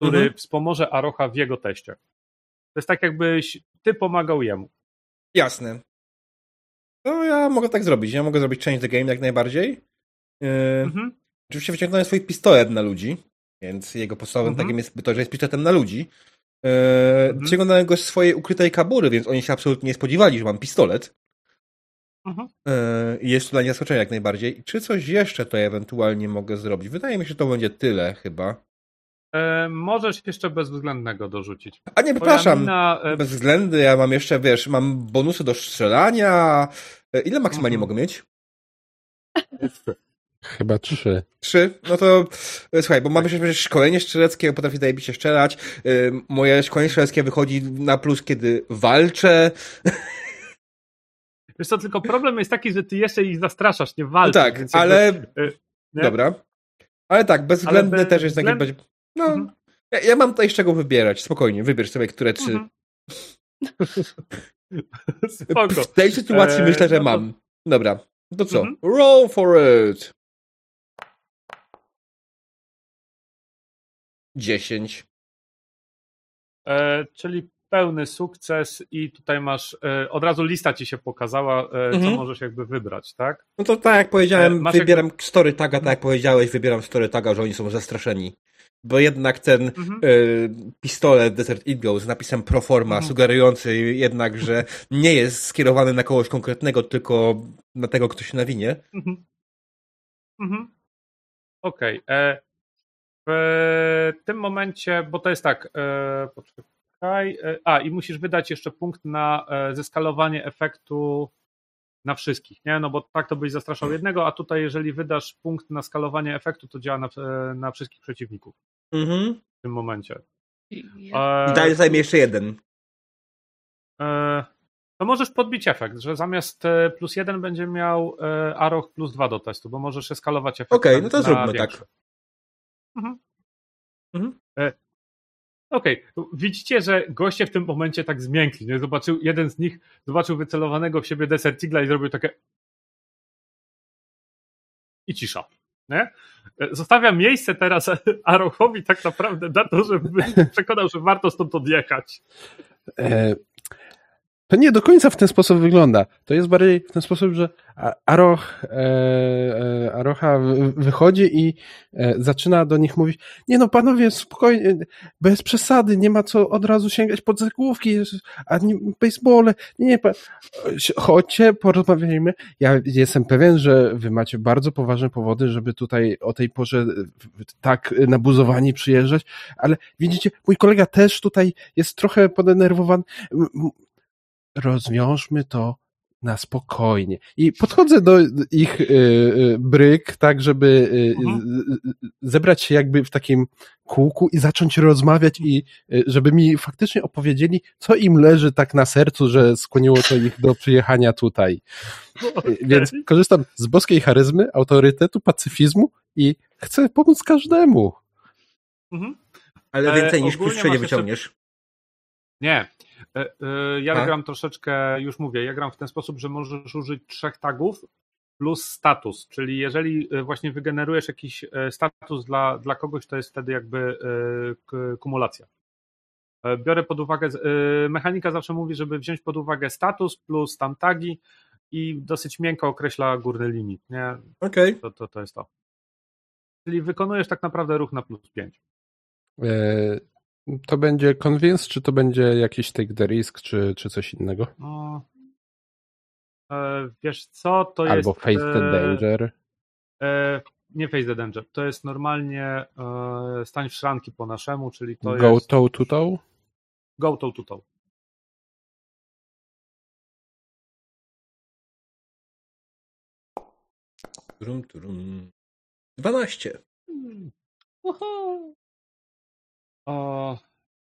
który wspomoże Aroha w jego teście. To jest tak, jakbyś ty pomagał jemu. Jasne. No ja mogę tak zrobić. Ja mogę zrobić change the game jak najbardziej. Oczywiście wyciągnąłem swój pistolet na ludzi, więc jego podstawowym takim jest to, że jest pistoletem na ludzi. Wyciągnąłem go z swojej ukrytej kabury, więc oni się absolutnie nie spodziewali, że mam pistolet. Jest to dla nich zaskoczenie jak najbardziej. Czy coś jeszcze to ewentualnie mogę zrobić? Wydaje mi się, że to będzie tyle chyba. Możesz jeszcze bezwzględnego dorzucić. A nie, przepraszam. Bezwzględny, ja mam jeszcze, wiesz, mam bonusy do strzelania. Ile maksymalnie mogę mieć? Chyba 3. 3? No to słuchaj, bo mamy jeszcze szkolenie strzeleckie, potrafię zajebiście strzelać. Moje szkolenie strzeleckie wychodzi na plus, kiedy walczę. Wiesz co, tylko problem jest taki, że ty jeszcze ich zastraszasz, nie walczysz. No tak, więc ale... Nie? Dobra. Ale tak, bezwzględny ale też jest taki... No, ja mam tutaj z czego wybierać. Spokojnie, wybierz sobie, które 3. Spoko. W tej sytuacji myślę, że no to... mam. Dobra, to co? Roll for it! 10. Czyli pełny sukces i tutaj masz, od razu lista ci się pokazała, co możesz jakby wybrać, tak? No to tak jak powiedziałem, wybieram jakby... story taga, tak jak powiedziałeś, wybieram story taga, że oni są zastraszeni. Bo jednak ten pistolet Desert Eagle z napisem Proforma, sugerujący jednak, że nie jest skierowany na kogoś konkretnego, tylko na tego, kto się nawinie. Okej. W tym momencie, bo to jest tak, poczekaj. I musisz wydać jeszcze punkt na zeskalowanie efektu na wszystkich, nie? No bo tak to byś zastraszał jednego, a tutaj jeżeli wydasz punkt na skalowanie efektu, to działa na wszystkich przeciwników. W tym momencie. Dalej zajmie jeszcze jeden. To możesz podbić efekt, że zamiast +1 będzie miał Aroh +2 do testu, bo możesz eskalować efekt. Okej, no to zróbmy większy. Tak. Okej, widzicie, że goście w tym momencie tak zmiękli, nie? Jeden z nich zobaczył wycelowanego w siebie Desert Eagle'a i zrobił takie i cisza, nie? Zostawiam miejsce teraz Arohowi tak naprawdę na to, żeby przekonał, że warto stąd odjechać. To nie do końca w ten sposób wygląda. To jest bardziej w ten sposób, że Aroha wychodzi i zaczyna do nich mówić: nie no panowie, spokojnie, bez przesady, nie ma co od razu sięgać pod zagłówki, ani baseball, nie, chodźcie, porozmawiajmy. Ja jestem pewien, że wy macie bardzo poważne powody, żeby tutaj o tej porze tak nabuzowani przyjeżdżać, ale widzicie, mój kolega też tutaj jest trochę podenerwowany. Rozwiążmy to na spokojnie. I podchodzę do ich bryk, tak, żeby zebrać się jakby w takim kółku i zacząć rozmawiać i żeby mi faktycznie opowiedzieli, co im leży tak na sercu, że skłoniło to ich do przyjechania tutaj. Okay. Więc korzystam z boskiej charyzmy, autorytetu, pacyfizmu i chcę pomóc każdemu. Mhm. Ale więcej niż puszczę nie wyciągniesz. Jeszcze... Nie. Ja gram troszeczkę, już mówię, ja gram w ten sposób, że możesz użyć 3 tagów plus status, czyli jeżeli właśnie wygenerujesz jakiś status dla kogoś, to jest wtedy jakby kumulacja. Biorę pod uwagę, mechanika zawsze mówi, żeby wziąć pod uwagę status plus tam tagi i dosyć miękko określa górny limit, nie? Okay. To jest to. Czyli wykonujesz tak naprawdę ruch na plus 5. To będzie convince, czy to będzie jakiś take the risk, czy coś innego? No, wiesz co, to albo jest... Albo face the danger. Nie face the danger, to jest normalnie stań w szranki po naszemu, czyli to go jest... Go to toe? Go to toe. Rum, rum. 12. O,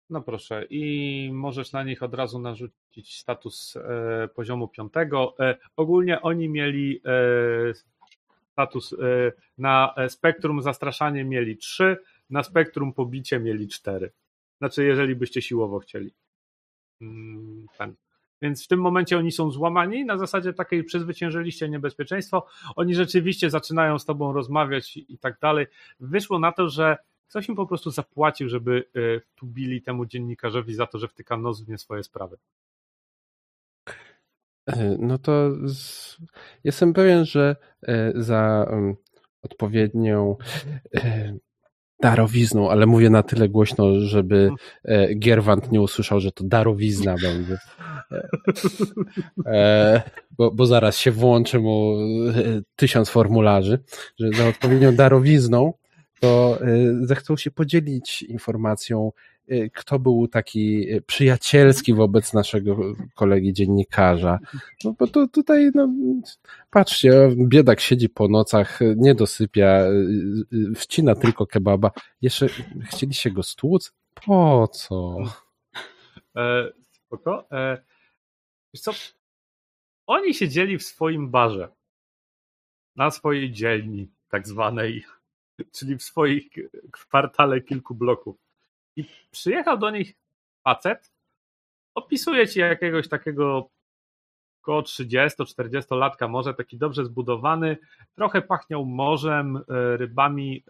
no proszę, i możesz na nich od razu narzucić status poziomu 5. Ogólnie oni mieli status na spektrum zastraszanie mieli 3, na spektrum pobicie mieli 4. Znaczy, jeżeli byście siłowo chcieli. Ten. Więc w tym momencie oni są złamani, na zasadzie takiej przezwyciężyliście niebezpieczeństwo, oni rzeczywiście zaczynają z tobą rozmawiać i tak dalej. Wyszło na to, że ktoś im po prostu zapłacił, żeby wtubili temu dziennikarzowi za to, że wtyka nos w nie swoje sprawy. No to jestem pewien, że za odpowiednią darowizną, ale mówię na tyle głośno, żeby Gierwant nie usłyszał, że to darowizna będzie. Bo zaraz się włączy mu 1000 formularzy, że za odpowiednią darowizną to zechcą się podzielić informacją, kto był taki przyjacielski wobec naszego kolegi dziennikarza. No bo to tutaj, no patrzcie, biedak siedzi po nocach, nie dosypia, wcina tylko kebaba. Jeszcze chcieliście go stłuc? Po co? Spoko. Wiesz co? Oni siedzieli w swoim barze. Na swojej dzielni, tak zwanej, czyli w swoich kwartale kilku bloków. I przyjechał do nich facet, opisuje ci jakiegoś takiego około 30-40-latka może, taki dobrze zbudowany, trochę pachniał morzem, rybami,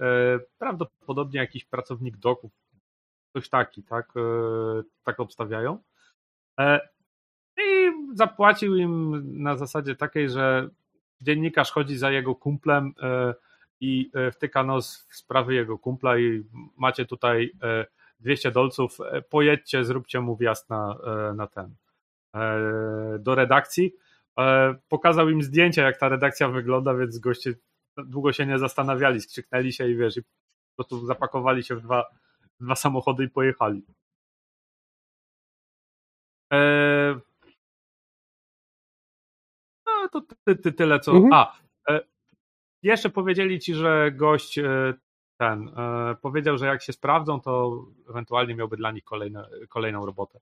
prawdopodobnie jakiś pracownik doków, coś taki, tak obstawiają. I zapłacił im na zasadzie takiej, że dziennikarz chodzi za jego kumplem i wtyka nos w sprawy jego kumpla i macie tutaj $200, pojedźcie, zróbcie mu wjazd na ten do redakcji. Pokazał im zdjęcia, jak ta redakcja wygląda, więc goście długo się nie zastanawiali, skrzyknęli się i wiesz, i po prostu zapakowali się w dwa samochody i pojechali. No to tyle co... Mhm. Jeszcze powiedzieli ci, że gość ten powiedział, że jak się sprawdzą, to ewentualnie miałby dla nich kolejną robotę.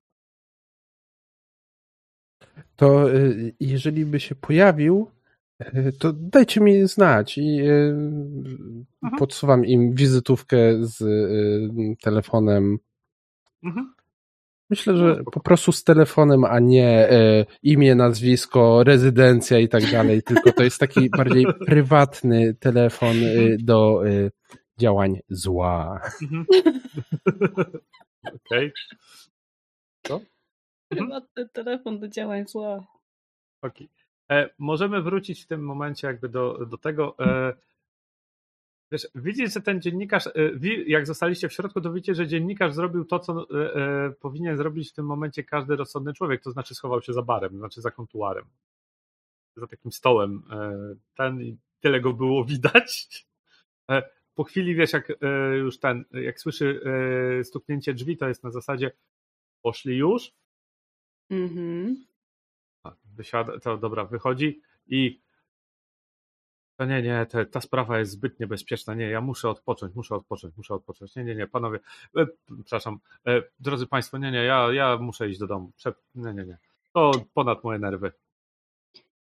To jeżeli by się pojawił, to dajcie mi znać i podsuwam im wizytówkę z telefonem. Mhm. Myślę, że po prostu z telefonem, a nie imię, nazwisko, rezydencja i tak dalej, tylko to jest taki bardziej prywatny telefon do działań zła. Okej. Co? Prywatny telefon do działań zła. Okej. Możemy wrócić w tym momencie jakby do tego... Wiesz, widzisz, że ten dziennikarz, jak zostaliście w środku, to widzicie, że dziennikarz zrobił to, co powinien zrobić w tym momencie każdy rozsądny człowiek, to znaczy schował się za barem, znaczy za kontuarem, za takim stołem. Ten i tyle go było widać. Po chwili, wiesz, jak już jak słyszy stuknięcie drzwi, to jest na zasadzie poszli już. Mhm. Wysiada, to dobra, wychodzi i to nie, ta sprawa jest zbyt niebezpieczna, nie, ja muszę odpocząć, nie, panowie, przepraszam, drodzy państwo, ja muszę iść do domu, to ponad moje nerwy.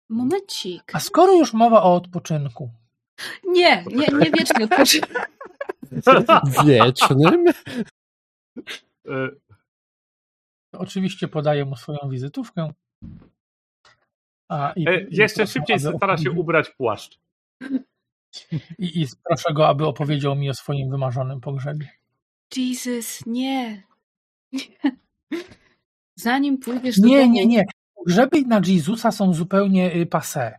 Momencik. A skoro już mowa o odpoczynku? Nie wieczny odpoczynek. Wiecznym? Oczywiście podaję mu swoją wizytówkę. Jeszcze szybciej stara się ubrać płaszcz. I proszę go, aby opowiedział mi o swoim wymarzonym pogrzebie. Jesus, nie. Zanim pójdziesz do domu... Nie. Pogrzeby na Jezusa są zupełnie passé.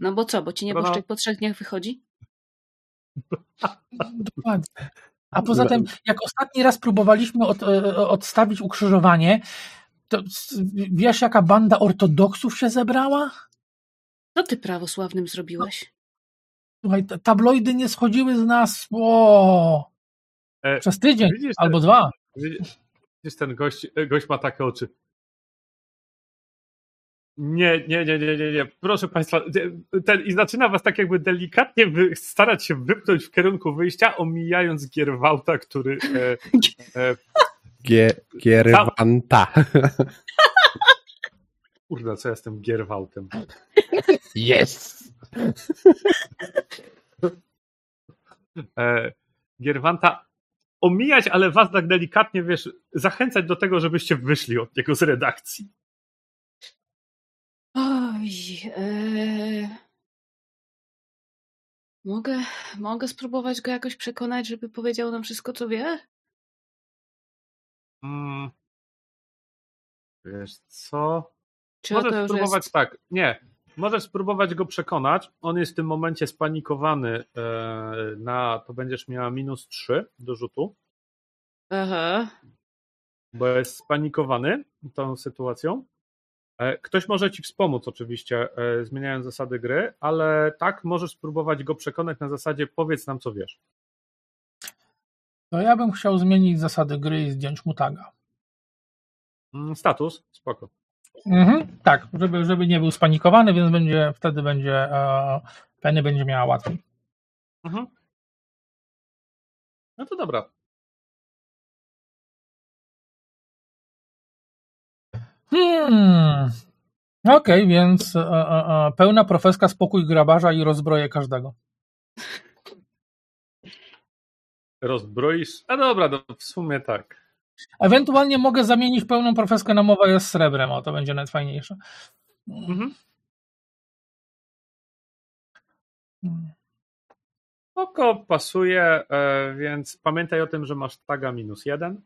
No bo co, bo ci nieboszczyk po 3 dniach wychodzi? Dokładnie. A poza tym, jak ostatni raz próbowaliśmy odstawić ukrzyżowanie, to wiesz, jaka banda ortodoksów się zebrała? Co ty prawosławnym zrobiłeś? Słuchaj, tabloidy nie schodziły z nas przez tydzień albo 2. Widzisz, ten gość ma takie oczy. Nie. Proszę państwa, i zaczyna was tak jakby delikatnie starać się wypchnąć w kierunku wyjścia, omijając Gierwanta, który... Gierwanta. Kurde, co ja jestem Gierwautem? Yes! Gierwanta omijać, ale was tak delikatnie, zachęcać do tego, żebyście wyszli od niego z redakcji. Mogę spróbować go jakoś przekonać, żeby powiedział nam wszystko, co wie? Wiesz co? Możesz spróbować go przekonać. On jest w tym momencie spanikowany. To będziesz miała -3 do rzutu. Aha. Bo jest spanikowany tą sytuacją. Ktoś może ci wspomóc oczywiście, zmieniając zasady gry, ale tak, możesz spróbować go przekonać na zasadzie powiedz nam, co wiesz. No ja bym chciał zmienić zasady gry i zdjąć mu taga. Status? Spoko. Tak, żeby nie był spanikowany, więc Penny będzie miała łatwiej. Mhm. No to dobra. Okej, więc pełna profeska, spokój grabarza i rozbroję każdego. Rozbroisz? A dobra, w sumie tak. Ewentualnie mogę zamienić pełną profeskę na mowę z srebrem, to będzie najfajniejsze. Mhm. Oko pasuje, więc pamiętaj o tym, że masz taga -1.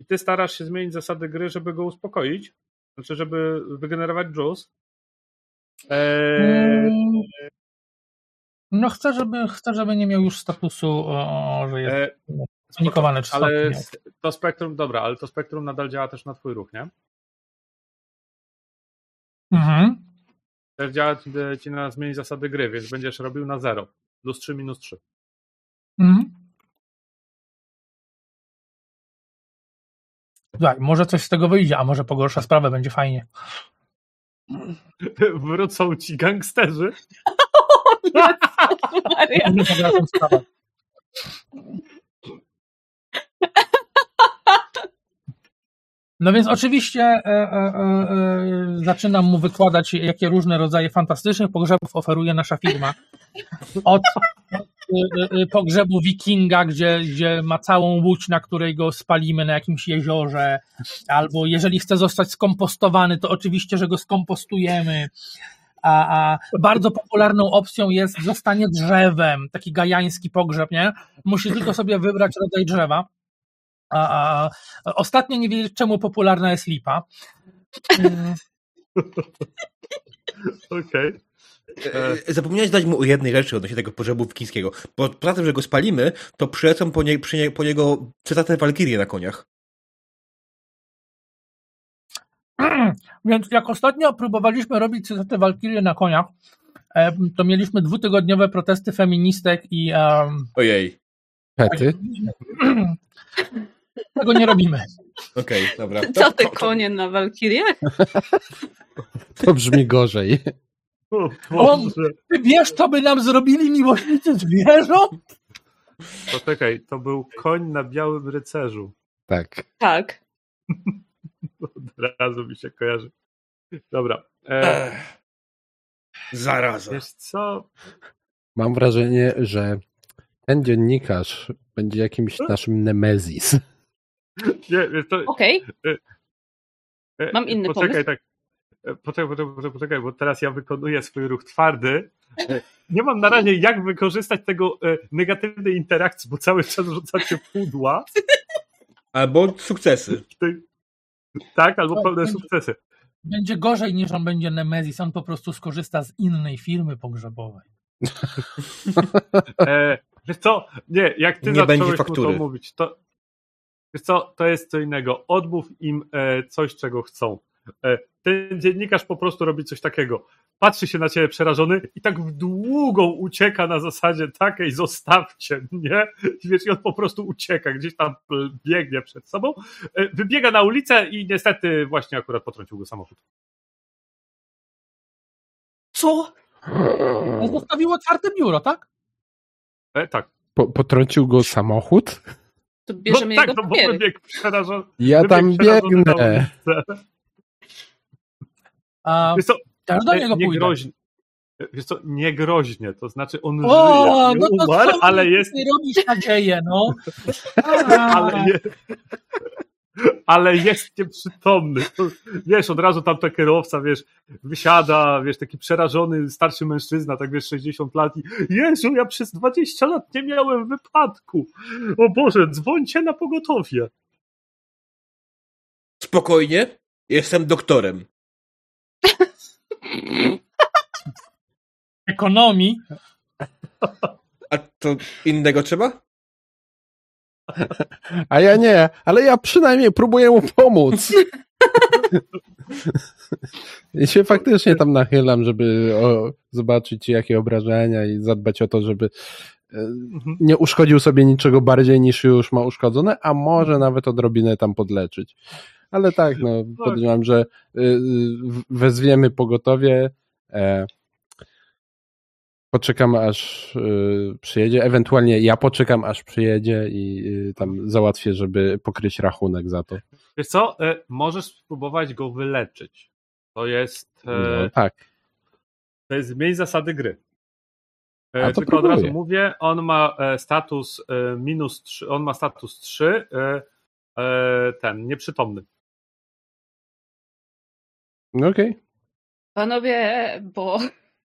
I ty starasz się zmienić zasady gry, żeby go uspokoić, znaczy żeby wygenerować juice. Chcę, żeby nie miał już statusu, że jest spanikowany. Ale to spektrum nadal działa też na twój ruch, nie? Mhm. Też działa ci na zmienić zasady gry, więc będziesz robił na 0 +3, -3. Mhm. Słuchaj, może coś z tego wyjdzie, a może pogorsza sprawę, będzie fajnie. Wrócą ci gangsterzy. No więc oczywiście zaczynam mu wykładać, jakie różne rodzaje fantastycznych pogrzebów oferuje nasza firma. Od pogrzebu wikinga, gdzie ma całą łódź, na której go spalimy na jakimś jeziorze, albo jeżeli chce zostać skompostowany, to oczywiście, że go skompostujemy. A bardzo popularną opcją jest zostanie drzewem, taki gajański pogrzeb, nie? Musi tylko sobie wybrać rodzaj drzewa. Ostatnio nie wiedzieć, czemu popularna jest lipa. Okej. Zapomniałeś dać mu o jednej rzeczy odnośnie tego pogrzebu wikińskiego. Bo poza tym, że go spalimy, to przylecą po niego cytatę walkirie na koniach. Więc jak ostatnio próbowaliśmy robić cytatę walkirie na koniach, to mieliśmy 2-tygodniowe protesty feministek i... Ojej. Pety? Tego nie robimy. Okej, dobra. Co ty, konie na Walkirię? To brzmi gorzej. Ty wiesz, co by nam zrobili miłośnicy zwierząt? Poczekaj, to był koń na białym rycerzu. Tak. Tak. Od razu mi się kojarzy. Dobra. Zaraza. Wiesz co? Mam wrażenie, że ten dziennikarz będzie jakimś naszym Nemezis. Okej. Mam inny pomysł. Tak. Poczekaj, bo teraz ja wykonuję swój ruch twardy. Nie mam na razie jak wykorzystać tego negatywnej interakcji, bo cały czas rzucacie pudła. Albo sukcesy. Tak, albo pełne sukcesy. Będzie gorzej niż on będzie Nemezis, on po prostu skorzysta z innej firmy pogrzebowej. Wiesz co? Nie, jak ty zacząłeś mu to mówić, to wiesz co? To jest co innego. Odmów im coś, czego chcą. Ten dziennikarz po prostu robi coś takiego. Patrzy się na ciebie przerażony i tak w długą ucieka na zasadzie takiej, zostawcie mnie. I wiesz, i on po prostu ucieka, gdzieś tam biegnie przed sobą. Wybiega na ulicę i niestety właśnie akurat potrącił go samochód. Co? Zostawił otwarte biuro, tak? Tak. Potrącił go samochód? To bierzemy jego papiery. Bo wybiegł przerażony. Ja tam biegnę. Wiesz co, niegroźnie, to znaczy on żyje, nie umarł, ale jest... robisz nadzieję, no. Ale jest nieprzytomny. To, wiesz, od razu tam ta kierowca, wiesz, wysiada, wiesz, taki przerażony starszy mężczyzna, tak wiesz, 60 lat i Jezu, ja przez 20 lat nie miałem wypadku. O Boże, dzwońcie na pogotowie. Spokojnie, jestem doktorem. Ekonomii. A to innego trzeba? A ja nie, ale ja przynajmniej próbuję mu pomóc. I się faktycznie tam nachylam, żeby zobaczyć jakie obrażenia i zadbać o to, żeby nie uszkodził sobie niczego bardziej niż już ma uszkodzone, a może nawet odrobinę tam podleczyć. Ale tak, no, podejrzewam, że wezwiemy pogotowie, poczekam aż przyjedzie, ewentualnie ja poczekam aż przyjedzie i tam załatwię, żeby pokryć rachunek za to. Wiesz co, możesz spróbować go wyleczyć. To jest... No, tak. To jest zmień zasady gry. Tylko próbuję. Od razu mówię, on ma status minus 3, on ma status 3, ten, nieprzytomny. No okej. Panowie, bo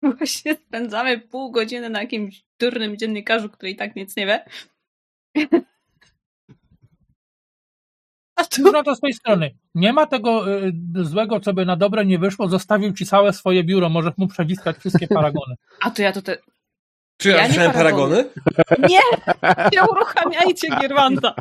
właśnie spędzamy pół godziny na jakimś durnym dziennikarzu, który i tak nic nie wie. A tu... No to z tej strony. Nie ma tego złego, co by na dobre nie wyszło. Zostawił ci całe swoje biuro. Możesz mu przewiskać wszystkie paragony. A to ja to te... Czy ja słyszałem paragony? Nie! Nie uruchamiajcie Gierwanta!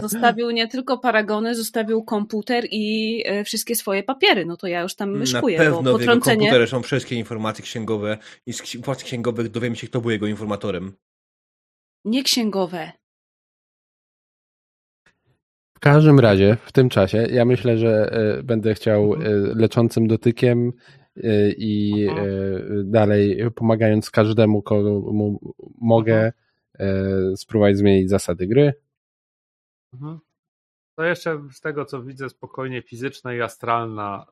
Zostawił nie tylko paragony, zostawił komputer i wszystkie swoje papiery. No to ja już tam myszkuję. Na pewno w jego komputerze są wszystkie informacje księgowe i z płac księgowych dowiemy się, kto był jego informatorem. Nie księgowe. W każdym razie, w tym czasie, ja myślę, że będę chciał leczącym dotykiem i dalej pomagając każdemu, komu mogę, spróbować zmienić zasady gry. To jeszcze z tego, co widzę, spokojnie fizyczna i astralna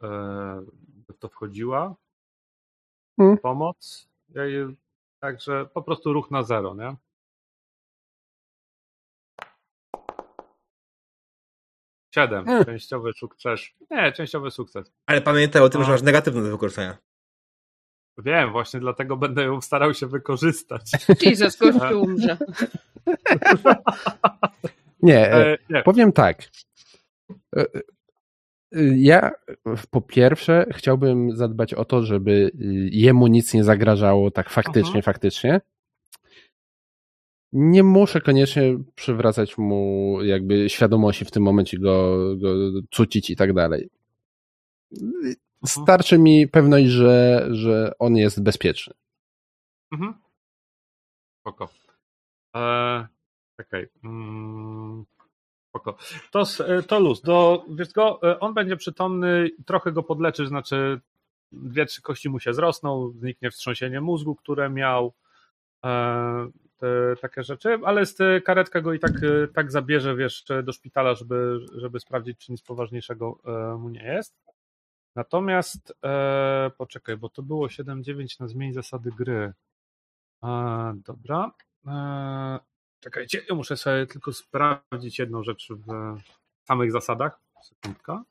to wchodziła. Pomoc. Także po prostu ruch na zero, nie? Siedem. Częściowy sukces. Nie, częściowy sukces. Ale pamiętaj o tym, że masz negatywne do wykorzystania. Wiem, właśnie dlatego będę ją starał się wykorzystać. Czyli zaskoczy umrze. Nie, powiem tak. Ja po pierwsze chciałbym zadbać o to, żeby jemu nic nie zagrażało tak faktycznie. Nie muszę koniecznie przywracać mu jakby świadomości w tym momencie, go cucić i tak dalej. Starczy mi pewność, że on jest bezpieczny. Spoko. Okej. Spoko. To luz. Wiesz co, on będzie przytomny, trochę go podleczy, znaczy 2-3 kości mu się zrosną, zniknie wstrząsienie mózgu, które miał, takie rzeczy, ale karetka go i tak zabierze, wiesz, do szpitala, żeby sprawdzić, czy nic poważniejszego mu nie jest. Natomiast poczekaj, bo to było 7-9 na zmień zasady gry. Dobra. Czekajcie, ja muszę sobie tylko sprawdzić jedną rzecz w samych zasadach. Sekundka.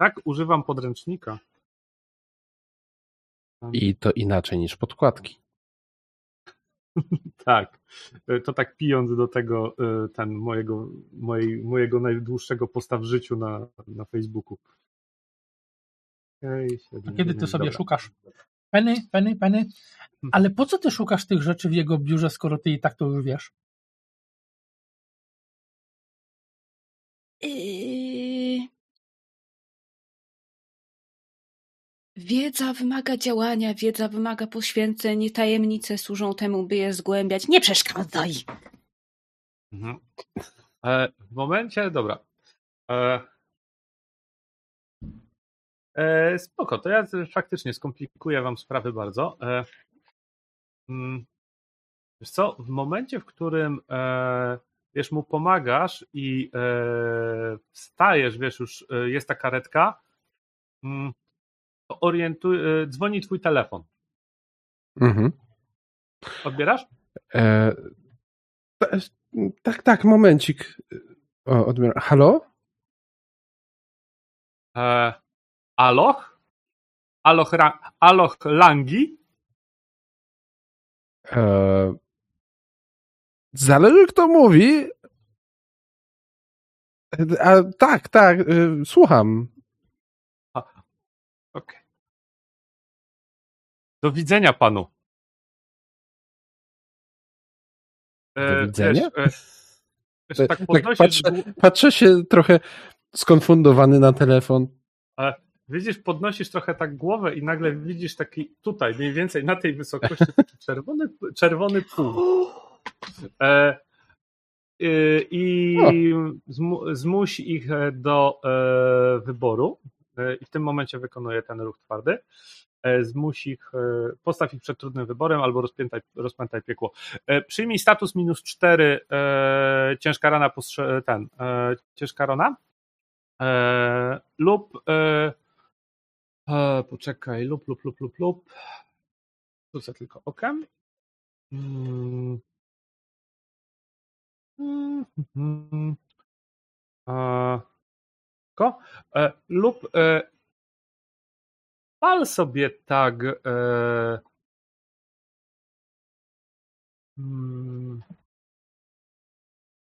Tak, używam podręcznika. I to inaczej niż podkładki. Tak, to tak pijąc do tego mojego najdłuższego posta w życiu na Facebooku. A kiedy ty sobie szukasz? Penny. Ale po co ty szukasz tych rzeczy w jego biurze, skoro ty i tak to już wiesz? Wiedza wymaga działania, wiedza wymaga poświęceń, tajemnice służą temu, by je zgłębiać. Nie przeszkadzaj! W momencie, dobra. Spoko, to ja faktycznie skomplikuję wam sprawy bardzo. Wiesz co, w momencie, w którym wiesz, mu pomagasz i wstajesz, wiesz, już jest ta karetka, dzwoni twój telefon. Mhm. Odbierasz? Tak, momencik. Odbieram. Halo? Aloch? Aloch Rangi? Zależy, kto mówi. Tak, słucham. Okej. Do widzenia panu. Do widzenia? Wiesz, tak patrzę się trochę skonfundowany na telefon. Widzisz, podnosisz trochę tak głowę i nagle widzisz taki tutaj, mniej więcej na tej wysokości, czerwony pół. I zmuś ich do wyboru. I w tym momencie wykonuje ten ruch twardy. Postaw ich przed trudnym wyborem albo rozpętaj piekło. Przyjmij status -4 ciężka rana ciężka rana lub poczekaj lub rzucę tylko okiem. Lub pal sobie tak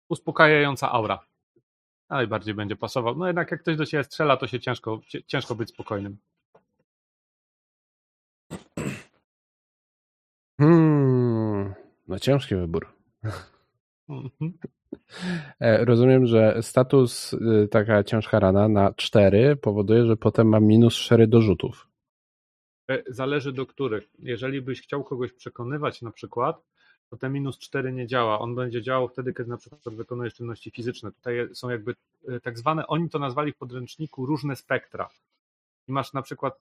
uspokajająca aura. Najbardziej będzie pasował. No jednak jak ktoś do ciebie strzela, to się ciężko być spokojnym. No ciężki wybór. Rozumiem, że status taka ciężka rana na 4 powoduje, że potem mam -4 do rzutów. Zależy do których. Jeżeli byś chciał kogoś przekonywać na przykład, to te -4 nie działa. On będzie działał wtedy, kiedy na przykład wykonujesz czynności fizyczne. Tutaj są jakby tak zwane, oni to nazwali w podręczniku różne spektra. I masz na przykład,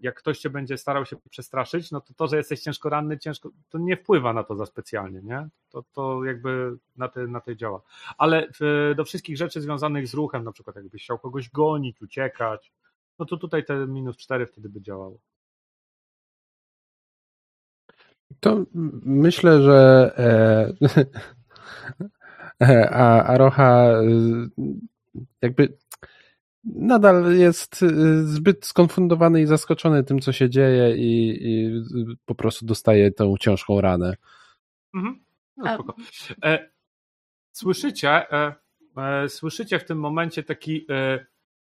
jak ktoś cię będzie starał się przestraszyć, no to że jesteś ciężko ranny, to nie wpływa na to za specjalnie, nie? To jakby na tej działa. Ale do wszystkich rzeczy związanych z ruchem, na przykład jakbyś chciał kogoś gonić, uciekać, no to tutaj te -4 wtedy by działało. To myślę, że Aroha jakby nadal jest zbyt skonfundowany i zaskoczony tym, co się dzieje i po prostu dostaje tą ciężką ranę. No, spoko. Słyszycie w tym momencie taki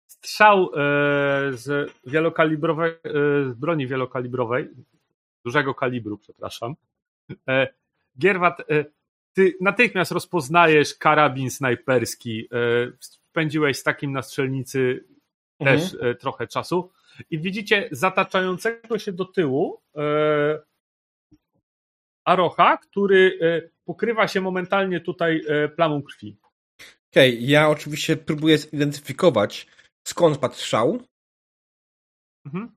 strzał z wielokalibrowej, z broni wielokalibrowej, dużego kalibru, przepraszam. Gierwant, ty natychmiast rozpoznajesz karabin snajperski. Spędziłeś z takim na strzelnicy też trochę czasu i widzicie zataczającego się do tyłu Aroha, który pokrywa się momentalnie tutaj plamą krwi. Okej, ja oczywiście próbuję zidentyfikować, skąd padł strzał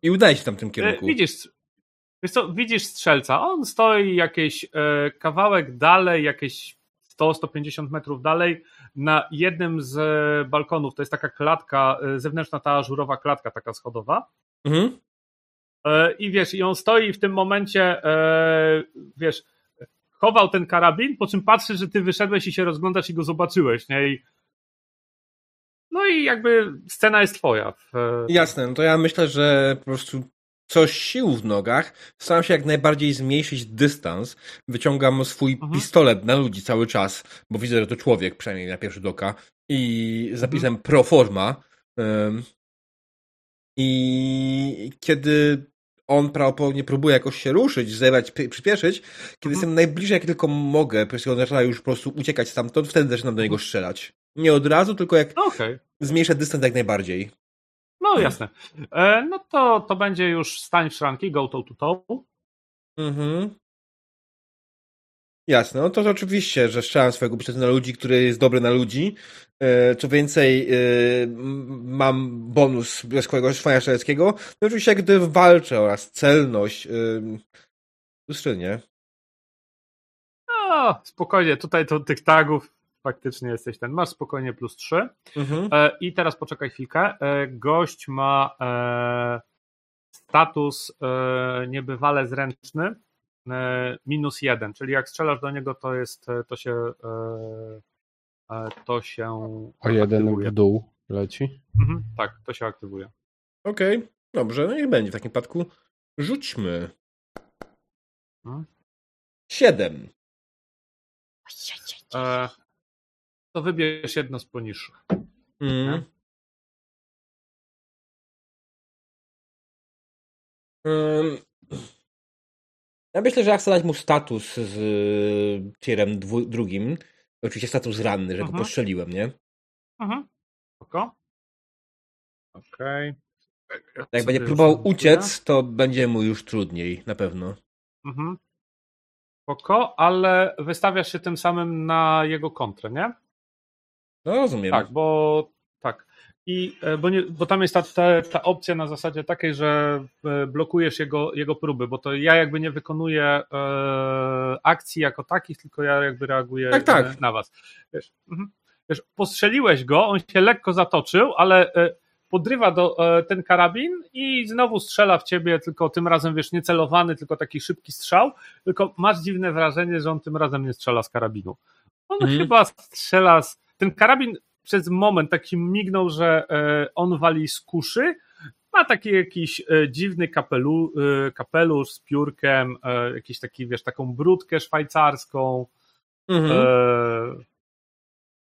i udaje się tam w tym kierunku. Widzisz strzelca, on stoi jakiś kawałek dalej, jakieś 100-150 metrów dalej, na jednym z balkonów, to jest taka klatka, zewnętrzna ta ażurowa klatka, taka schodowa. Mhm. I wiesz, i on stoi i w tym momencie, wiesz, chował ten karabin, po czym patrzy, że ty wyszedłeś i się rozglądasz i go zobaczyłeś, nie? I... No i jakby scena jest twoja. Jasne, no to ja myślę, że po prostu coś sił w nogach, staram się jak najbardziej zmniejszyć dystans, wyciągam swój pistolet na ludzi cały czas, bo widzę, że to człowiek, przynajmniej na pierwszy rzut oka, i zapisem pro forma. I kiedy on prawdopodobnie próbuje jakoś się ruszyć, przyspieszyć, kiedy jestem najbliżej, jak tylko mogę, on zaczyna już po prostu uciekać stamtąd, wtedy zaczynam do niego strzelać. Nie od razu, tylko jak zmniejszę dystans jak najbardziej. No jasne. No to będzie już stań w szranki, go toe to toe. Jasne, no to oczywiście, że strzelam swojego pistoletu na ludzi, który jest dobry na ludzi. Co więcej, mam bonus do swojego szwania strzeleckiego. No oczywiście, gdy walczę oraz celność. Ustrzelnie. No, spokojnie, tutaj to tych tagów faktycznie jesteś ten. Masz spokojnie plus 3. I teraz poczekaj chwilkę. Gość ma status niebywale zręczny. -1, czyli jak strzelasz do niego, to jest, to się o jeden w dół leci. Tak, to się aktywuje. Okej, dobrze, no niech będzie w takim przypadku. Rzućmy. 7. To wybierz jedno z poniższych. Ja myślę, że ja chcę dać mu status z tierem 2. Oczywiście status ranny, że go postrzeliłem, nie? Okej. Jak będzie próbował uciec, to będzie mu już trudniej, na pewno. Spoko, ale wystawiasz się tym samym na jego kontrę, nie? No rozumiem. Tak. I bo tam jest ta opcja na zasadzie takiej, że blokujesz jego próby, bo to ja jakby nie wykonuję akcji jako takich, tylko ja jakby reaguję na was. Wiesz, postrzeliłeś go, on się lekko zatoczył, ale podrywa ten karabin i znowu strzela w ciebie, tylko tym razem wiesz, nie celowany, tylko taki szybki strzał, tylko masz dziwne wrażenie, że on tym razem nie strzela z karabinu. On chyba strzela z... Ten karabin przez moment taki mignął, że on wali z kuszy, ma taki jakiś dziwny kapelusz z piórkiem, jakiś taki, wiesz, taką brudkę szwajcarską.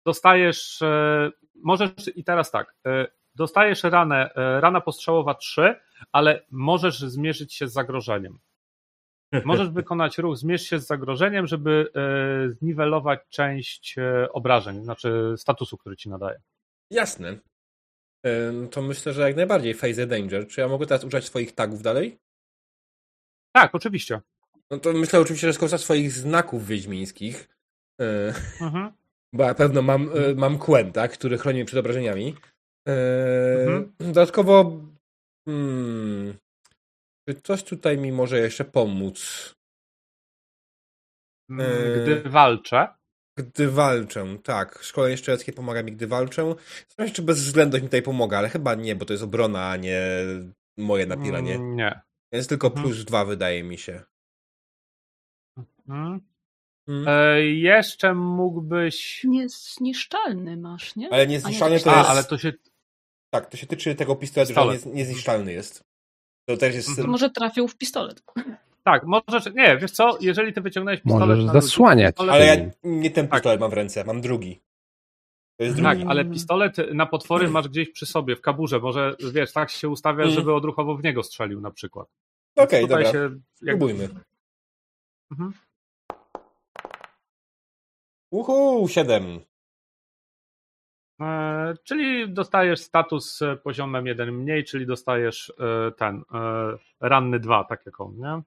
Dostajesz, możesz i teraz tak, dostajesz rana postrzałowa 3, ale możesz zmierzyć się z zagrożeniem. Możesz wykonać ruch, zmierz się z zagrożeniem, żeby zniwelować część obrażeń, znaczy statusu, który ci nadaje. Jasne. To myślę, że jak najbardziej face danger. Czy ja mogę teraz użyć swoich tagów dalej? Tak, oczywiście. No to myślę oczywiście, że skorzystam swoich znaków wiedźmińskich. Bo na pewno mam kłęb, tak, który chroni mnie przed obrażeniami. Dodatkowo czy coś tutaj mi może jeszcze pomóc? Gdy walczę? Gdy walczę, tak. Szkolenie strzeleckie pomaga mi, gdy walczę. Zastanawiam się, czy bezwzględność mi tutaj pomaga, ale chyba nie, bo to jest obrona, a nie moje napilanie. Nie. Więc tylko plus 2 wydaje mi się. Jeszcze mógłbyś... Niezniszczalny masz, nie? Ale niezniszczalny to jest... ale to się... Tak, to się tyczy tego pistoletu, że niezniszczalny jest. To też jest... To może trafił w pistolet. Tak, możesz... Nie, wiesz co, jeżeli ty wyciągnąłeś pistolet... Możesz zasłaniać. Ale ja nie ten pistolet mam w ręce, mam drugi. To jest drugi. Tak, ale pistolet na potwory masz gdzieś przy sobie, w kaburze. Może, wiesz, tak się ustawia, żeby odruchowo w niego strzelił na przykład. Okej, dobra. Spróbujmy. 7. Czyli dostajesz status poziomem 1 mniej, czyli dostajesz ranny 2, tak jak on, nie?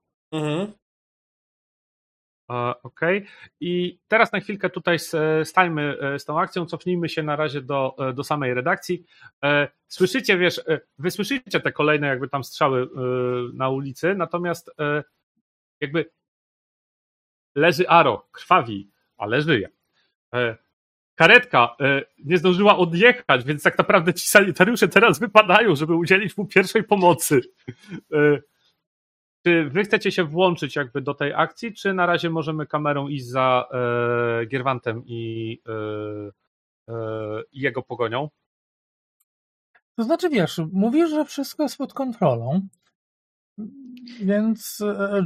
Okej. I teraz na chwilkę tutaj stańmy z tą akcją, cofnijmy się na razie do samej redakcji. Słyszycie, wysłyszycie te kolejne jakby tam strzały na ulicy, natomiast jakby leży Aro, krwawi, ale żyje. Karetka nie zdążyła odjechać, więc tak naprawdę ci sanitariusze teraz wypadają, żeby udzielić mu pierwszej pomocy. Czy wy chcecie się włączyć jakby do tej akcji, czy na razie możemy kamerą iść za Gierwantem i jego pogonią? To znaczy, wiesz, mówisz, że wszystko jest pod kontrolą, więc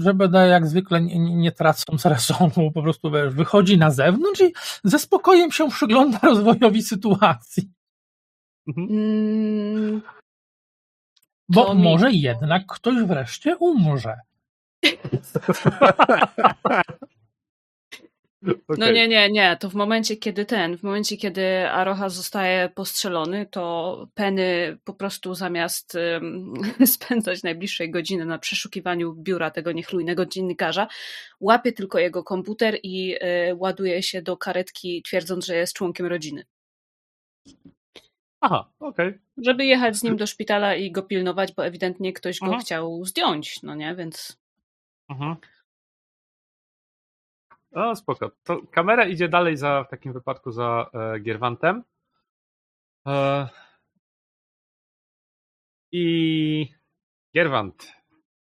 Jebediah jak zwykle nie tracąc rezonu, po prostu wychodzi na zewnątrz i ze spokojem się przygląda rozwojowi sytuacji. Mhm. Bo może jednak ktoś wreszcie umrze. No nie. To w momencie, kiedy Aroha zostaje postrzelony, to Penny po prostu zamiast spędzać najbliższej godziny na przeszukiwaniu biura tego niechlujnego dziennikarza, łapie tylko jego komputer i ładuje się do karetki, twierdząc, że jest członkiem rodziny. Aha, okej. Żeby jechać z nim do szpitala i go pilnować, bo ewidentnie ktoś go chciał zdjąć, no nie, więc... Aha. O, spoko. To kamera idzie dalej w takim wypadku za Gierwantem. I Gierwant,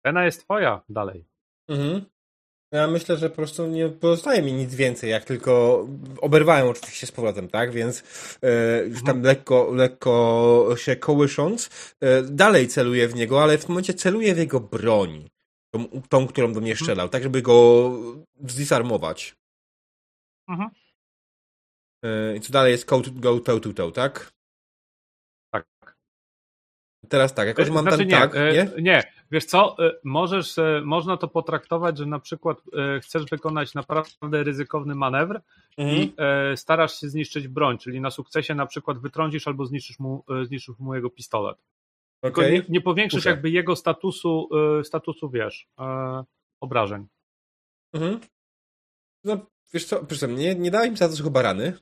cena jest twoja dalej. Mhm. Ja myślę, że po prostu nie pozostaje mi nic więcej, jak tylko oberwałem oczywiście z powrotem, tak? Więc już tam lekko się kołysząc, dalej celuję w niego, ale w tym momencie celuję w jego broń. Tą, którą do mnie strzelał, tak żeby go zdisarmować. Mhm. I co dalej jest go toe, tak? Tak. Teraz tak, jakoś mam znaczy, nie, wiesz co, można to potraktować, że na przykład chcesz wykonać naprawdę ryzykowny manewr i starasz się zniszczyć broń, czyli na sukcesie na przykład wytrącisz albo zniszczysz mu jego pistolet. Okay. Tylko nie powiększysz jakby jego statusu, wiesz, obrażeń. Mhm. No, wiesz co, przepraszam, nie dałeś mi statusu chyba rany?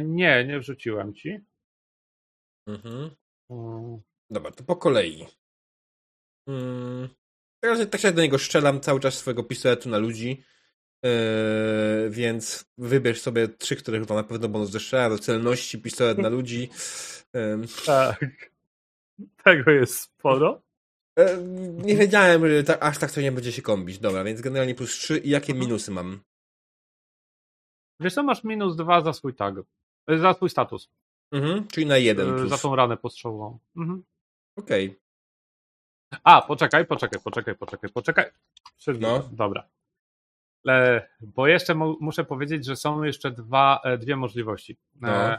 Nie wrzuciłem ci. Mhm. Dobra, to po kolei. Tak się do niego strzelam cały czas swojego pistoletu na ludzi, więc wybierz sobie 3, których chyba na pewno bonus ze strzela, do celności, pistolet na ludzi. Tak. Tego jest sporo. Nie wiedziałem, że aż tak to nie będzie się kombić. Dobra, więc generalnie plus 3 i jakie minusy mam? Wiesz co, masz minus 2 za swój tag. Za swój status. Mhm, czyli na 1 plus. Za tą ranę postrzałową. Mhm. Okej. A, poczekaj. No. Dobra. Bo jeszcze muszę powiedzieć, że są jeszcze dwie możliwości. No.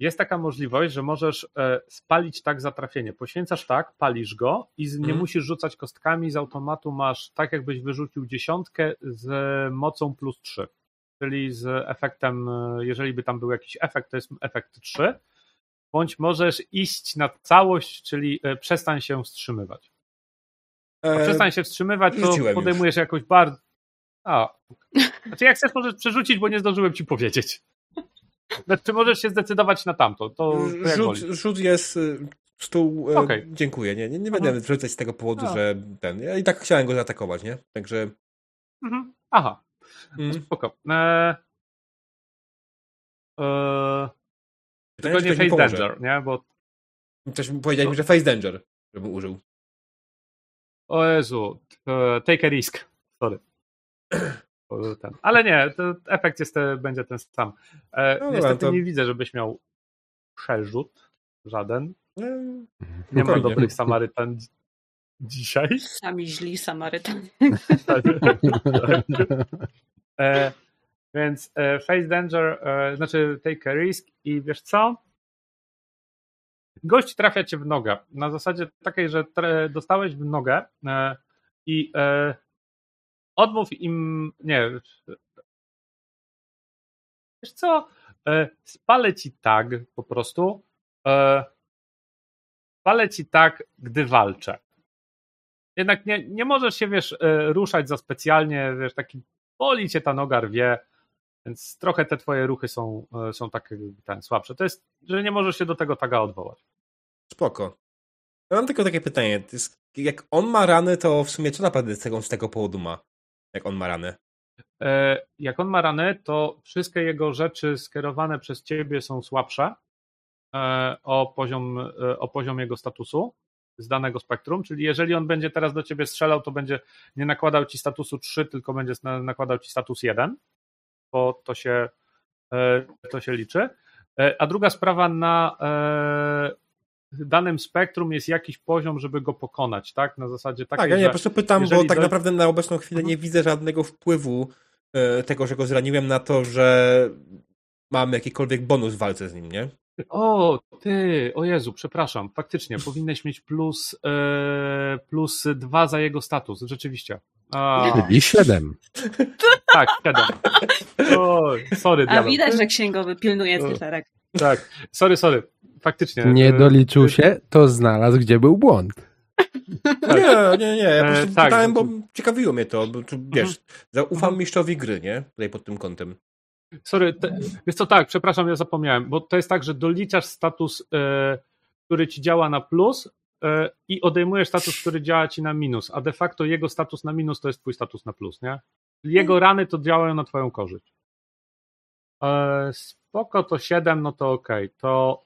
Jest taka możliwość, że możesz spalić tak za trafienie. Poświęcasz tak, palisz go i nie musisz rzucać kostkami. Z automatu masz tak, jakbyś wyrzucił 10 z mocą plus 3. Czyli z efektem, jeżeli by tam był jakiś efekt, to jest efekt 3. Bądź możesz iść na całość, czyli przestań się wstrzymywać. Przestań się wstrzymywać, to podejmujesz jakąś bardzo... Znaczy jak chcesz, możesz przerzucić, bo nie zdążyłem ci powiedzieć. Znaczy możesz się zdecydować na tamto. To rzut jest stół... Okay. Dziękuję. Nie będę wrzucać z tego powodu, że ten... Ja i tak chciałem go zaatakować, nie? Także... Aha. Spoko. Tylko nie face danger, nie? Bo... Coś powiedziałeś mi, że face danger, żeby użył. O Jezu, take a risk. Sorry. Ale nie, efekt będzie ten sam. Niestety nie widzę, żebyś miał przerzut. Żaden. Nie ma dobrych Samarytan dzisiaj. Sami źli Samarytanie. Więc face danger, znaczy take a risk i wiesz co? Gość trafia cię w nogę. Na zasadzie takiej, że dostałeś w nogę i odmów im... Nie. Wiesz co? Spalę ci tak po prostu. Spalę ci tak, gdy walczę. jednak nie możesz się, wiesz, ruszać za specjalnie, wiesz, taki boli cię ta noga, rwie, więc trochę te twoje ruchy są takie słabsze. To jest, że nie możesz się do tego taga odwołać. Spoko. Ja mam tylko takie pytanie. To jest, jak on ma rany, to w sumie co naprawdę z tego powodu ma? Jak on ma rany? Jak on ma rany, to wszystkie jego rzeczy skierowane przez ciebie są słabsze o poziom jego statusu z danego spektrum, czyli jeżeli on będzie teraz do ciebie strzelał, to będzie nie nakładał ci statusu 3, tylko będzie nakładał ci status 1, bo to się liczy. A druga sprawa, na danym spektrum jest jakiś poziom, żeby go pokonać, tak? Na zasadzie takiej, ja po prostu pytam, bo tak naprawdę na obecną chwilę nie widzę żadnego wpływu tego, że go zraniłem, na to, że mamy jakikolwiek bonus w walce z nim, nie? O Jezu, przepraszam, faktycznie, powinieneś mieć plus 2 za jego status, rzeczywiście. I 7. Tak, 7. Sorry. A widać, że księgowy pilnuje cyferek. Tak, sorry, faktycznie. Nie doliczył się, to znalazł, gdzie był błąd. Nie, ja po prostu pytałem, bo ciekawiło mnie to, bo, wiesz, zaufam mistrzowi gry, nie? Tutaj pod tym kątem. Sorry, wiesz co, tak, przepraszam, ja zapomniałem, bo to jest tak, że doliczasz status, który ci działa na plus i odejmujesz status, który działa ci na minus, a de facto jego status na minus to jest twój status na plus, nie? Jego rany to działają na twoją korzyść. Spoko, to 7, no to okej. To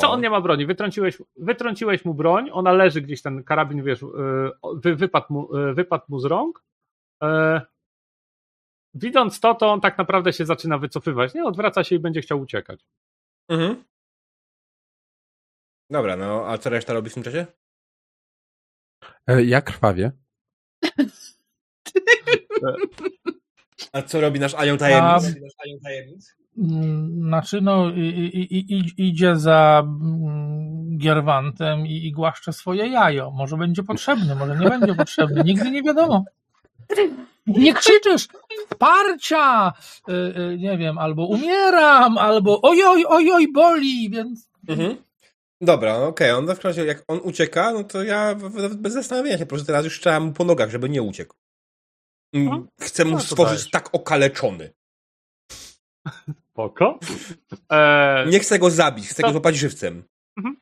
co, on nie ma broni, wytrąciłeś mu broń, ona leży gdzieś, ten karabin, wiesz, wypadł mu z rąk. Widząc to on tak naprawdę się zaczyna wycofywać, nie? Odwraca się i będzie chciał uciekać. Mhm. Dobra, no a co reszta robi w tym czasie? Ja krwawię. A co robi nasz anioł tajemnic? Znaczy, idzie za Gierwantem i głaszcze swoje jajo. Może będzie potrzebny, może nie będzie potrzebny. Nigdy nie wiadomo. Nie krzyczysz parcia, nie wiem, albo umieram, albo ojoj, boli, więc... Mhm. Dobra, okej. On w każdym razie, jak on ucieka, no to ja bez zastanowienia się, proszę, teraz już strzelam mu po nogach, żeby nie uciekł. Chcę mu stworzyć tak okaleczony. Spoko. Nie chcę go zabić, chcę go złapać żywcem. Mhm.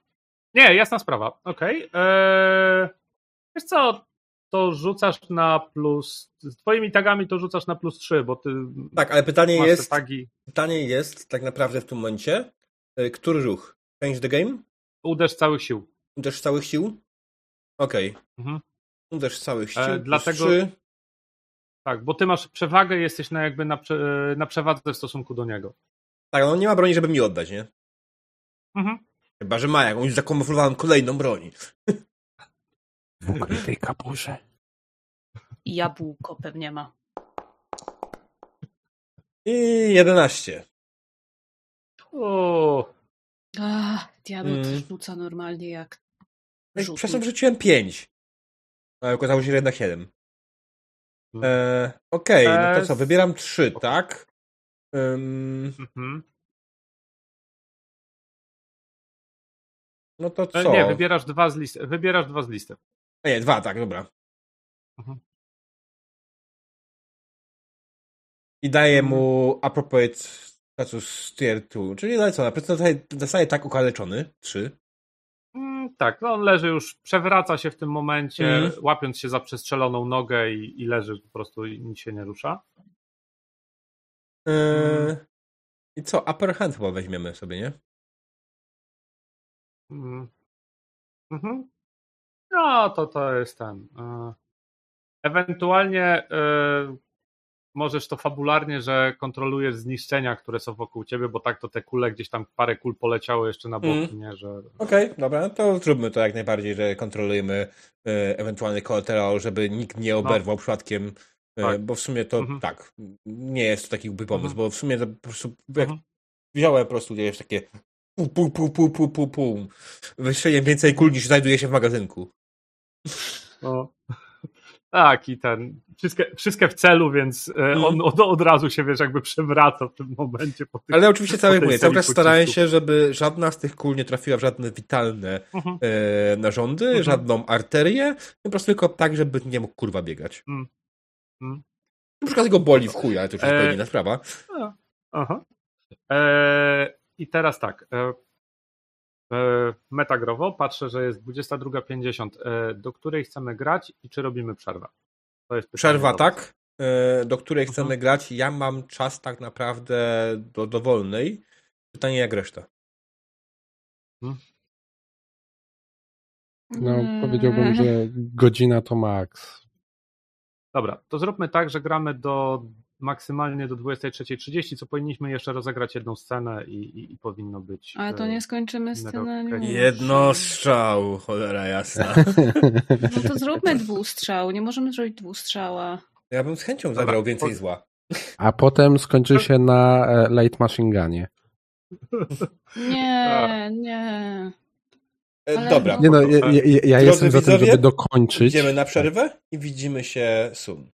Nie, jasna sprawa, okej. Wiesz co... to rzucasz na plus... Z twoimi tagami to rzucasz na plus 3, bo ty... Tak, ale pytanie jest tak naprawdę w tym momencie, który ruch? Change the game? Uderz całych sił? Okej. Okay. Mhm. Uderz całych sił, dlatego 3. Tak, bo ty masz przewagę, jesteś na przewadze w stosunku do niego. Tak, on nie ma broni, żeby mi oddać, nie? Mhm. Chyba, że ma jakąś zakamuflowaną kolejną broń. W ukrytej kaburze. Jabłko pewnie ma. I 11. Diabłot rzuca normalnie jak rzutnik. Przecież rzuciłem 5. Ale okazało się, że jednak 7. Okej, no to co? Wybieram 3, tak? No to co? Nie, wybierasz dwa z listy. Nie, 2, tak, dobra. Mhm. I daję mu appropriate status tier 2, czyli no co, zostaje tak okaleczony, 3. Tak, no on leży już, przewraca się w tym momencie, łapiąc się za przestrzeloną nogę i leży po prostu i nic się nie rusza. I co, upper hand chyba weźmiemy sobie, nie? No, to jest ten. Ewentualnie możesz to fabularnie, że kontrolujesz zniszczenia, które są wokół ciebie, bo tak to te kule gdzieś tam, parę kul poleciało jeszcze na boki, nie? Że... Okej, dobra, to zróbmy to jak najbardziej, że kontrolujemy ewentualny kolateral, żeby nikt nie oberwał przypadkiem, tak. Bo w sumie to tak, nie jest to taki głupi pomysł, bo w sumie to po prostu jak wziąłem po prostu gdzieś takie pół. Wystrzeliłem więcej kul niż znajduje się w magazynku. Tak, i ten, wszystkie w celu, więc on od razu się, wiesz, jakby przewraca w tym momencie. Ale oczywiście cały czas starałem się, żeby żadna z tych kul nie trafiła w żadne witalne narządy, żadną arterię, po prostu tylko tak, żeby nie mógł kurwa biegać. Na przykład go boli w chuj, ale to już jest pewnie inna sprawa. I teraz tak. Metagrowo patrzę, że jest 22:50. Do której chcemy grać i czy robimy przerwę? To jest przerwa, tak? Do której chcemy grać? Ja mam czas tak naprawdę do dowolnej. Pytanie jak reszta? No, powiedziałbym, że godzina to maks. Dobra, to zróbmy tak, że gramy do maksymalnie do 23:30, co powinniśmy jeszcze rozegrać jedną scenę i powinno być... Ale to nie skończymy scenariusz. Jedno strzał, cholera jasna. No to zróbmy dwustrzał, nie możemy zrobić dwustrzała. Ja bym z chęcią zabrał więcej zła. A potem skończy się na Light Machine Gunie. Nie. Ale dobra. Nie no, ja jestem za tym, żeby dokończyć. Idziemy na przerwę i widzimy się soon.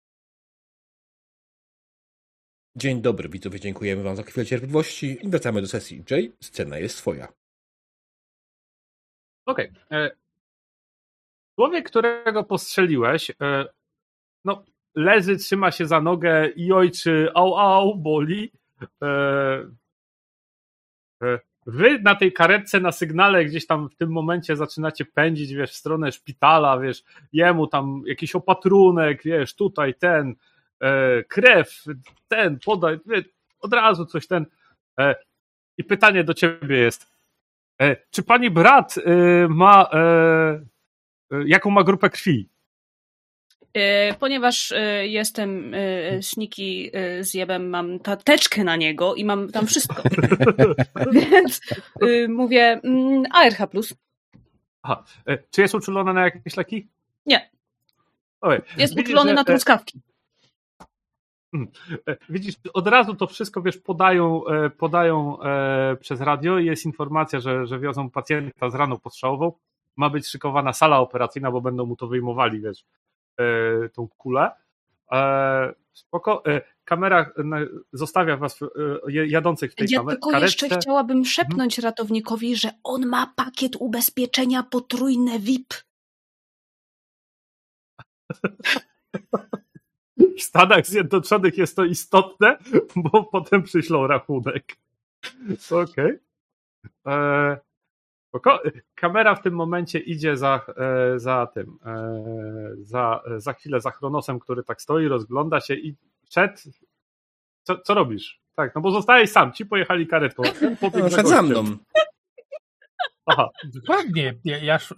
Dzień dobry, widzowie, dziękujemy wam za chwilę cierpliwości i wracamy do sesji. Jay, scena jest twoja. Okej. Człowiek, którego postrzeliłeś, no, leży, trzyma się za nogę i ojczy, au, boli. Wy na tej karetce na sygnale gdzieś tam w tym momencie zaczynacie pędzić, wiesz, w stronę szpitala, wiesz, jemu tam jakiś opatrunek, wiesz, tutaj ten... krew, ten, podaj, od razu coś ten. I pytanie do ciebie jest, czy pani brat ma, jaką ma grupę krwi? Ponieważ jestem sneaky zjebem, mam teczkę na niego i mam tam wszystko. Więc mówię ARH+. Aha. Czy jest uczulona na jakieś leki? Nie. Oj, jest uczulony na truskawki. Widzisz, od razu to wszystko, wiesz, podają przez radio i jest informacja, że wiozą pacjenta z raną postrzałową, ma być szykowana sala operacyjna, bo będą mu to wyjmowali, wiesz, tą kulę. Spoko. Kamera zostawia was jadących w tej karetce. Ja tylko jeszcze chciałabym szepnąć ratownikowi, że on ma pakiet ubezpieczenia potrójne VIP. W Stanach Zjednoczonych jest to istotne, bo potem przyślą rachunek. Okej. Kamera w tym momencie idzie za chwilę za Chronosem, który tak stoi, rozgląda się i przed... Co robisz? Tak, no bo zostałeś sam, ci pojechali karetką. Szedł za mną. Aha. Dokładnie.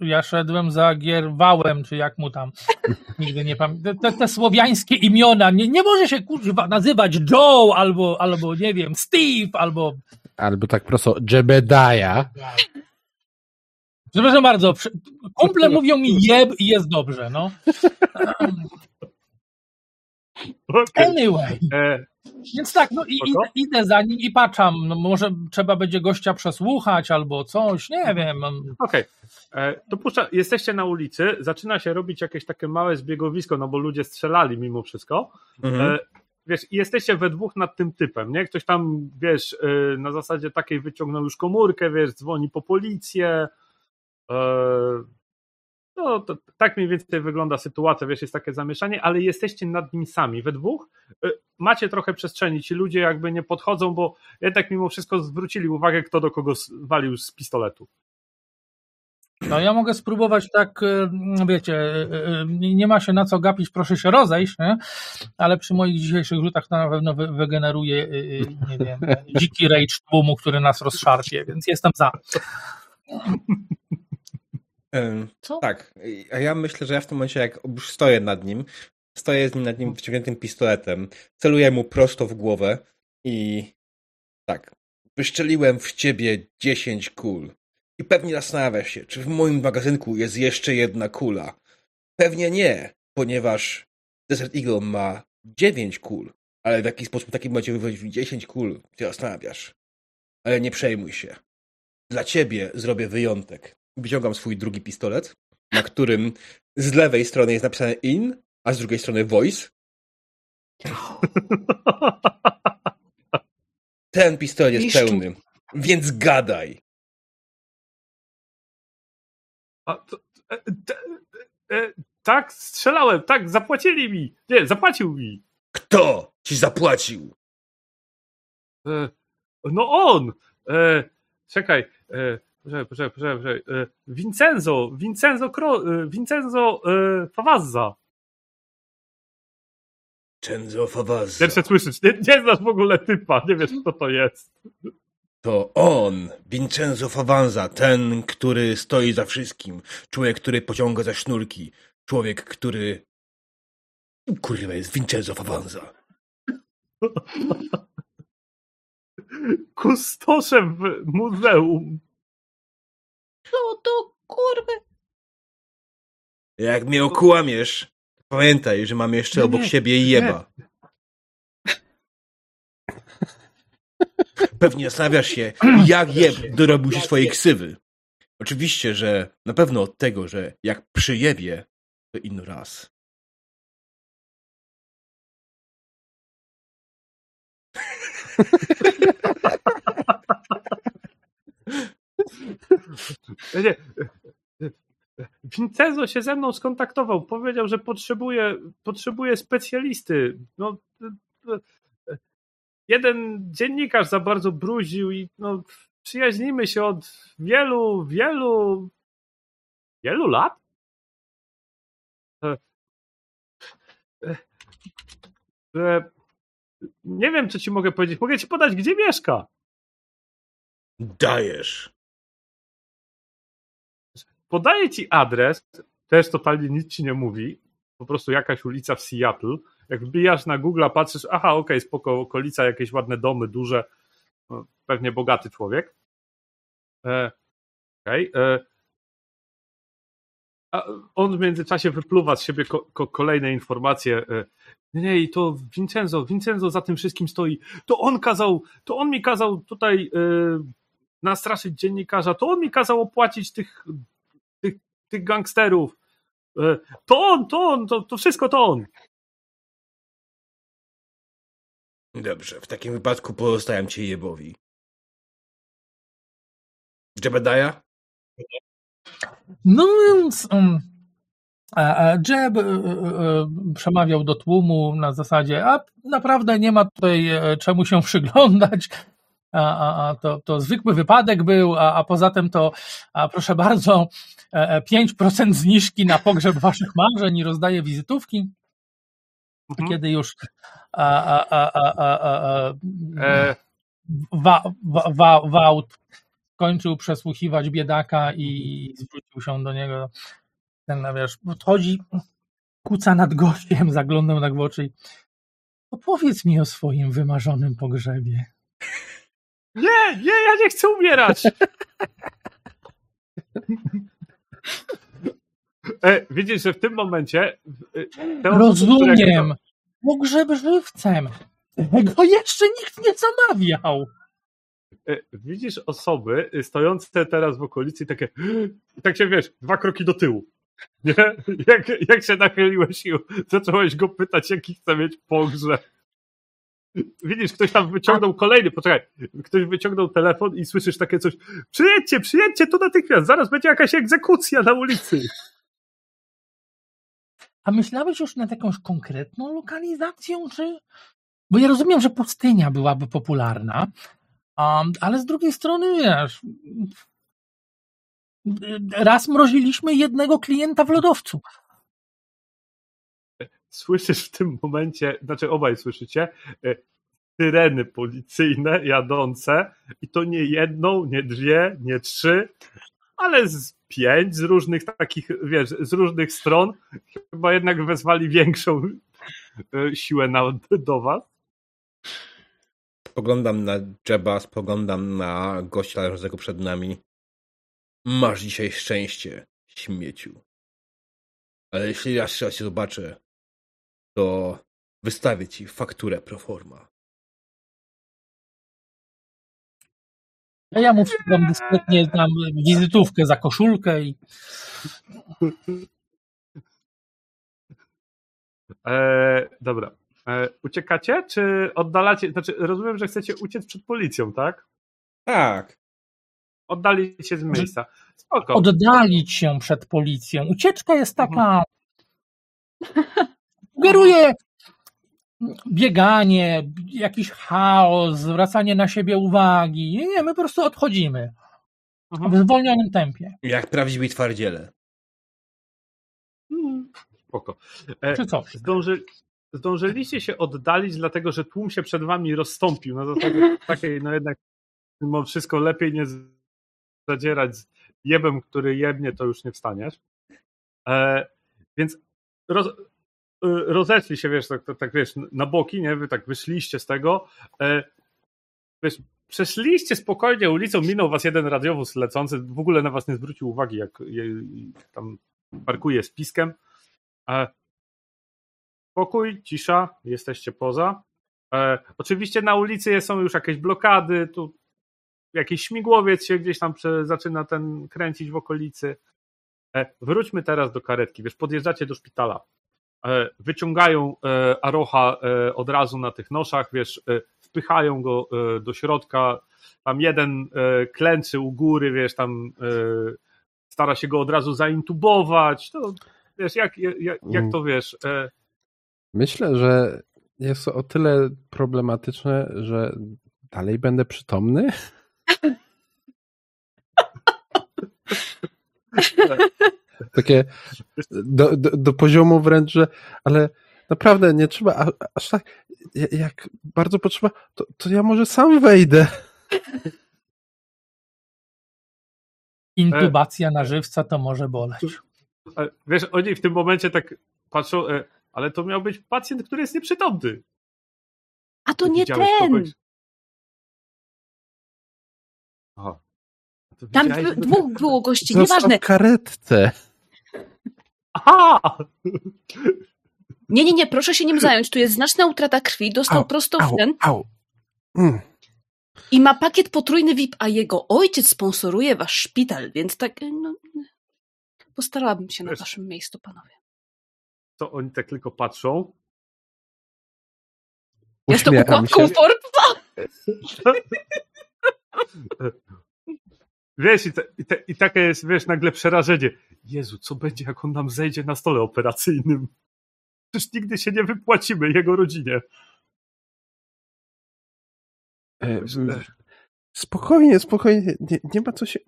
Ja szedłem za Gierwałem, czy jak mu tam. Nigdy nie pamiętam. Te słowiańskie imiona. Nie może się kurwa nazywać Joe albo nie wiem, Steve, albo. Albo tak prosto Jebediah. Przepraszam bardzo. Kumple mówią mi jeb i jest dobrze, no. Anyway. Więc tak, no i idę za nim i patrzam, no może trzeba będzie gościa przesłuchać albo coś, nie wiem. Okej, jesteście na ulicy, zaczyna się robić jakieś takie małe zbiegowisko, no bo ludzie strzelali mimo wszystko, wiesz, i jesteście we dwóch nad tym typem, nie? Ktoś tam, wiesz, na zasadzie takiej wyciągnął już komórkę, wiesz, dzwoni po policję, no to tak mniej więcej wygląda sytuacja, wiesz, jest takie zamieszanie, ale jesteście nad nim sami, we dwóch macie trochę przestrzeni, ci ludzie jakby nie podchodzą, bo jednak mimo wszystko zwrócili uwagę, kto do kogo walił z pistoletu. No ja mogę spróbować tak, wiecie, nie ma się na co gapić, proszę się rozejść, nie? Ale przy moich dzisiejszych rzutach to na pewno wygeneruje, nie wiem, dziki rage tłumu, który nas rozszarpie, więc jestem za. Co? Tak, a ja myślę, że ja w tym momencie, jak już stoję nad nim wyciągniętym pistoletem, celuję mu prosto w głowę i tak, wyszczeliłem w ciebie 10 kul i pewnie zastanawiasz się, czy w moim magazynku jest jeszcze jedna kula. Pewnie nie, ponieważ Desert Eagle ma 9 kul, ale w jaki sposób w takim momencie wywozić 10 kul, ty zastanawiasz. Ale nie przejmuj się, dla ciebie zrobię wyjątek. Wyciągam swój drugi pistolet, na którym z lewej strony jest napisane IN, A z drugiej strony Voice. Ten pistolet jest pełny, więc gadaj. Tak, strzelałem, tak, zapłacili mi. Nie, zapłacił mi. Kto ci zapłacił? No on. Czekaj. Proszę. Vincenzo Favanza. Vincenzo Favanza. Pierwsze słyszysz, nie znasz w ogóle typa, nie wiesz kto to jest. To on, Vincenzo Favanza, ten, który stoi za wszystkim. Człowiek, który pociąga za sznurki. Człowiek, który... Kurwa, jest Vincenzo Favanza. Kustoszem w muzeum. No to kurwa. Jak mnie okłamiesz, pamiętaj, że mam jeszcze obok siebie jeba. Pewnie zastanawiasz się, jak jeb dorobił się swojej ksywy. Oczywiście, że na pewno od tego, że jak przyjebie, to inny raz. Nie. Vincenzo się ze mną skontaktował. Powiedział, że potrzebuje specjalisty. No, jeden dziennikarz za bardzo bruził i no, przyjaźnimy się od wielu lat. Nie wiem, co ci mogę powiedzieć. Mogę ci podać, gdzie mieszka. Dajesz. Podaję ci adres, też totalnie nic ci nie mówi, po prostu jakaś ulica w Seattle. Jak wbijasz na Google, patrzysz, aha, okej, spoko, okolica, jakieś ładne domy, duże, pewnie bogaty człowiek. A on w międzyczasie wypluwa z siebie kolejne informacje. Nie, i to Vincenzo za tym wszystkim stoi. To on mi kazał tutaj nastraszyć dziennikarza, to on mi kazał opłacić tych gangsterów. To wszystko to on. Dobrze, w takim wypadku pozostawiam cię jebowi. Jebediah? No więc Jeb przemawiał do tłumu na zasadzie, a naprawdę nie ma tutaj czemu się przyglądać, to zwykły wypadek był, a poza tym to, proszę bardzo, 5% zniżki na pogrzeb waszych marzeń i rozdaje wizytówki. Kiedy już Wout kończył przesłuchiwać biedaka i zwrócił się do niego. Ten, wiesz, podchodzi, kuca nad gościem, zaglądał na oczy. Opowiedz mi o swoim wymarzonym pogrzebie. Nie, ja nie chcę umierać. Widzisz, że w tym momencie... Rozumiem. Pogrzeb żywcem. Tego jeszcze nikt nie zamawiał. Widzisz osoby stojące teraz w okolicy i takie... Tak się, wiesz, 2 kroki do tyłu. Nie? Jak się nachyliłeś i zacząłeś go pytać, jaki chce mieć pogrzeb. Widzisz, ktoś tam wyciągnął kolejny, poczekaj, ktoś wyciągnął telefon i słyszysz takie coś, przyjedźcie tu natychmiast, zaraz będzie jakaś egzekucja na ulicy. A myślałeś już nad jakąś konkretną lokalizacją, czy... Bo ja rozumiem, że pustynia byłaby popularna, ale z drugiej strony, wiesz, raz mroziliśmy jednego klienta w lodowcu. Słyszysz w tym momencie, znaczy obaj słyszycie, syreny policyjne jadące i to nie jedną, nie dwie, nie trzy, ale z 5 z różnych takich, wiesz, z różnych stron. Chyba jednak wezwali większą siłę do was. Spoglądam na Jeba, spoglądam na gościa leżącego przed nami. Masz dzisiaj szczęście, śmieciu. Ale jeśli raz się zobaczę, to wystawię ci fakturę pro forma. Ja mu wam dyskretnie dam wizytówkę za koszulkę i... Dobra. Uciekacie, czy oddalacie? Znaczy, rozumiem, że chcecie uciec przed policją, tak? Tak. Oddalić się z miejsca. Spoko. Oddalić się przed policją. Ucieczka jest taka... Sugeruje bieganie, jakiś chaos, zwracanie na siebie uwagi. Nie, my po prostu odchodzimy. W zwolnionym tempie. Jak prawdziwi twardziele. Spoko. Czy co? Zdążyliście się oddalić, dlatego że tłum się przed wami rozstąpił. No to takiej, no jednak mimo wszystko lepiej nie zadzierać z jebem, który jebnie, to już nie wstaniesz. Więc rozeszli się, wiesz, tak wiesz, na boki, nie? Wy tak wyszliście z tego. Wiesz, przeszliście spokojnie ulicą, minął was jeden radiowóz lecący, w ogóle na was nie zwrócił uwagi, jak tam parkuje z piskiem. Spokój, cisza, jesteście poza. Oczywiście na ulicy są już jakieś blokady, tu jakiś śmigłowiec się gdzieś tam zaczyna ten kręcić w okolicy. Wróćmy teraz do karetki, wiesz, podjeżdżacie do szpitala. Wyciągają Aroha od razu na tych noszach, wiesz, wpychają go do środka, tam jeden klęczy u góry, wiesz, tam stara się go od razu zaintubować, to wiesz, jak to wiesz? Myślę, że jest to o tyle problematyczne, że dalej będę przytomny. Takie do poziomu wręcz, że ale naprawdę nie trzeba aż tak, jak bardzo potrzeba, to ja może sam wejdę. Intubacja na żywca to może boleć. Wiesz, oni w tym momencie tak patrzą, ale to miał być pacjent, który jest nieprzytomny. A to nie ten! Aha. To tam dwóch było gości, nieważne. W karetce. Aha! Nie, proszę się nim zająć. Tu jest znaczna utrata krwi, dostał prosto w ten. I ma pakiet potrójny VIP, a jego ojciec sponsoruje wasz szpital, więc tak, no, postarałabym się na waszym miejscu, panowie. To oni tak tylko patrzą. Jest to układką Forda. Wiesz, i takie jest, wiesz, nagle przerażenie. Jezu, co będzie, jak on nam zejdzie na stole operacyjnym? Przecież nigdy się nie wypłacimy jego rodzinie. Spokojnie. Nie ma co się...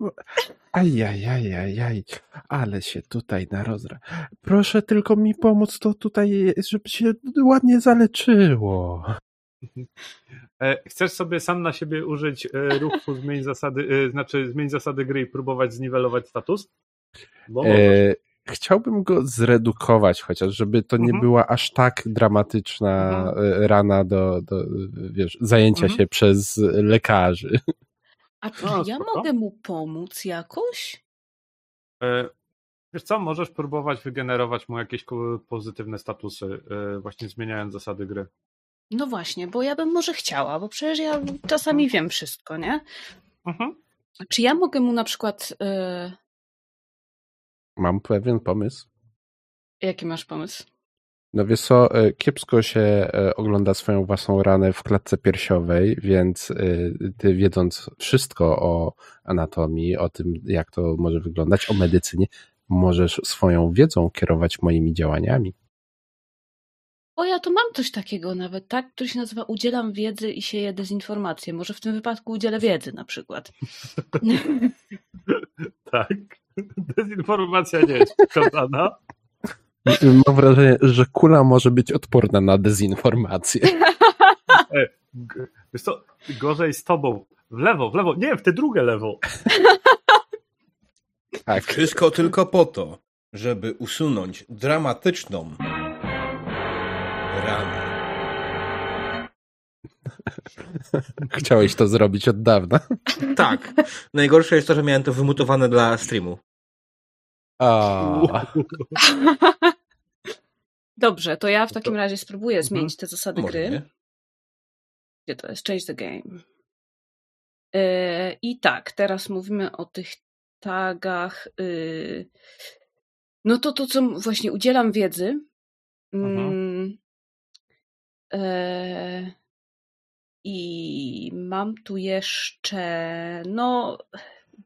Ajajajajaj. Ale się tutaj narozra. Proszę tylko mi pomóc, to tutaj, żeby się ładnie zaleczyło. Chcesz sobie sam na siebie użyć ruchu, zmień zasady gry i próbować zniwelować status? Chciałbym go zredukować chociaż, żeby to nie była aż tak dramatyczna rana do wiesz, zajęcia się przez lekarzy. A czy ja mogę mu pomóc jakoś? Wiesz co, możesz próbować wygenerować mu jakieś pozytywne statusy, właśnie zmieniając zasady gry. No właśnie, bo ja bym może chciała, bo przecież ja czasami wiem wszystko, nie? Czy ja mogę mu na przykład... Mam pewien pomysł. Jaki masz pomysł? No wiesz co, kiepsko się ogląda swoją własną ranę w klatce piersiowej, więc ty, wiedząc wszystko o anatomii, o tym, jak to może wyglądać, o medycynie, możesz swoją wiedzą kierować moimi działaniami. O, ja to mam coś takiego nawet, tak? Który się nazywa udzielam wiedzy i sieję dezinformację. Może w tym wypadku udzielę wiedzy na przykład. Tak. Dezinformacja nie jest przekazana. Mam wrażenie, że kula może być odporna na dezinformację. Wiesz co, gorzej z tobą. W lewo. Nie, w te drugie lewo. Tak. Wszystko tylko po to, żeby usunąć dramatyczną ranę. Chciałeś to zrobić od dawna. Tak. Najgorsze jest to, że miałem to wymutowane dla streamu. Dobrze, to ja w takim razie spróbuję zmienić te zasady gry. Gdzie to jest? Change the game. I tak, teraz mówimy o tych tagach. No to co właśnie udzielam wiedzy. I mam tu jeszcze, no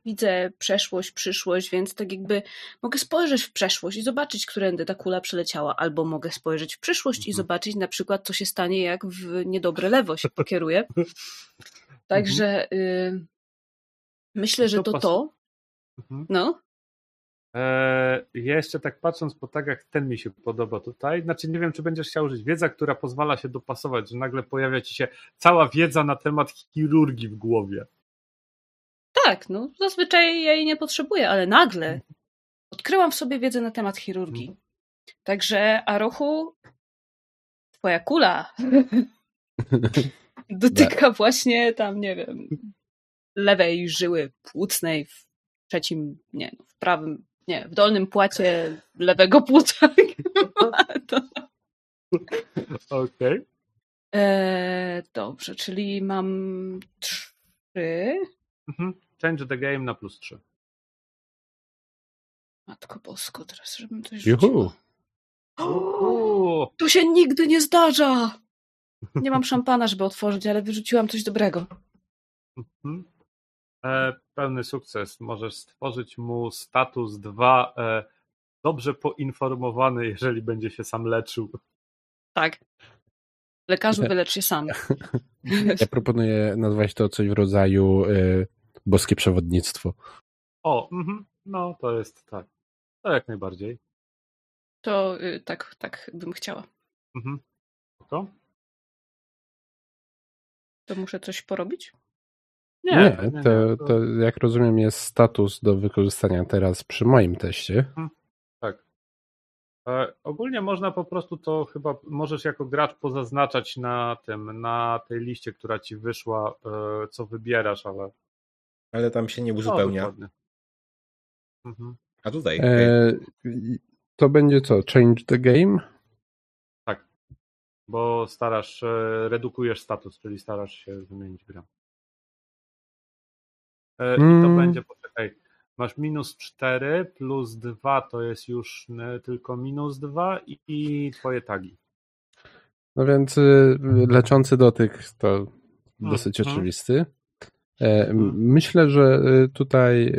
widzę przeszłość, przyszłość, więc tak jakby mogę spojrzeć w przeszłość i zobaczyć, którędy ta kula przeleciała, albo mogę spojrzeć w przyszłość i zobaczyć na przykład, co się stanie, jak w niedobre lewo się pokieruje. Także myślę, że to. No. Ja jeszcze tak patrząc po tagach, ten mi się podoba tutaj. Znaczy nie wiem, czy będziesz chciał użyć wiedza, która pozwala się dopasować, że nagle pojawia ci się cała wiedza na temat chirurgii w głowie. Tak, no zazwyczaj ja jej nie potrzebuję, ale nagle odkryłam w sobie wiedzę na temat chirurgii. Także Arohu, twoja kula dotyka właśnie tam, nie wiem, lewej żyły płucnej w trzecim, nie, w prawym, nie, w dolnym płacie lewego płuca. Okej. Dobrze, czyli mam 3. Change the game na +3. Matko bosko, teraz żebym coś rzuciła. Tu się nigdy nie zdarza! Nie mam szampana, żeby otworzyć, ale wyrzuciłam coś dobrego. Pełny sukces. Możesz stworzyć mu status 2. Dobrze poinformowany, jeżeli będzie się sam leczył. Tak. Lekarzu, wylecz się sam. Ja proponuję nazwać to coś w rodzaju boskie przewodnictwo. O, no to jest tak. To jak najbardziej. To tak bym chciała. To muszę coś porobić? Nie, to jak rozumiem jest status do wykorzystania teraz przy moim teście. Tak. Ogólnie można po prostu to chyba, możesz jako gracz pozaznaczać na tej liście, która ci wyszła, co wybierasz, ale... Ale tam się nie uzupełnia. A tutaj? To będzie co? Change the game? Tak. Bo redukujesz status, czyli starasz się wymienić grę. I to będzie, poczekaj, masz -4, +2 to jest już tylko -2 i twoje tagi. No więc leczący dotyk to dosyć oczywisty. Myślę, że tutaj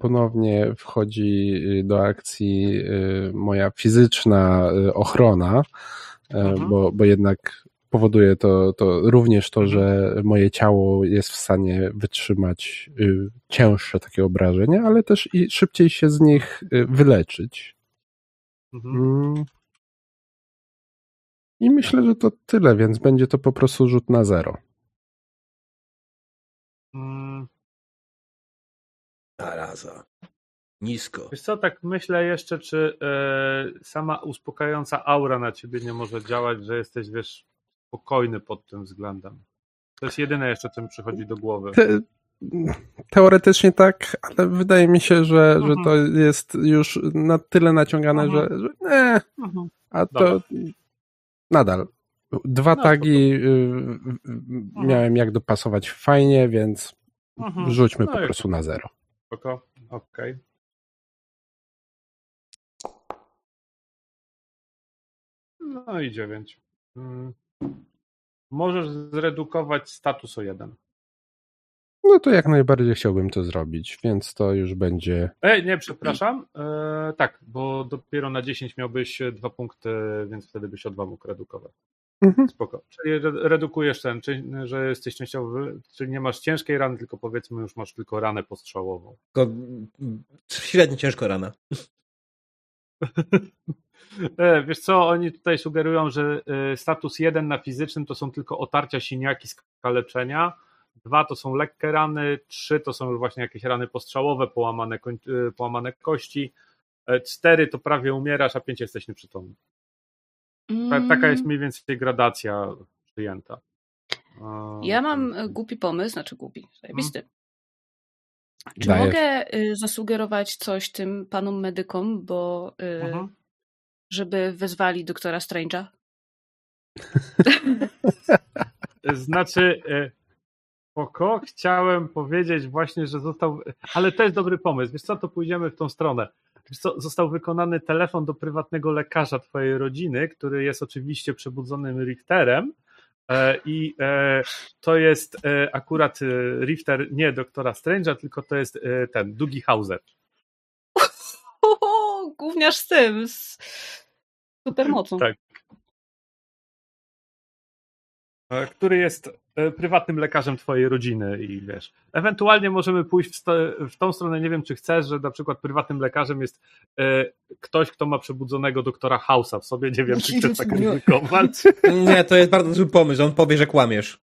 ponownie wchodzi do akcji moja fizyczna ochrona, bo jednak powoduje to również to, że moje ciało jest w stanie wytrzymać cięższe takie obrażenia, ale też i szybciej się z nich wyleczyć. I myślę, że to tyle, więc będzie to po prostu rzut na 0. Taraza. Nisko. Wiesz co, tak myślę jeszcze, czy sama uspokajająca aura na ciebie nie może działać, że jesteś, wiesz, spokojny pod tym względem. To jest jedyne jeszcze, co mi przychodzi do głowy. Teoretycznie tak, ale wydaje mi się, że to jest już na tyle naciągane, że nie. A to nadal. 2 tagi miałem jak dopasować fajnie, więc rzućmy po prostu na 0. Okej. No i 9. Możesz zredukować status o 1. No to jak najbardziej chciałbym to zrobić, więc to już będzie... nie, przepraszam. Tak, bo dopiero na 10 miałbyś 2 punkty, więc wtedy byś o 2 mógł redukować. Spoko. Czyli redukujesz ten, że jesteś częściowy, czyli nie masz ciężkiej rany, tylko powiedzmy już masz tylko ranę postrzałową. Średnio ciężko rana. Wiesz co, oni tutaj sugerują, że status 1 na fizycznym to są tylko otarcia, siniaki, skaleczenia, 2 to są lekkie rany, 3 to są już właśnie jakieś rany postrzałowe, połamane kości, 4 to prawie umierasz, a 5 jesteś nieprzytomny. Taka jest mniej więcej gradacja przyjęta. Ja mam głupi pomysł, znaczy głupi, zajebisty. Czy mogę zasugerować coś tym panom medykom, bo... żeby wezwali doktora Strange'a? Znaczy, chciałem powiedzieć właśnie, że został... Ale to jest dobry pomysł. Wiesz co, to pójdziemy w tą stronę. Wiesz co, został wykonany telefon do prywatnego lekarza twojej rodziny, który jest oczywiście przebudzonym Richterem i to jest akurat Richter nie doktora Strange'a, tylko to jest ten Dougie Hauser. Gówniarz z tym, z supermocą. Tak. Który jest prywatnym lekarzem twojej rodziny i wiesz, ewentualnie możemy pójść w tą stronę, nie wiem czy chcesz, że na przykład prywatnym lekarzem jest ktoś, kto ma przebudzonego doktora House'a w sobie, nie wiem czy chcesz tak ryzykować. Nie, to jest bardzo zły pomysł, on powie, że kłamiesz.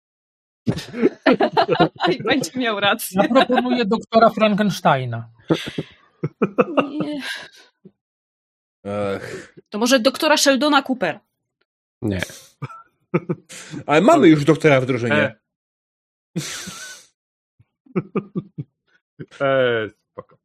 I będzie miał rację. Ja proponuję doktora Frankensteina. Nie. To może doktora Sheldona Cooper. Nie. Ale mamy już doktora w drużynie. Spoko.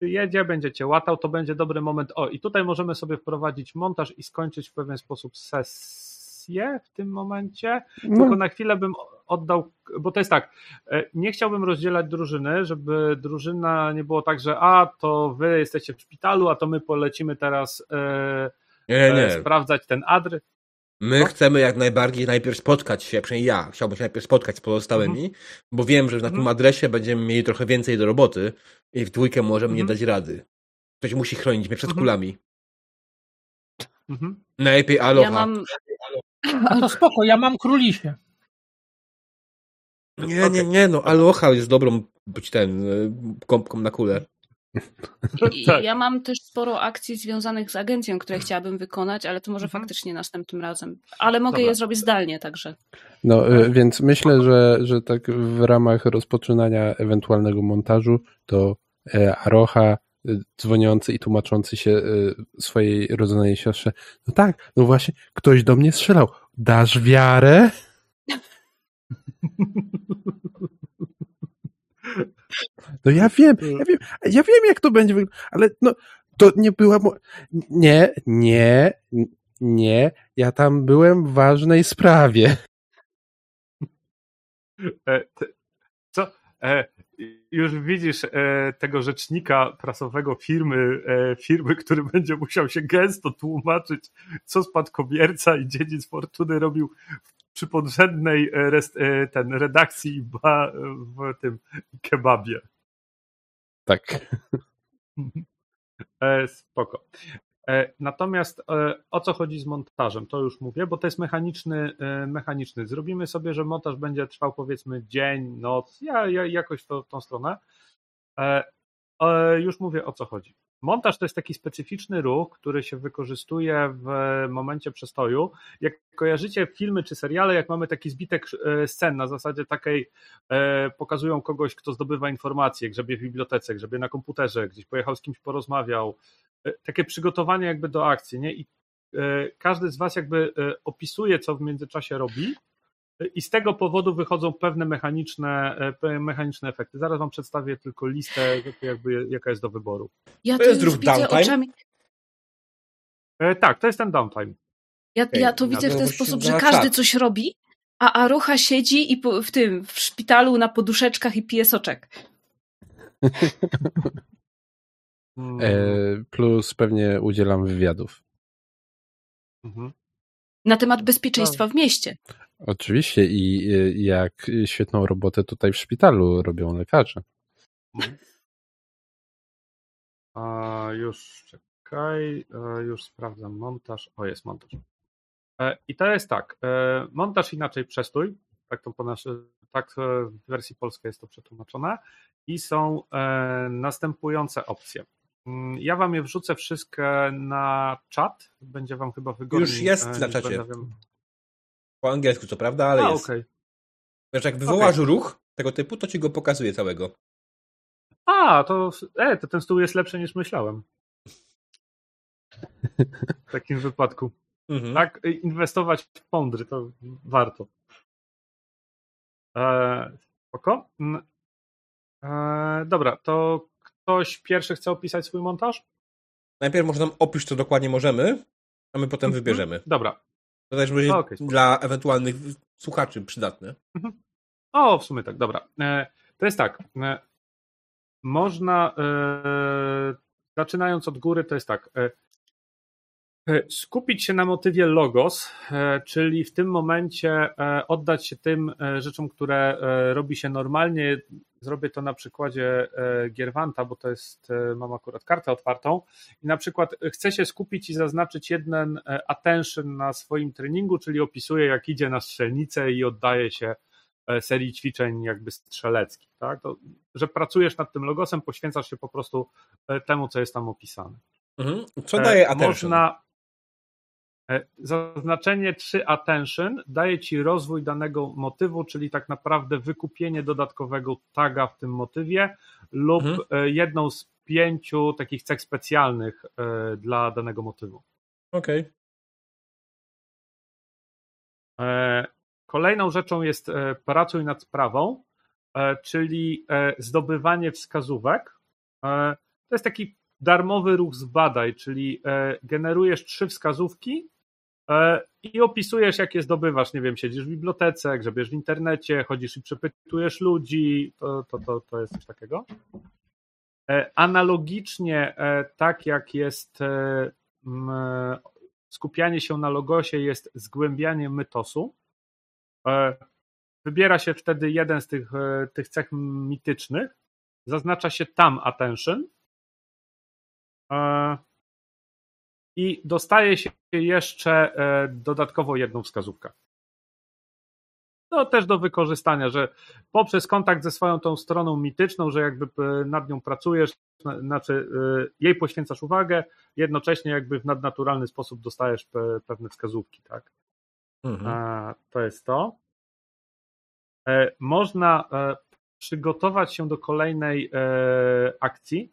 Przyjedzie, będzie cię łatał, to będzie dobry moment. O, i tutaj możemy sobie wprowadzić montaż i skończyć w pewien sposób sesję w tym momencie. No. Tylko na chwilę bym oddał, bo to jest tak, nie chciałbym rozdzielać drużyny, żeby drużyna nie było tak, że a, to wy jesteście w szpitalu, a to my polecimy teraz nie. Sprawdzać ten adres. My chcemy jak najbardziej najpierw spotkać się, przynajmniej ja chciałbym się najpierw spotkać z pozostałymi, bo wiem, że na tym adresie będziemy mieli trochę więcej do roboty i w dwójkę możemy nie dać rady. Ktoś musi chronić mnie przed kulami. Najlepiej aloha. A to spoko, ja mam królisie. Nie, no aloha jest dobrą gąbką na kulę. I ja mam też sporo akcji związanych z agencją, które chciałabym wykonać, ale to może faktycznie następnym razem. Ale mogę je zrobić zdalnie także. No więc myślę, że tak w ramach rozpoczynania ewentualnego montażu to Aroha dzwoniący i tłumaczący się swojej rodzonej siostrze. No tak, no właśnie, ktoś do mnie strzelał. Dasz wiarę? No ja wiem jak to będzie wyglądać, ale no to nie była nie, ja tam byłem w ważnej sprawie. Co? Już widzisz tego rzecznika prasowego firmy, który będzie musiał się gęsto tłumaczyć, co spadkobierca i dziedzic fortuny robił przy podrzędnej redakcji w tym kebabie. Tak. Spoko. Natomiast o co chodzi z montażem? To już mówię, bo to jest mechaniczny. Zrobimy sobie, że montaż będzie trwał powiedzmy dzień, noc, ja jakoś to w tą stronę. Już mówię o co chodzi. Montaż to jest taki specyficzny ruch, który się wykorzystuje w momencie przestoju. Jak kojarzycie filmy czy seriale, jak mamy taki zbitek scen na zasadzie takiej, pokazują kogoś, kto zdobywa informacje, grzebie w bibliotece, grzebie na komputerze, gdzieś pojechał z kimś, porozmawiał. Takie przygotowanie jakby do akcji, nie? I każdy z was jakby opisuje, co w międzyczasie robi i z tego powodu wychodzą pewne mechaniczne efekty. Zaraz wam przedstawię tylko listę, jakby, jaka jest do wyboru. Ja to jest już widzę oczami. Tak, to jest ten downtime. Ja to widzę w ten sposób, że każdy coś robi, a Aroha siedzi i w szpitalu na poduszeczkach i pije soczek. Plus pewnie udzielam wywiadów. Na temat bezpieczeństwa w mieście. Oczywiście i jak świetną robotę tutaj w szpitalu robią lekarze. Już czekaj, już sprawdzam montaż. O, jest montaż. I to jest tak, montaż inaczej przestój, tak w wersji polskiej jest to przetłumaczone i są następujące opcje. Ja wam je wrzucę wszystkie na czat. Będzie wam chyba wygodniej. Już jest na czacie. Po angielsku, co prawda, ale jest. Okay. Wiesz, jak wywołasz ruch tego typu, to ci go pokazuje całego. To ten stół jest lepszy niż myślałem. W takim wypadku. Tak, inwestować w pądry to warto. Spoko. Dobra, to ktoś pierwszy chce opisać swój montaż? Najpierw może nam opisz, co dokładnie możemy, a my potem wybierzemy. Dobra. To też będzie dla ewentualnych słuchaczy przydatne. O, w sumie tak, dobra. To jest tak. Można zaczynając od góry, to jest tak, skupić się na motywie logos, czyli w tym momencie oddać się tym rzeczom, które robi się normalnie. Zrobię to na przykładzie Gierwanta, bo to jest, mam akurat kartę otwartą i na przykład chcę się skupić i zaznaczyć jeden attention na swoim treningu, czyli opisuję, jak idzie na strzelnicę i oddaje się serii ćwiczeń jakby strzeleckich, tak? To, że pracujesz nad tym logosem, poświęcasz się po prostu temu, co jest tam opisane. Mhm. Co daje attention? Zaznaczenie 3 attention daje ci rozwój danego motywu, czyli tak naprawdę wykupienie dodatkowego taga w tym motywie lub jedną z 5 takich cech specjalnych dla danego motywu. Okej. Kolejną rzeczą jest pracuj nad sprawą, czyli zdobywanie wskazówek. To jest taki darmowy ruch zbadaj, czyli generujesz 3 wskazówki i opisujesz, jakie zdobywasz. Nie wiem, siedzisz w bibliotece, grzebiesz w internecie, chodzisz i przepytujesz ludzi. To jest coś takiego. Analogicznie, tak jak jest skupianie się na logosie, jest zgłębianie mytosu. Wybiera się wtedy jeden z tych cech mitycznych, zaznacza się tam attention i dostaje się jeszcze dodatkowo jedną wskazówkę. No też do wykorzystania, że poprzez kontakt ze swoją tą stroną mityczną, że jakby nad nią pracujesz, znaczy jej poświęcasz uwagę, jednocześnie jakby w nadnaturalny sposób dostajesz pewne wskazówki, tak? To jest to. Można przygotować się do kolejnej akcji.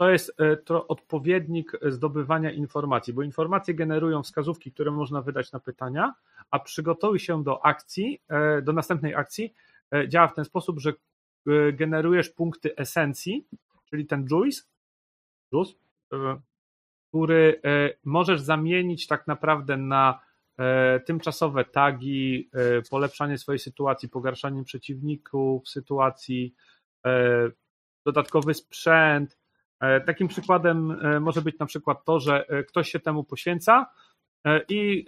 To jest to odpowiednik zdobywania informacji, bo informacje generują wskazówki, które można wydać na pytania, a przygotuj się do akcji, do następnej akcji działa w ten sposób, że generujesz punkty esencji, czyli ten juice, który możesz zamienić tak naprawdę na tymczasowe tagi, polepszanie swojej sytuacji, pogarszanie przeciwników sytuacji, dodatkowy sprzęt. Takim przykładem może być na przykład to, że ktoś się temu poświęca i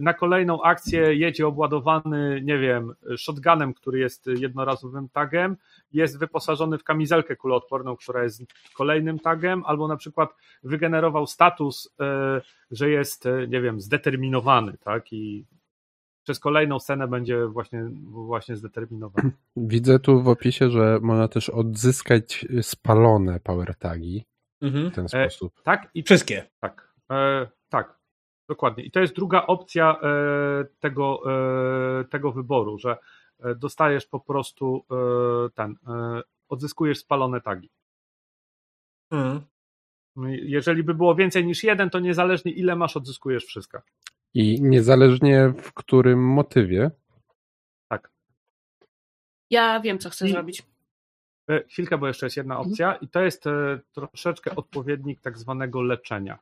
na kolejną akcję jedzie obładowany, nie wiem, shotgunem, który jest jednorazowym tagiem, jest wyposażony w kamizelkę kuloodporną, która jest kolejnym tagiem, albo na przykład wygenerował status, że jest, nie wiem, zdeterminowany, tak, i przez kolejną scenę będzie właśnie zdeterminowany. Widzę tu w opisie, że można też odzyskać spalone power tagi w ten sposób. Tak, i wszystkie. Tak, tak. Dokładnie. I to jest druga opcja tego wyboru, że dostajesz po prostu odzyskujesz spalone tagi. Jeżeli by było więcej niż 1, to niezależnie ile masz, odzyskujesz wszystko. I niezależnie w którym motywie. Tak. Ja wiem, co chcę zrobić. Chwilkę, bo jeszcze jest jedna opcja i to jest troszeczkę odpowiednik tak zwanego leczenia.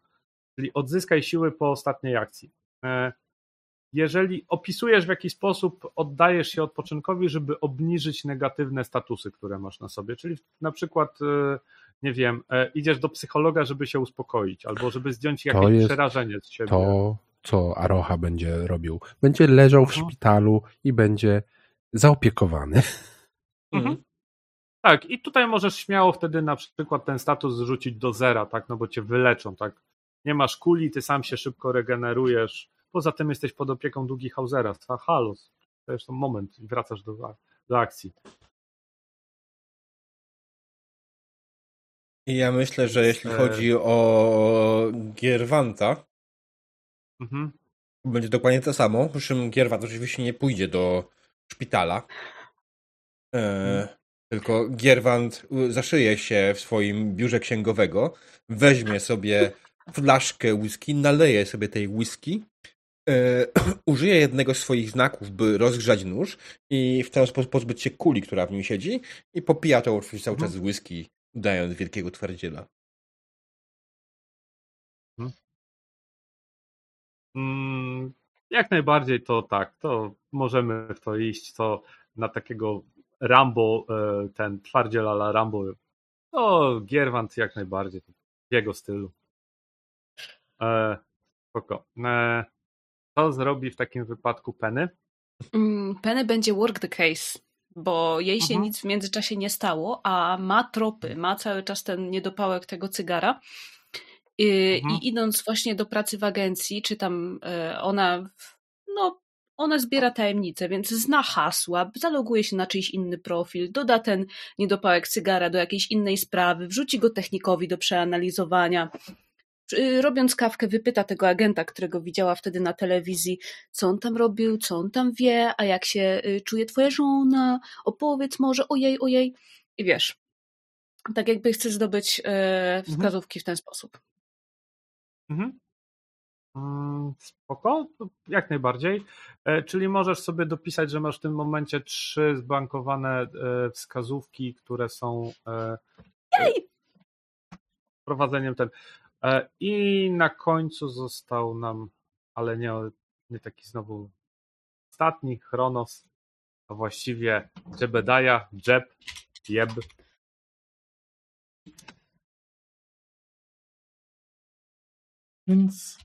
Czyli odzyskaj siły po ostatniej akcji. Jeżeli opisujesz w jakiś sposób, oddajesz się odpoczynkowi, żeby obniżyć negatywne statusy, które masz na sobie. Czyli na przykład, nie wiem, idziesz do psychologa, żeby się uspokoić albo żeby zdjąć jakieś przerażenie z siebie. To, co Aroha będzie robił. Będzie leżał w szpitalu i będzie zaopiekowany. Tak, i tutaj możesz śmiało wtedy na przykład ten status zrzucić do 0, tak, no bo cię wyleczą, tak. Nie masz kuli, ty sam się szybko regenerujesz. Poza tym jesteś pod opieką Dugi Hausera. Halus. To jest moment i wracasz do akcji. I ja myślę, że jeśli chodzi o Gierwanta, będzie dokładnie to samo. Przy czym Gierwant oczywiście nie pójdzie do szpitala. Tylko Gierwant zaszyje się w swoim biurze księgowego, weźmie sobie flaszkę whisky, naleje sobie tej whisky, użyje jednego z swoich znaków, by rozgrzać nóż i w ten sposób pozbyć się kuli, która w nim siedzi, i popija to oczywiście cały czas z whisky, udając wielkiego twardziela. Jak najbardziej to tak, to możemy w to iść, to na takiego Rambo, ten twardziel a la Rambo O, Gierwant jak najbardziej. W jego stylu. Spoko. Co zrobi w takim wypadku Penny? Penny będzie work the case, bo jej się nic w międzyczasie nie stało, a ma tropy, ma cały czas ten niedopałek tego cygara. I idąc właśnie do pracy w agencji, czy tam ona zbiera tajemnice, więc zna hasła, zaloguje się na czyjś inny profil, doda ten niedopałek cygara do jakiejś innej sprawy, wrzuci go technikowi do przeanalizowania. Robiąc kawkę, wypyta tego agenta, którego widziała wtedy na telewizji, co on tam robił, co on tam wie, a jak się czuje twoja żona, opowiedz może, ojej. I wiesz, tak jakby chce zdobyć wskazówki w ten sposób. Spoko, jak najbardziej. Czyli możesz sobie dopisać, że masz w tym momencie 3 zbankowane wskazówki, które są prowadzeniem ten. I na końcu został nam, ale nie taki znowu ostatni, Chronos, a właściwie Jebediah, Jeb. Więc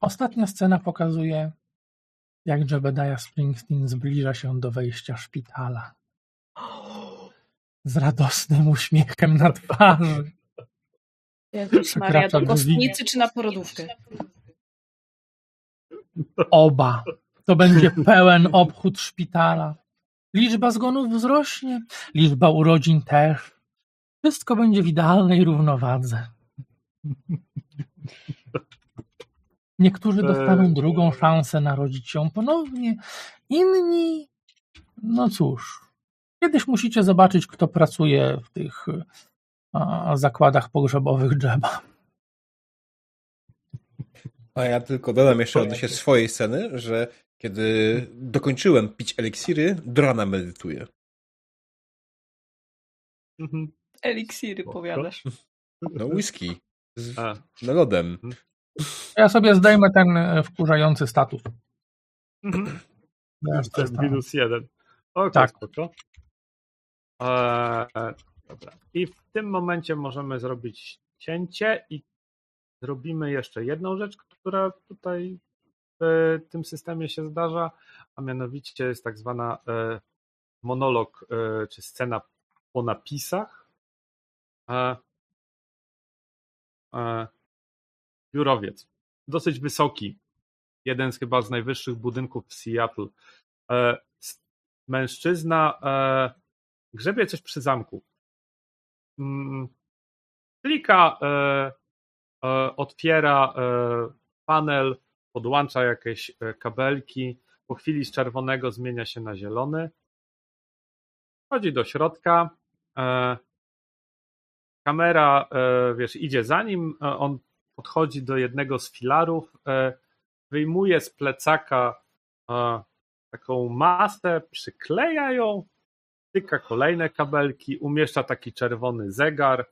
ostatnia scena pokazuje, jak Jebediah Springsteen zbliża się do wejścia szpitala. Z radosnym uśmiechem na twarzy. Jezus Maria, do kostnicy czy na porodówkę? Oba. To będzie pełen obchód szpitala. Liczba zgonów wzrośnie, liczba urodzin też. Wszystko będzie w idealnej równowadze. Niektórzy dostaną drugą szansę narodzić się ponownie, inni, no cóż, kiedyś musicie zobaczyć, kto pracuje w tych zakładach pogrzebowych Jeba. A ja tylko dodam jeszcze odnośnie swojej sceny, że kiedy dokończyłem pić eliksiry, do rana medytuję. Eliksiry powiadasz? No whisky. Z lodem. Ja sobie zdejmę ten wkurzający status. To jest -1. Okay, tak. Spoko. Dobra. I w tym momencie możemy zrobić cięcie i zrobimy jeszcze jedną rzecz, która tutaj w tym systemie się zdarza, a mianowicie jest tak zwana monolog czy scena po napisach. Biurowiec. Dosyć wysoki. Jeden z chyba z najwyższych budynków w Seattle. Mężczyzna grzebie coś przy zamku. Klika, otwiera panel, podłącza jakieś kabelki. Po chwili z czerwonego zmienia się na zielony. Wchodzi do środka. Kamera, wiesz, idzie za nim. On podchodzi do jednego z filarów, wyjmuje z plecaka taką masę, przykleja ją, tyka kolejne kabelki, umieszcza taki czerwony zegar,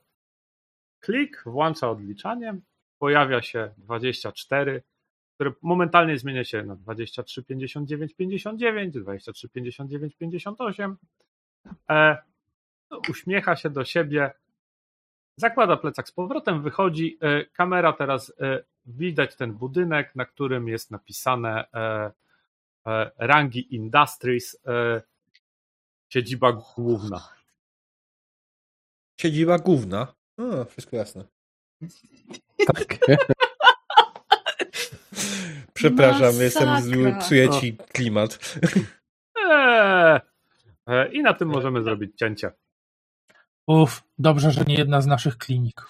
klik, włącza odliczanie, pojawia się 24, które momentalnie zmienia się na 23, 59, 59, 23, 59, 58. Uśmiecha się do siebie, zakłada plecak z powrotem, wychodzi, kamera teraz, widać ten budynek, na którym jest napisane Rangi Industries, siedziba główna. Siedziba główna? O, wszystko jasne. Tak. Przepraszam, masakra. Jestem zły, psuję ci klimat. I na tym możemy zrobić cięcie. Uff, dobrze, że nie jedna z naszych klinik.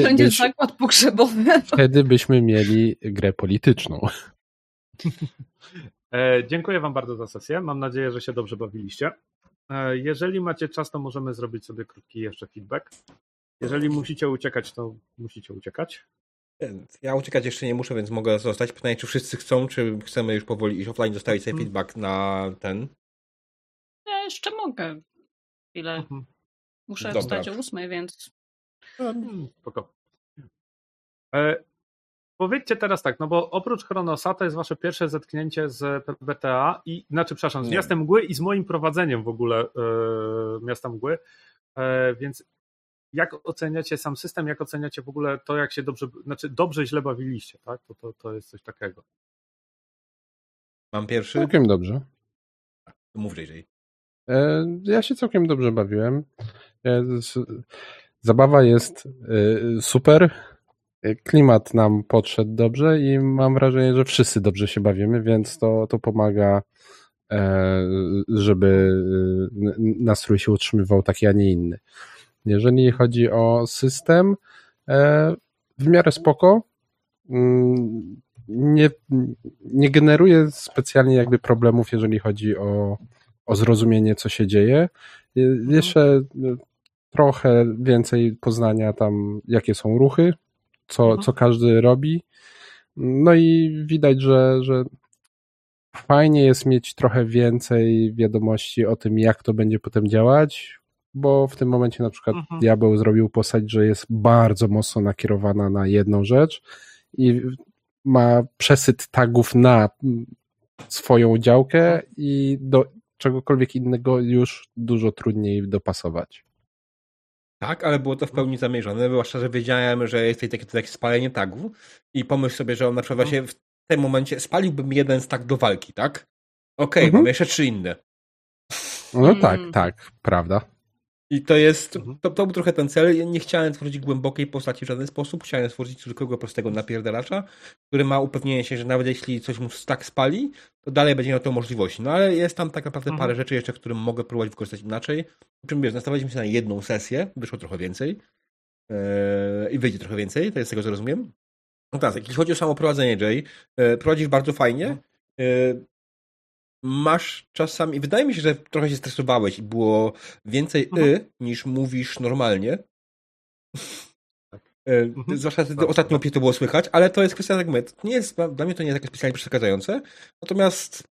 Wszędzie zakład pogrzebowy. Wtedy byśmy mieli grę polityczną. Dziękuję wam bardzo za sesję. Mam nadzieję, że się dobrze bawiliście. Jeżeli macie czas, to możemy zrobić sobie krótki jeszcze feedback. Jeżeli musicie uciekać, to musicie uciekać. Ja uciekać jeszcze nie muszę, więc mogę zostać. Pytanie, czy wszyscy chcą, czy chcemy już powoli iść offline, dostawić sobie feedback na ten? Ja jeszcze mogę. Chwilę. Muszę wstać o 8:00, więc... Spoko. Powiedzcie teraz tak, no bo oprócz Chronosa to jest wasze pierwsze zetknięcie z PBTA i, znaczy przepraszam, z Miastem Mgły i z moim prowadzeniem w ogóle Miasta Mgły, więc jak oceniacie sam system, jak oceniacie w ogóle to, jak się dobrze, znaczy dobrze źle bawiliście, tak? To jest coś takiego. Mam pierwszy? Całkiem dobrze. Mów bliżej. Ja się całkiem dobrze bawiłem. Zabawa jest super. Klimat nam podszedł dobrze i mam wrażenie, że wszyscy dobrze się bawimy, więc to pomaga, żeby nastrój się utrzymywał taki, a nie inny. Jeżeli chodzi o system, w miarę spoko. Nie generuje specjalnie jakby problemów, jeżeli chodzi o zrozumienie, co się dzieje. Jeszcze trochę więcej poznania tam, jakie są ruchy, co każdy robi. No i widać, że fajnie jest mieć trochę więcej wiadomości o tym, jak to będzie potem działać, bo w tym momencie na przykład Diabeł zrobił postać, że jest bardzo mocno nakierowana na jedną rzecz i ma przesyt tagów na swoją działkę i do czegokolwiek innego już dużo trudniej dopasować. Tak, ale było to w pełni zamierzone, zwłaszcza, że wiedziałem, że jest takie spalenie tagów i pomyśl sobie, że on na przykład właśnie w tym momencie spaliłbym jeden z tag do walki, tak? Okej, mam jeszcze trzy inne. No tak, prawda. I to jest, to był trochę ten cel. Ja nie chciałem stworzyć głębokiej postaci w żaden sposób, chciałem stworzyć tylko prostego napierdalacza, który ma upewnienie się, że nawet jeśli coś mu tak spali, to dalej będzie miał tą możliwość. No ale jest tam tak naprawdę parę rzeczy jeszcze, którym mogę próbować wykorzystać inaczej. Czym wiesz, nastawialiśmy się na jedną sesję, wyszło trochę więcej i wyjdzie trochę więcej, to jest z tego, co rozumiem. No teraz, jeśli chodzi o samo prowadzenie, Jay, prowadzisz bardzo fajnie, masz czasami, wydaje mi się, że trochę się stresowałeś i było więcej niż mówisz normalnie. Tak. Zwłaszcza ostatnią opinię to było słychać, ale to jest kwestia, tak mówię, dla mnie to nie jest takie specjalnie przeszkadzające, natomiast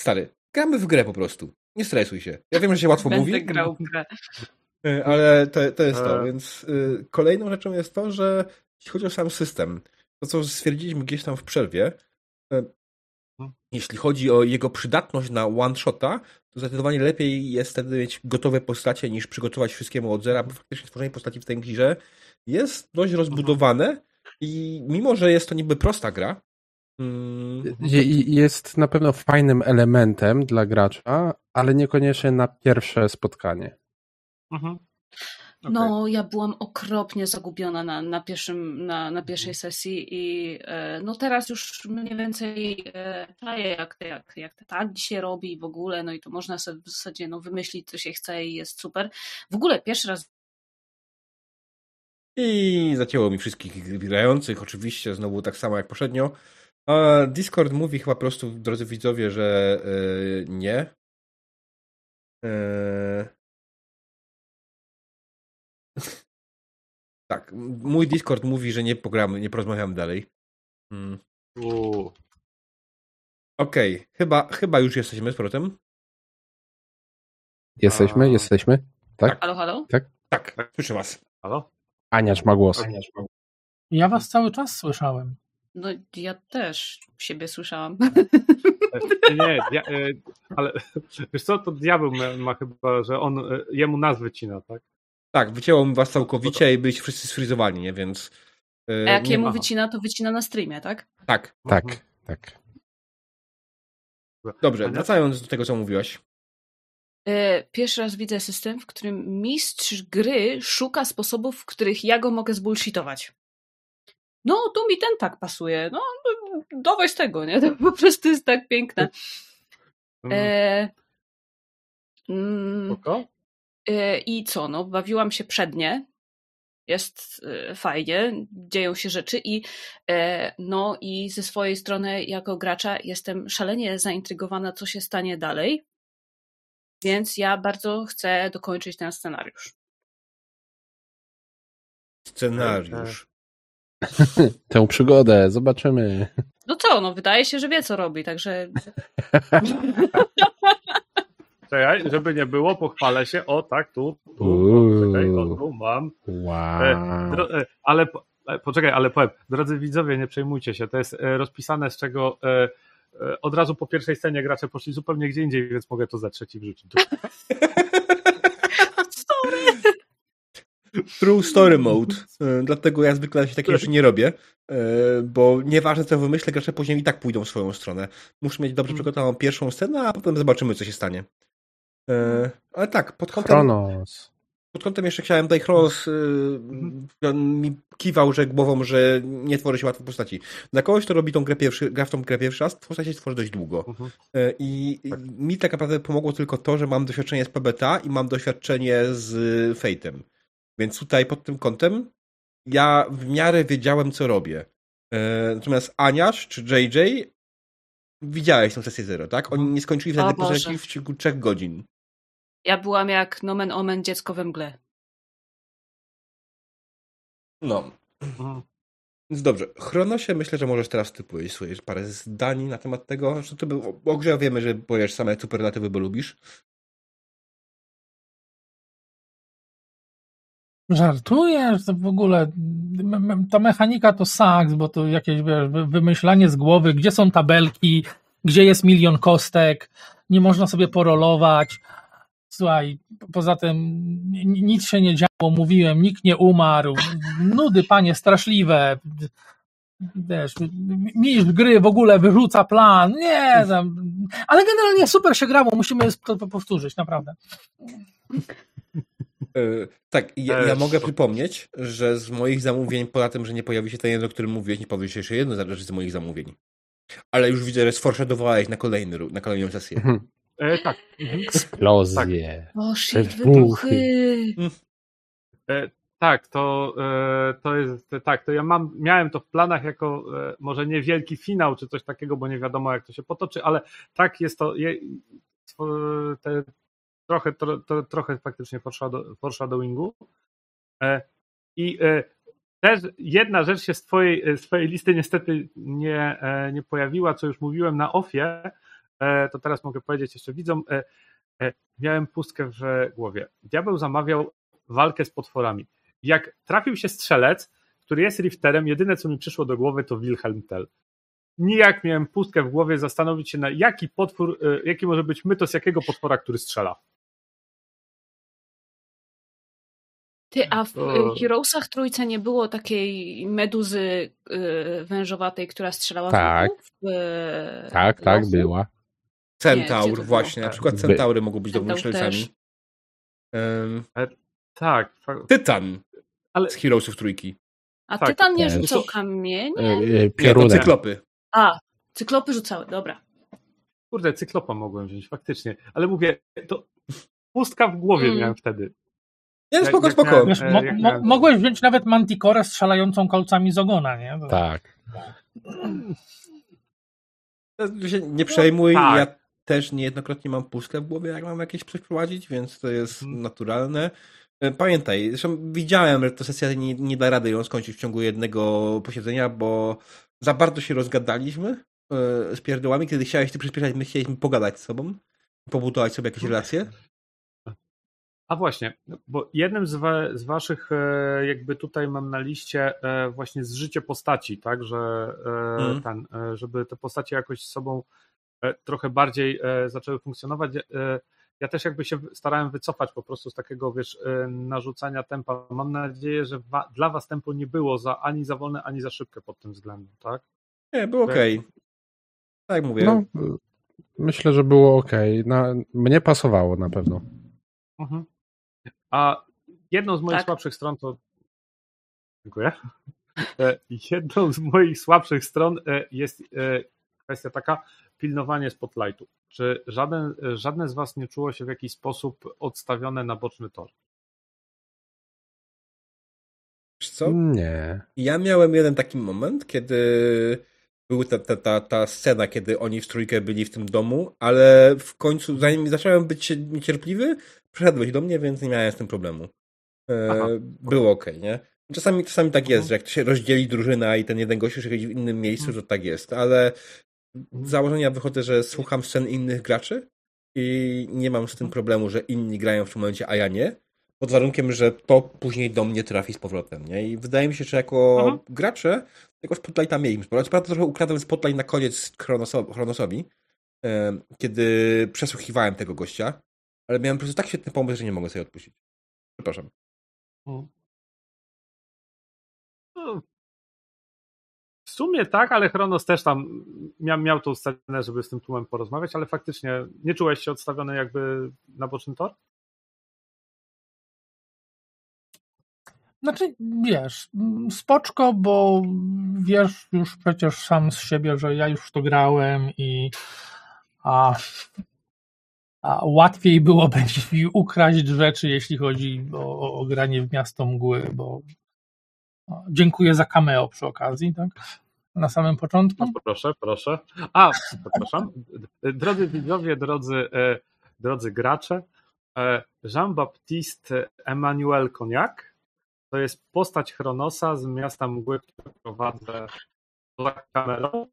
stary, gramy w grę po prostu. Nie stresuj się. Ja wiem, że się łatwo mówi. Będę grał w grę. Ale to jest to, więc kolejną rzeczą jest to, że jeśli chodzi o sam system, to co stwierdziliśmy gdzieś tam w przerwie, jeśli chodzi o jego przydatność na one-shota, to zdecydowanie lepiej jest wtedy mieć gotowe postacie niż przygotować wszystkiemu od zera, bo faktycznie stworzenie postaci w tej grze jest dość rozbudowane i mimo, że jest to niby prosta gra, jest na pewno fajnym elementem dla gracza, ale niekoniecznie na pierwsze spotkanie. No, ja byłam okropnie zagubiona na pierwszej sesji i no teraz już mniej więcej czaję, jak te tak dzisiaj robi i w ogóle, no i to można sobie w zasadzie wymyślić, co się chce i jest super. W ogóle pierwszy raz i zacięło mi wszystkich grających, oczywiście znowu tak samo jak poprzednio. A Discord mówi chyba po prostu, drodzy widzowie, że nie. Tak, mój Discord mówi, że nie porozmawiamy dalej. Okej, chyba już jesteśmy z powrotem. Jesteśmy. Tak? Halo, halo? Tak, słyszę was. Halo? Aniacz ma głos. Ja was cały czas słyszałem. No ja też siebie słyszałam. Nie, ale wiesz co, to diabeł ma chyba, że on jemu nas wycina, tak? Tak, wycięło mi was całkowicie i byliście wszyscy sfrizowani, nie? Więc... A jak jemu wycina, to wycina na streamie, tak? Tak. Dobrze, wracając do tego, co mówiłaś. Pierwszy raz widzę system, w którym mistrz gry szuka sposobów, w których ja go mogę zbullshitować. No, tu mi ten tak pasuje. No, dawaj z tego, nie? To po prostu jest tak piękne. I co? No, bawiłam się przednie. Jest fajnie. Dzieją się rzeczy i ze swojej strony jako gracza jestem szalenie zaintrygowana, co się stanie dalej. Więc ja bardzo chcę dokończyć ten scenariusz. Tę przygodę, zobaczymy. No co, wydaje się, że wie, co robi, także... Czekaj, żeby nie było, pochwalę się, o tak, tu mam. Wow. Ale Poczekaj, ale powiem, drodzy widzowie, nie przejmujcie się, to jest rozpisane, z czego od razu po pierwszej scenie gracze poszli zupełnie gdzie indziej, więc mogę to za trzeci wrzucić. True story mode. Dlatego ja zwykle się takie rzeczy nie robię, bo nieważne co wymyślę, gracze później i tak pójdą w swoją stronę. Muszę mieć dobrze przygotowaną pierwszą scenę, a potem zobaczymy, co się stanie. Ale tak, pod kątem jeszcze chciałem tutaj Chronos, mi kiwał że głową, że nie tworzy się łatwo postaci. Dla kogoś, kto robi tą grę pierwszy raz, postać się tworzy dość długo. I tak. Mi tak naprawdę pomogło tylko to, że mam doświadczenie z PBTA i mam doświadczenie z Fate'em. Więc tutaj pod tym kątem ja w miarę wiedziałem, co robię. Natomiast Aniasz czy JJ widziałeś tą sesję zero, tak? Oni nie skończyli wtedy postaci w ciągu 3 godzin. Ja byłam jak nomen omen dziecko we mgle. No. Więc dobrze. Chronosie, myślę, że możesz teraz ty powiedzieć swoje parę zdań na temat tego, że to był o grze wiemy, że powiesz same superlatywy, bo lubisz. Żartujesz? W ogóle ta mechanika to saks, bo to jakieś wymyślanie z głowy, gdzie są tabelki, gdzie jest milion kostek, nie można sobie porolować. Słuchaj, poza tym nic się nie działo, mówiłem, nikt nie umarł, nudy panie straszliwe, wiesz, mistrz gry w ogóle wyrzuca plan, nie, ale generalnie super się grało, musimy to powtórzyć, naprawdę. Tak, ja mogę przypomnieć, że z moich zamówień, poza tym, że nie pojawi się ten jeden, o którym mówiłeś, nie pojawi się jeszcze jedno, zależy z moich zamówień. Ale już widzę, że sforeshadowałeś na kolejną sesję. Tak. Eksplozje. Boże, wybuchy. Tak, to jest tak, to ja miałem to w planach jako może niewielki finał czy coś takiego, bo nie wiadomo jak to się potoczy, ale tak jest to trochę faktycznie foreshadowingu. I też jedna rzecz się z twojej listy niestety nie pojawiła, co już mówiłem na offie, to teraz mogę powiedzieć jeszcze widzom. Miałem pustkę w głowie. Diabeł zamawiał walkę z potworami. Jak trafił się strzelec, który jest rifterem, jedyne co mi przyszło do głowy to Wilhelm Tell. Nijak miałem pustkę w głowie zastanowić się na jaki potwór, jaki może być mytos jakiego potwora, który strzela. Ty, a w Heroesach Trójce nie było takiej meduzy wężowatej, która strzelała tak. Tak, lasu? Była. Centaur właśnie, na przykład centaury mogą być dobrymi strzelcami. Tak. Tytan ale... z Heroesów Trójki. A tak. Tytan nie rzucał kamienie? Pierunem. Cyklopy. A, cyklopy rzucały, dobra. Kurde, cyklopa mogłem wziąć, faktycznie. Ale mówię, to pustka w głowie miałem wtedy. Nie, spoko. Wiesz, mogłeś wziąć nawet Manticorę strzelającą kolcami z ogona, nie? Bo... Tak. Nie przejmuj, ja też niejednokrotnie mam pustkę w głowie, jak mam jakieś coś prowadzić, więc to jest naturalne. Pamiętaj, zresztą widziałem, że ta sesja nie da rady ją skończyć w ciągu jednego posiedzenia, bo za bardzo się rozgadaliśmy z pierdołami, kiedy chciałeś ty przyspieszać, my chcieliśmy pogadać z sobą, pobudować sobie jakieś relacje. A właśnie, bo jednym z waszych jakby tutaj mam na liście właśnie zżycie postaci, tak, że żeby te postacie jakoś z sobą trochę bardziej zaczęły funkcjonować. Ja też jakby się starałem wycofać po prostu z takiego, wiesz, narzucania tempa. Mam nadzieję, że dla was tempo nie było ani za wolne, ani za szybkie pod tym względem, tak? Nie, było okej. Tak mówię. No, myślę, że było okej. Mnie pasowało na pewno. Mhm. A jedną z moich słabszych stron to... Dziękuję. Jedną z moich słabszych stron jest kwestia taka, pilnowanie spotlightu. Czy żadne z was nie czuło się w jakiś sposób odstawione na boczny tor? Wiesz co? Nie. Ja miałem jeden taki moment, kiedy była ta scena, kiedy oni w trójkę byli w tym domu, ale w końcu, zanim zacząłem być niecierpliwy, przyszedłeś do mnie, więc nie miałem z tym problemu. Było okej, nie? Czasami tak jest, że jak to się rozdzieli drużyna i ten jeden gość już jest w innym miejscu, to tak jest, ale z założenia wychodzę, że słucham scen innych graczy i nie mam z tym problemu, że inni grają w tym momencie, a ja nie. pod warunkiem, że to później do mnie trafi z powrotem, nie? I wydaje mi się, że jako gracze tego spotlighta mieliśmy. Prawda, trochę ukradłem spotlight na koniec Chronosowi, kiedy przesłuchiwałem tego gościa, ale miałem po prostu tak świetny pomysł, że nie mogę sobie odpuścić. Przepraszam. W sumie tak, ale Chronos też tam miał tą scenę, żeby z tym tłumem porozmawiać, ale faktycznie nie czułeś się odstawiony jakby na boczny tor? Znaczy, wiesz, spoczko, bo wiesz już przecież sam z siebie, że ja już to grałem i łatwiej byłoby mi ukraść rzeczy, jeśli chodzi o granie w Miasto Mgły, bo dziękuję za cameo przy okazji, tak? Na samym początku. No, proszę. Przepraszam. Drodzy widzowie, drodzy gracze, Jean-Baptiste Emmanuel Cognac to jest postać Chronosa z Miasta Mgły, który prowadzę za kamerą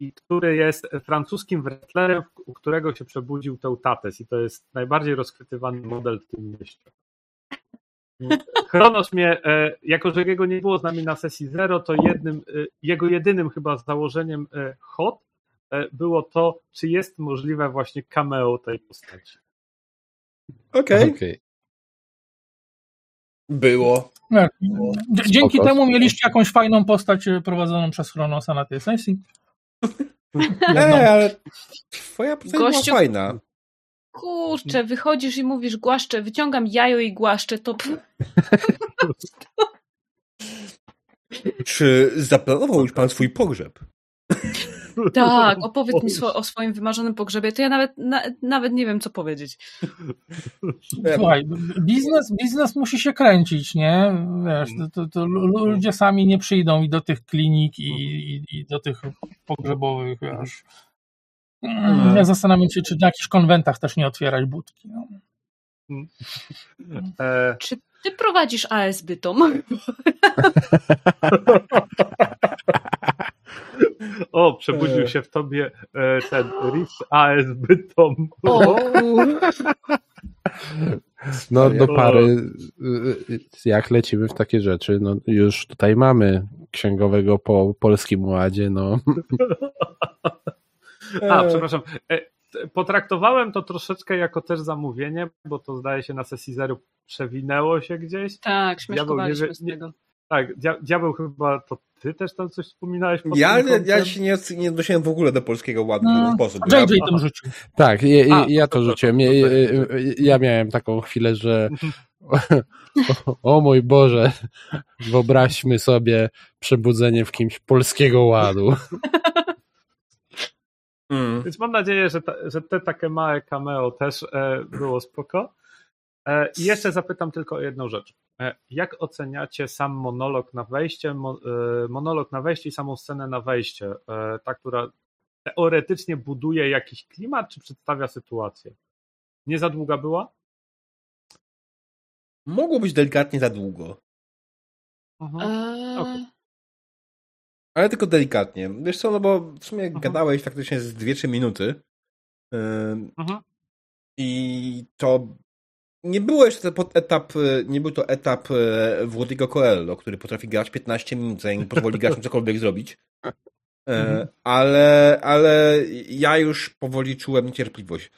i który jest francuskim wrestlerem, u którego się przebudził Teutates i to jest najbardziej rozchwytywany model w tym mieście. Chronos mnie, jako że jego nie było z nami na sesji zero, to jego jedynym chyba założeniem hot było to, czy jest możliwe właśnie cameo tej postaci. Okej. Było. Dzięki temu mieliście jakąś fajną postać prowadzoną przez Chronosa na tej sesji. Ale twoja postać była fajna. Kurczę, wychodzisz i mówisz głaszczę, wyciągam jajo i głaszczę, to... Czy zaplanował już pan swój pogrzeb? Tak, opowiedz mi o swoim wymarzonym pogrzebie, to ja nawet nie wiem, co powiedzieć. Słuchaj, biznes musi się kręcić, nie? Wiesz, to ludzie sami nie przyjdą i do tych klinik i do tych pogrzebowych, wiesz... Ja zastanawiam się, czy na jakichś konwentach też nie otwierać budki. No. Czy ty prowadzisz AS Bytom? O, przebudził się w tobie ten RIS AS Bytom. No do pary, jak lecimy w takie rzeczy, no już tutaj mamy księgowego po Polskim Ładzie, no. Przepraszam. Potraktowałem to troszeczkę jako też zamówienie, bo to zdaje się na sesji zero przewinęło się gdzieś. Tak, śmieszkowaliśmy z tego. Tak, diabeł chyba, to ty też tam coś wspominałeś? Ja się nie odnosiłem w ogóle do Polskiego Ładu w ten sposób. JJ to rzucił. Tak, ja to rzuciłem. Ja miałem taką chwilę, że o mój Boże, wyobraźmy sobie przebudzenie w kimś Polskiego Ładu. Więc mam nadzieję, że te takie małe cameo też było spoko. I jeszcze zapytam tylko o jedną rzecz. Jak oceniacie sam monolog na wejście, i samą scenę na wejście? Ta, która teoretycznie buduje jakiś klimat, czy przedstawia sytuację? Nie za długa była? Mogło być delikatnie za długo. Okay. Ale tylko delikatnie. Wiesz co, no bo w sumie gadałeś faktycznie z 2-3 minuty i to nie było jeszcze pod etap, nie był to etap Włody'ego Coelho, który potrafi grać 15 minut, zanim pozwoli graczom cokolwiek zrobić, ale ja już powoli czułem niecierpliwość.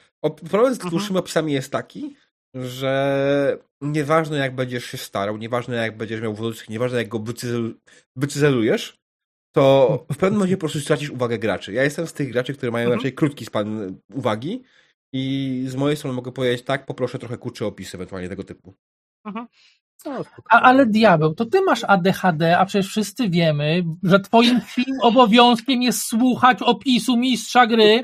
Problem z dłuższymi opisami jest taki, że nieważne jak będziesz się starał, nieważne jak będziesz miał wódz, nieważne jak go wycyzelujesz, to w pewnym momencie po prostu stracisz uwagę graczy. Ja jestem z tych graczy, które mają raczej krótki span uwagi i z mojej strony mogę powiedzieć tak, poproszę trochę kurcze opisy ewentualnie tego typu. Ale diabeł, to ty masz ADHD, a przecież wszyscy wiemy, że twoim obowiązkiem jest słuchać opisu mistrza gry.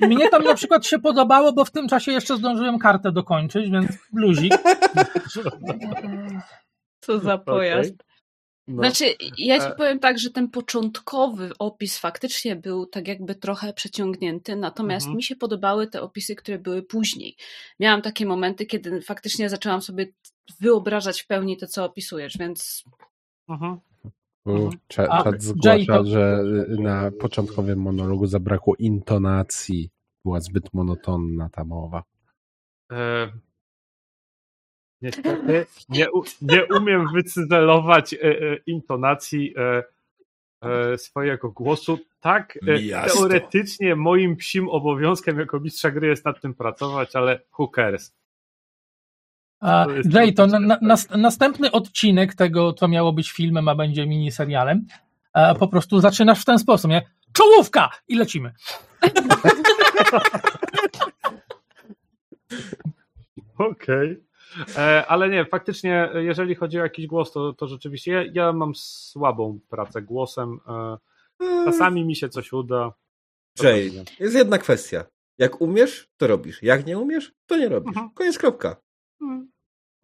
Mnie tam na przykład się podobało, bo w tym czasie jeszcze zdążyłem kartę dokończyć, więc luzik. Co za pojazd. No. Znaczy, ja ci powiem tak, że ten początkowy opis faktycznie był tak jakby trochę przeciągnięty, natomiast mi się podobały te opisy, które były później. Miałam takie momenty, kiedy faktycznie zaczęłam sobie wyobrażać w pełni to, co opisujesz, więc... Czad zgłasza, że na początkowym monologu zabrakło intonacji. Była zbyt monotonna ta mowa. Niestety nie umiem wycyzelować intonacji swojego głosu. Tak, Miasto. Teoretycznie moim psim obowiązkiem jako mistrza gry jest nad tym pracować, ale who cares? Jayton, następny odcinek tego, co miało być filmem, a będzie miniserialem, po prostu zaczynasz w ten sposób, nie? Czołówka! I lecimy. Okej. Ale nie, faktycznie, jeżeli chodzi o jakiś głos, to rzeczywiście ja mam słabą pracę głosem. Czasami mi się coś uda. Jay, jest jedna kwestia. Jak umiesz, to robisz. Jak nie umiesz, to nie robisz. Aha. Koniec, kropka.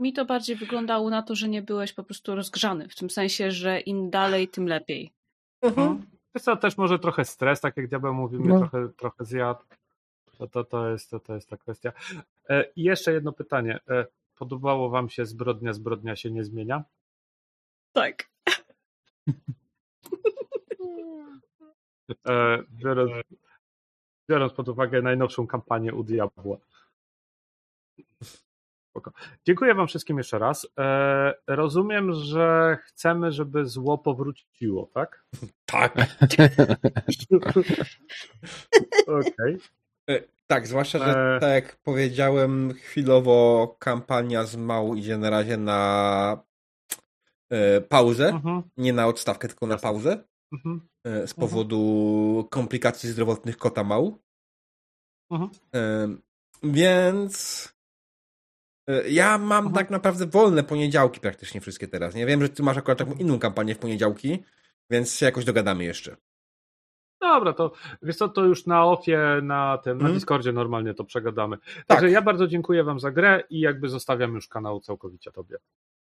Mi to bardziej wyglądało na to, że nie byłeś po prostu rozgrzany, w tym sensie, że im dalej, tym lepiej. Mhm. To też może trochę stres, tak jak diabeł mówił, mnie trochę zjadł. To jest ta kwestia. I jeszcze jedno pytanie. Podobało wam się zbrodnia się nie zmienia? Tak. Biorąc pod uwagę najnowszą kampanię u diabła. Spoko. Dziękuję wam wszystkim jeszcze raz. Rozumiem, że chcemy, żeby zło powróciło, tak? Tak. Okej. Tak, zwłaszcza, że tak jak powiedziałem, chwilowo kampania z Mału idzie na razie na pauzę, nie na odstawkę, tylko na pauzę, z powodu komplikacji zdrowotnych kota Mału. Więc ja mam tak naprawdę wolne poniedziałki praktycznie wszystkie teraz. Nie wiem, że ty masz akurat taką inną kampanię w poniedziałki, więc się jakoś dogadamy jeszcze. Dobra, to wiesz co, to już na ofie, na Discordzie normalnie to przegadamy. Tak. Także ja bardzo dziękuję wam za grę i jakby zostawiam już kanał całkowicie tobie.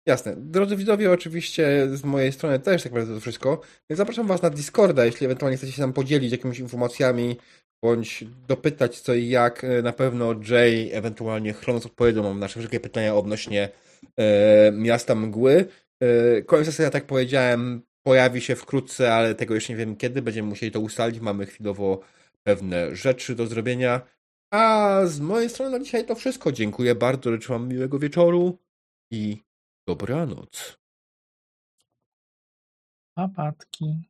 Jasne. Drodzy widzowie, oczywiście z mojej strony też tak naprawdę to wszystko. Więc zapraszam was na Discorda, jeśli ewentualnie chcecie się tam podzielić jakimiś informacjami bądź dopytać co i jak. Na pewno Jay, ewentualnie Chronos odpowiedzą nam nasze wszelkie pytania odnośnie Miasta Mgły. Kolejna sesja, tak powiedziałem, pojawi się wkrótce, ale tego jeszcze nie wiem kiedy. Będziemy musieli to ustalić. Mamy chwilowo pewne rzeczy do zrobienia. A z mojej strony na dzisiaj to wszystko. Dziękuję bardzo. Życzę wam miłego wieczoru i dobranoc. Papatki.